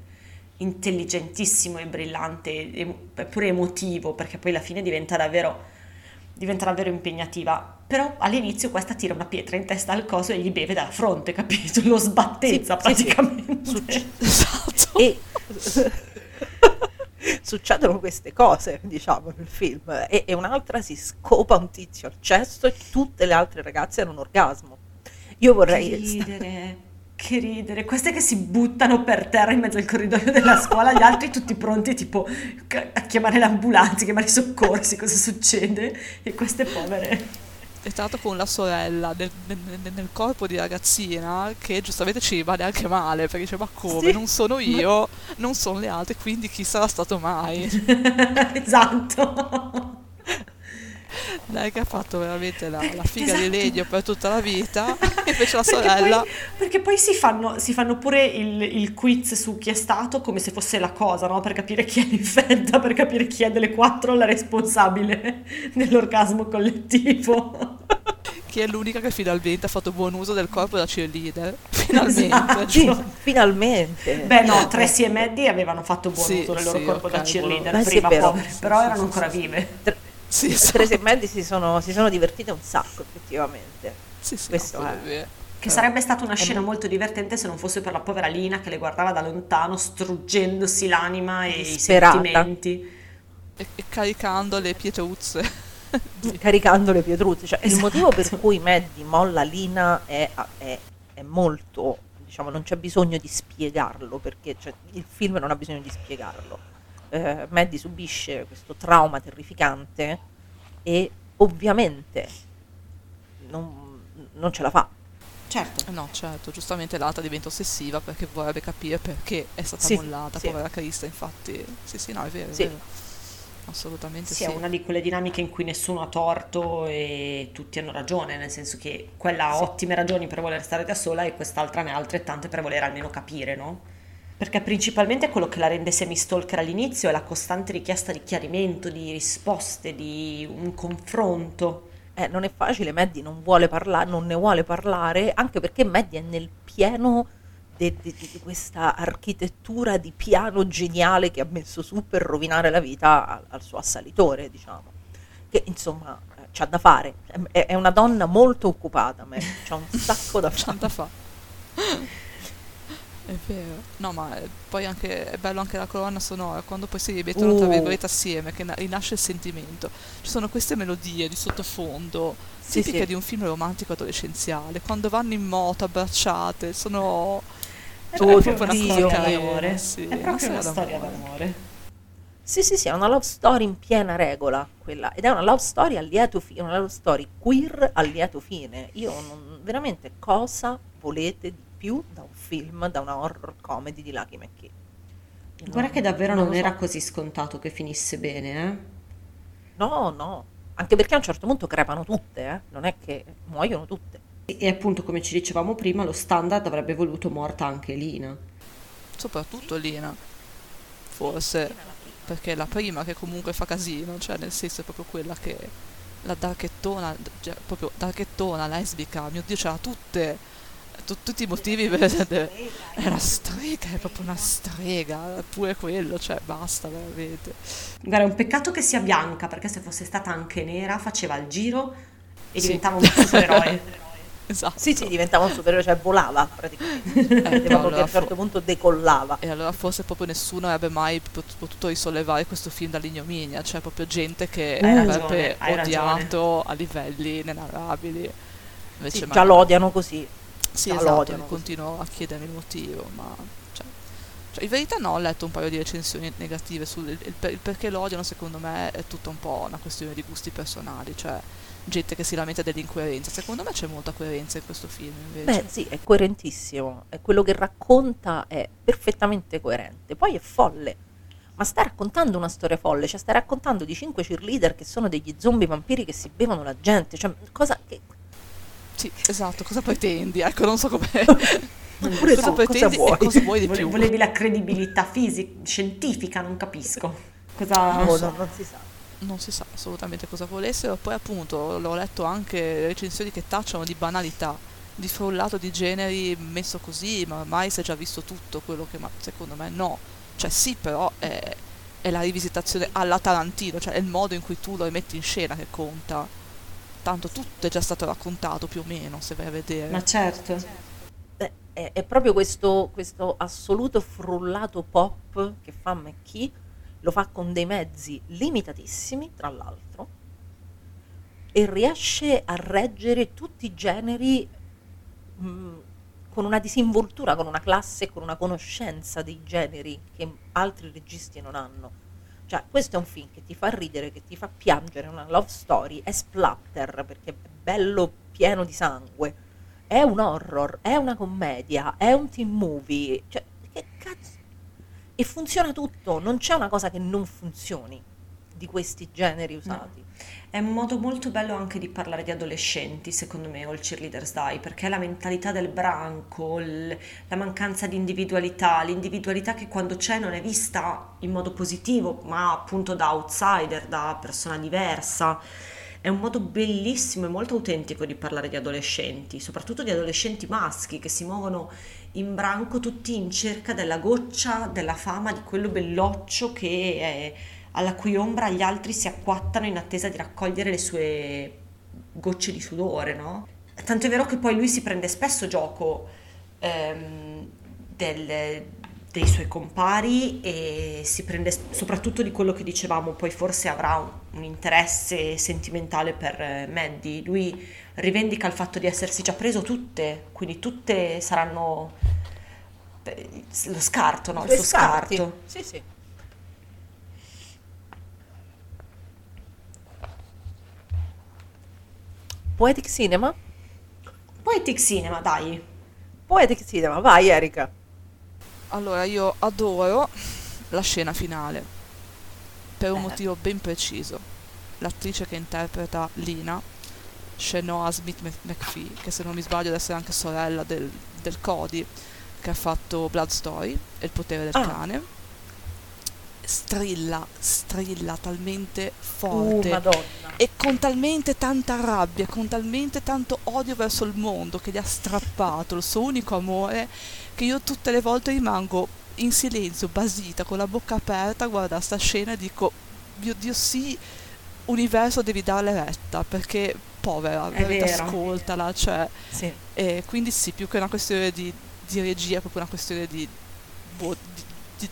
intelligentissimo e brillante e pure emotivo, perché poi alla fine diventa davvero diventa davvero impegnativa. Però all'inizio questa tira una pietra in testa al coso e gli beve dalla fronte, capito? Lo sbattezza sì, praticamente sì, sì. Esatto. E succedono queste cose, diciamo, nel film e, e un'altra si scopa un tizio al cesto e tutte le altre ragazze hanno un orgasmo. Io vorrei che ridere Che ridere, queste che si buttano per terra in mezzo al corridoio della scuola, gli altri tutti pronti tipo a chiamare l'ambulanza, chiamare i soccorsi, cosa succede? E queste povere. È stato con la sorella nel, nel, nel corpo di ragazzina che giustamente ci rimane anche male, perché dice ma come, sì, non sono io, ma... non sono le altre, quindi chi sarà stato mai? Esatto. Lei che ha fatto veramente la, la figa esatto. di legno per tutta la vita, invece la sorella... Perché poi, perché poi si, fanno, si fanno pure il, il quiz su chi è stato come se fosse la cosa, no? Per capire chi è l'infetta, per capire chi è delle quattro la responsabile dell'orgasmo collettivo. Chi è l'unica che finalmente ha fatto buon uso del corpo da cheerleader. Finalmente. Esatto. Cioè. Finalmente. Beh no, Tracy e Maddie avevano fatto buon sì, uso del loro sì, corpo okay, da cheerleader buono. Prima, sì, però, poveri, sì, però sì, erano sì, ancora sì, vive. Tre... Sì, esatto. Tracy e Maddie si sono, si sono divertite un sacco effettivamente. Sì, sì, questo no, è. Che sarebbe stata una scena molto divertente se non fosse per la povera Lina che le guardava da lontano struggendosi l'anima e disperata. I sentimenti e, e caricando le pietruzze caricando le pietruzze cioè, esatto. Il motivo per cui Maddie molla Lina è, è, è molto, diciamo, non c'è bisogno di spiegarlo perché cioè, il film non ha bisogno di spiegarlo. eh, Maddie subisce questo trauma terrificante e ovviamente non, non ce la fa. Certo. No, certo, giustamente l'altra diventa ossessiva perché vorrebbe capire perché è stata sì, mollata, sì. Povera Krista, infatti. Sì, sì, no, è vero, sì. È vero. Assolutamente sì, sì. È una di quelle dinamiche in cui nessuno ha torto e tutti hanno ragione, nel senso che quella ha sì. ottime ragioni per voler stare da sola e quest'altra ne ha altrettante per voler almeno capire, no? Perché principalmente quello che la rende semi-stalker all'inizio è la costante richiesta di chiarimento, di risposte, di un confronto. Eh, non è facile, Maddie non vuole parlare, non ne vuole parlare, anche perché Maddie è nel pieno di questa architettura di piano geniale che ha messo su per rovinare la vita al, al suo assalitore, diciamo, che insomma eh, c'ha da fare, è, è una donna molto occupata, Maddie, c'ha un sacco da fare. C'ha da fare. È vero, no, ma poi anche è bello anche la colonna sonora quando poi si rimettono uh. tra virgolette assieme, che rinasce il sentimento. Ci sono queste melodie di sottofondo sì, tipiche sì. di un film romantico adolescenziale, quando vanno in moto abbracciate, sono è cioè, proprio, è proprio una storia d'amore, sì, è proprio una, una storia d'amore. d'amore. Sì, sì, sì, è una love story in piena regola quella, ed è una love story a lieto fine, una love story queer a lieto fine. Io non, veramente cosa volete di più da un film, da una horror comedy di Lucky McKee. Guarda che davvero non, non era so. così scontato che finisse bene, eh? No, no, anche perché a un certo punto crepano tutte, eh? Non è che muoiono tutte. E, e appunto, come ci dicevamo prima, lo standard avrebbe voluto morta anche Lina. Soprattutto Lina, forse, perché è la prima che comunque fa casino, cioè nel senso è proprio quella che la darkettona, cioè proprio darkettona, lesbica, mio Dio, ce l'ha tutte. Tut- tutti i motivi per vedere è una strega, è proprio una strega, pure quello, cioè basta veramente. Guarda, è un peccato che sia bianca, perché se fosse stata anche nera faceva il giro e sì. diventava un supereroe. Esatto. Sì, sì, diventava un supereroe, cioè volava praticamente, eh, che allora a un certo fo- punto decollava. E allora forse proprio nessuno avrebbe mai pot- potuto risollevare questo film dall'ignominia, cioè proprio gente che hai avrebbe ragione, odiato a livelli inenarrabili. Invece sì, mai... già l'odiano così. Sì, esatto, continuo a chiedermi il motivo, ma cioè, cioè, in verità no, ho letto un paio di recensioni negative sul il, il perché l'odiano. Secondo me è tutta un po' una questione di gusti personali, cioè gente che si lamenta dell'incoerenza. Secondo me c'è molta coerenza in questo film, invece. Beh sì, è coerentissimo, è quello che racconta è perfettamente coerente, poi è folle, ma sta raccontando una storia folle, cioè sta raccontando di cinque cheerleader che sono degli zombie vampiri che si bevono la gente, cioè cosa che... Sì, esatto, cosa pretendi? Ecco, non so come cosa so, pretendi cosa e cosa vuoi di più. Volevi la credibilità fisica, scientifica, non capisco. Cosa non, non, so. non si sa. Non si sa assolutamente cosa volessero. Poi appunto l'ho letto anche recensioni che tacciano di banalità, di frullato di generi messo così, ma ormai si è già visto tutto quello che ma, secondo me no. Cioè sì, però è, è la rivisitazione alla Tarantino, cioè è il modo in cui tu lo metti in scena che conta. Tanto tutto è già stato raccontato più o meno, se vai a vedere. Ma certo. Beh, è, è proprio questo, questo assoluto frullato pop che fa McKee, lo fa con dei mezzi limitatissimi, tra l'altro, e riesce a reggere tutti i generi mh, con una disinvoltura, con una classe, con una conoscenza dei generi che altri registi non hanno. Cioè, questo è un film che ti fa ridere, che ti fa piangere, una love story, è splatter perché è bello pieno di sangue, è un horror, è una commedia, è un teen movie, cioè che cazzo, e funziona tutto, non c'è una cosa che non funzioni di questi generi usati. No. È un modo molto bello anche di parlare di adolescenti, secondo me, All Cheerleaders Die, perché è la mentalità del branco, il, la mancanza di individualità, l'individualità che quando c'è non è vista in modo positivo, ma appunto da outsider, da persona diversa. È un modo bellissimo e molto autentico di parlare di adolescenti, soprattutto di adolescenti maschi che si muovono in branco tutti in cerca della goccia, della fama, di quello belloccio che è... alla cui ombra gli altri si acquattano in attesa di raccogliere le sue gocce di sudore, no? Tanto è vero che poi lui si prende spesso gioco ehm, del, dei suoi compari e si prende soprattutto di quello che dicevamo, poi forse avrà un, un interesse sentimentale per eh, Maddie. Lui rivendica il fatto di essersi già preso tutte, quindi tutte saranno eh, lo scarto, no? Il suo scarto. Sì, sì. Poetic Cinema? Poetic Cinema, dai. Poetic Cinema, vai Erika. Allora, io adoro la scena finale, per un eh. motivo ben preciso. L'attrice che interpreta Lina, Shenoa Smith McPhee, che se non mi sbaglio deve essere anche sorella del, del Cody, che ha fatto Blood Story e Il potere del ah. cane, strilla, strilla talmente forte uh, Madonna. E con talmente tanta rabbia, con talmente tanto odio verso il mondo che gli ha strappato il suo unico amore, che io tutte le volte rimango in silenzio, basita, con la bocca aperta a guardare sta scena e dico mio Dio, sì, universo, devi darle retta, perché povera, ascoltala, cioè sì. E quindi sì, più che una questione di, di regia è proprio una questione di, boh, di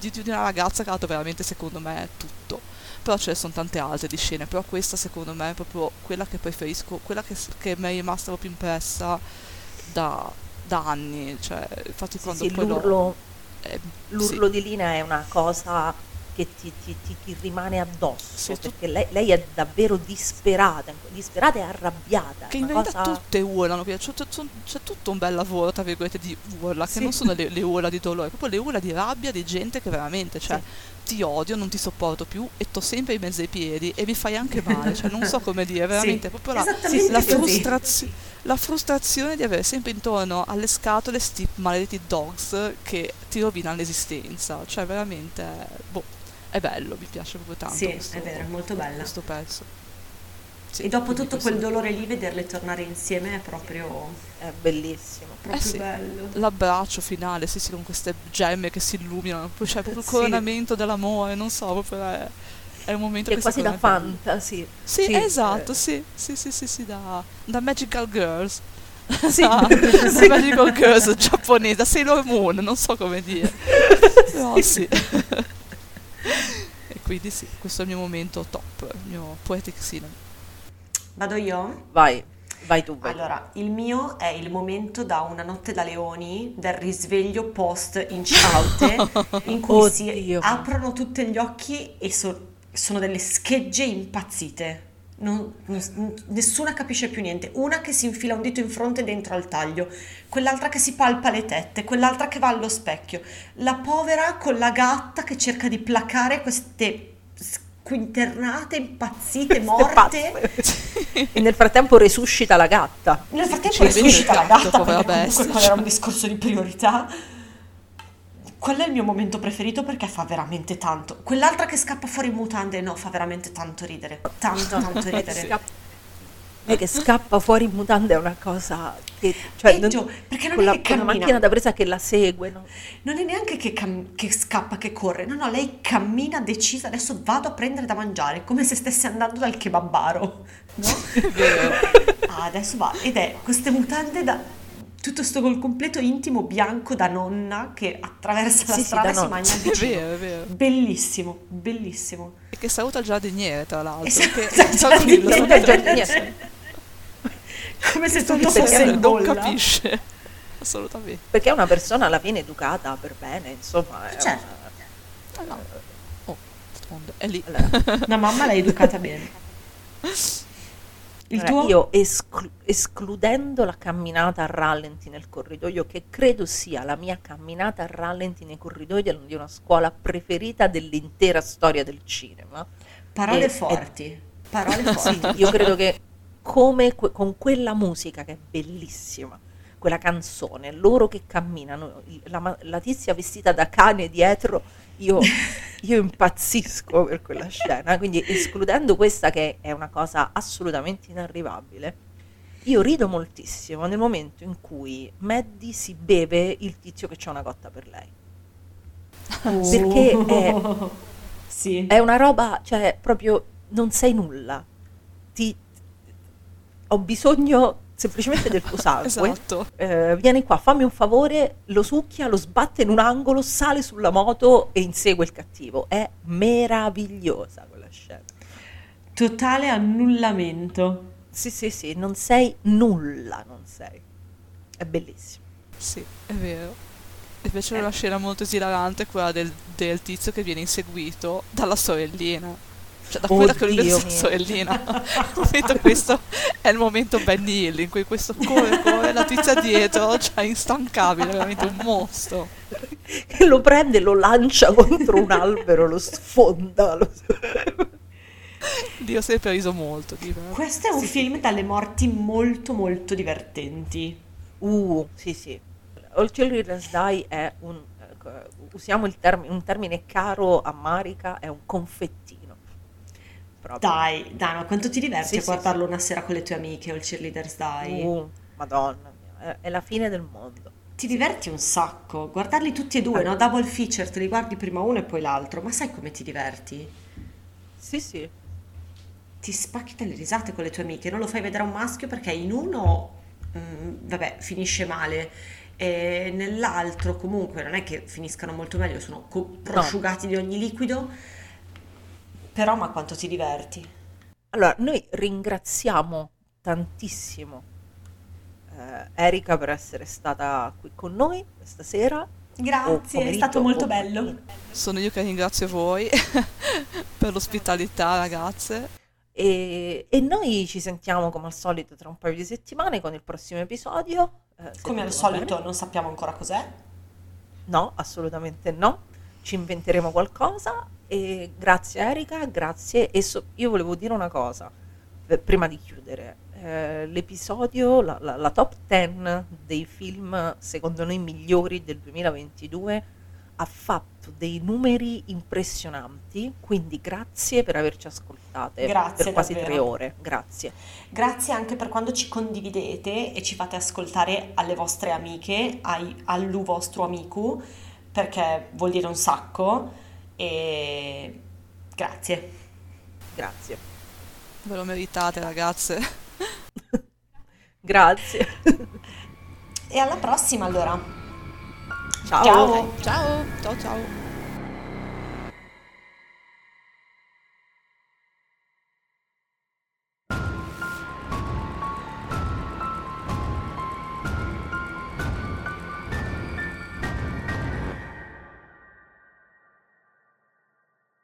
Di, di, di una ragazza che ha dato veramente, secondo me, tutto. Però ce ne sono tante altre di scene, però questa secondo me è proprio quella che preferisco, quella che, che mi è rimasta proprio impressa da, da anni, cioè infatti quando sì, poi l'urlo, lo, eh, l'urlo sì. di Lina è una cosa che ti, ti, ti, ti rimane addosso, sì, perché tu... lei, lei è davvero disperata disperata e arrabbiata, che in verità cosa... tutte urlano, c'è, c'è, c'è tutto un bel lavoro tra virgolette di urla che sì. non sono le, le urla di dolore, proprio le urla di rabbia di gente che veramente, cioè sì. ti odio, non ti sopporto più e t'ho sempre in mezzo ai piedi e mi fai anche male, cioè non so come dire, veramente sì. proprio la, la, frustrazio- la frustrazione di avere sempre intorno alle scatole sti maledetti dogs che ti rovinano l'esistenza, cioè veramente boh. È bello, mi piace proprio tanto. Sì, questo, è vero, è molto bella. Questo pezzo. Sì, e dopo tutto quel dolore lì, vederle tornare insieme è proprio... È bellissimo. Proprio eh sì. bello. L'abbraccio finale, sì, sì, con queste gemme che si illuminano, poi c'è proprio il coronamento sì. dell'amore, non so, proprio è, è un momento che... È quasi da fantasy. Sì, sì, esatto, eh. sì, sì, sì, sì, sì, da, da Magical Girls. Sì, da, sì. da Magical Girls giapponese, da Sailor Moon, non so come dire. Però sì. sì. E quindi sì, questo è il mio momento top, il mio poetic cinema. Vado io? Vai, vai tu. Vai. Allora, il mio è il momento da Una notte da leoni, del risveglio post incidente, in cui Oddio. si aprono tutti gli occhi e so- sono delle schegge impazzite. Non, non, nessuna capisce più niente, una che si infila un dito in fronte dentro al taglio, quell'altra che si palpa le tette, quell'altra che va allo specchio, la povera con la gatta che cerca di placare queste squinternate impazzite morte e nel frattempo resuscita la gatta nel frattempo C'è resuscita la gatta quello era un discorso di priorità. Quello è il mio momento preferito perché fa veramente tanto. Quell'altra che scappa fuori in mutande, no, fa veramente tanto ridere. Tanto, tanto ridere. Sca- è che scappa fuori in mutande è una cosa che... Cioè, Peggio, non, perché non con è la, che cammina. Con la macchina da presa che la segue, no? Non è neanche che, cam- che scappa, che corre. No, no, lei cammina decisa. Adesso vado a prendere da mangiare, come se stesse andando dal kebabaro, no? ah, adesso va. Ed è queste mutande da... Tutto sto col completo intimo bianco da nonna che attraversa la sì, strada e sì, si mangia il vicino. È vero, è vero. Bellissimo, bellissimo. E che saluta il giardiniere, tra l'altro. Esatto, che saluta il giardiniere. Come se tutto fosse in bolla. Non capisce, assolutamente. Perché è una persona alla fine educata per bene, insomma. È certo. Una... No, no. Oh, è lì. Allora. Una mamma l'ha educata bene. Il allora, tuo? Io esclu- escludendo la camminata a rallenti nel corridoio, che credo sia la mia camminata a rallenti nei corridoi di una scuola preferita dell'intera storia del cinema. Parole e, forti. E, Parole forti. Sì, io credo che come que- con quella musica che è bellissima, quella canzone, loro che camminano, la, la tizia vestita da cane dietro, io, io impazzisco per quella scena, quindi escludendo questa che è una cosa assolutamente inarrivabile, io rido moltissimo nel momento in cui Maddie si beve il tizio che c'ha una cotta per lei, oh. perché è, sì. è una roba, cioè proprio non sei nulla, ti, ho bisogno... semplicemente del tuo sangue, esatto. eh, vieni qua, fammi un favore, lo succhia, lo sbatte in un angolo, sale sulla moto e insegue il cattivo. È meravigliosa quella scena. Totale annullamento. Sì, sì, sì, non sei nulla, non sei. È bellissimo. Sì, è vero. Invece eh. una scena molto esilarante è quella del, del tizio che viene inseguito dalla sorellina. cioè da come da quello della sua sorellina. Questo è il momento Benny Hill in cui questo corre corre la tizia dietro, cioè instancabile, veramente un mostro. E lo prende, lo lancia contro un albero, lo sfonda, lo... Dio, si è preso molto tipo. Questo è un sì, film sì. dalle morti molto molto divertenti. Uh, sì sì All Cheerleaders Die è un uh, usiamo il termine, un termine caro a Marica, è un confettino. Proprio. Dai, dai, ma quanto ti diverti sì, a guardarlo sì, sì. una sera con le tue amiche, All Cheerleaders Die? Uh, madonna mia, è la fine del mondo. Ti diverti un sacco, guardarli tutti e due, ah, no? Double feature, te li guardi prima uno e poi l'altro, ma sai come ti diverti? Sì, sì. Ti spacchi dalle risate con le tue amiche, non lo fai vedere a un maschio perché in uno, mh, vabbè, finisce male, e nell'altro comunque non è che finiscano molto meglio, sono co- prosciugati no. di ogni liquido, però ma quanto ti diverti. Allora, noi ringraziamo tantissimo eh, Erika per essere stata qui con noi questa sera. Grazie, è stato molto bello. Sono io che ringrazio voi per l'ospitalità, ragazze. E, e noi ci sentiamo come al solito tra un paio di settimane con il prossimo episodio. Eh, come al solito bene. Non sappiamo ancora cos'è. No, assolutamente no. Ci inventeremo qualcosa. E grazie Erika, grazie. E so, io volevo dire una cosa per, prima di chiudere eh, l'episodio, la, la, la top dieci dei film secondo noi migliori del duemilaventidue ha fatto dei numeri impressionanti, quindi grazie per averci ascoltate grazie, per quasi davvero. tre ore, grazie. Grazie anche per quando ci condividete e ci fate ascoltare alle vostre amiche, ai, allu vostro amico, perché vuol dire un sacco. E grazie, grazie, ve lo meritate ragazze. Grazie e alla prossima allora. Ciao ciao ciao ciao, ciao.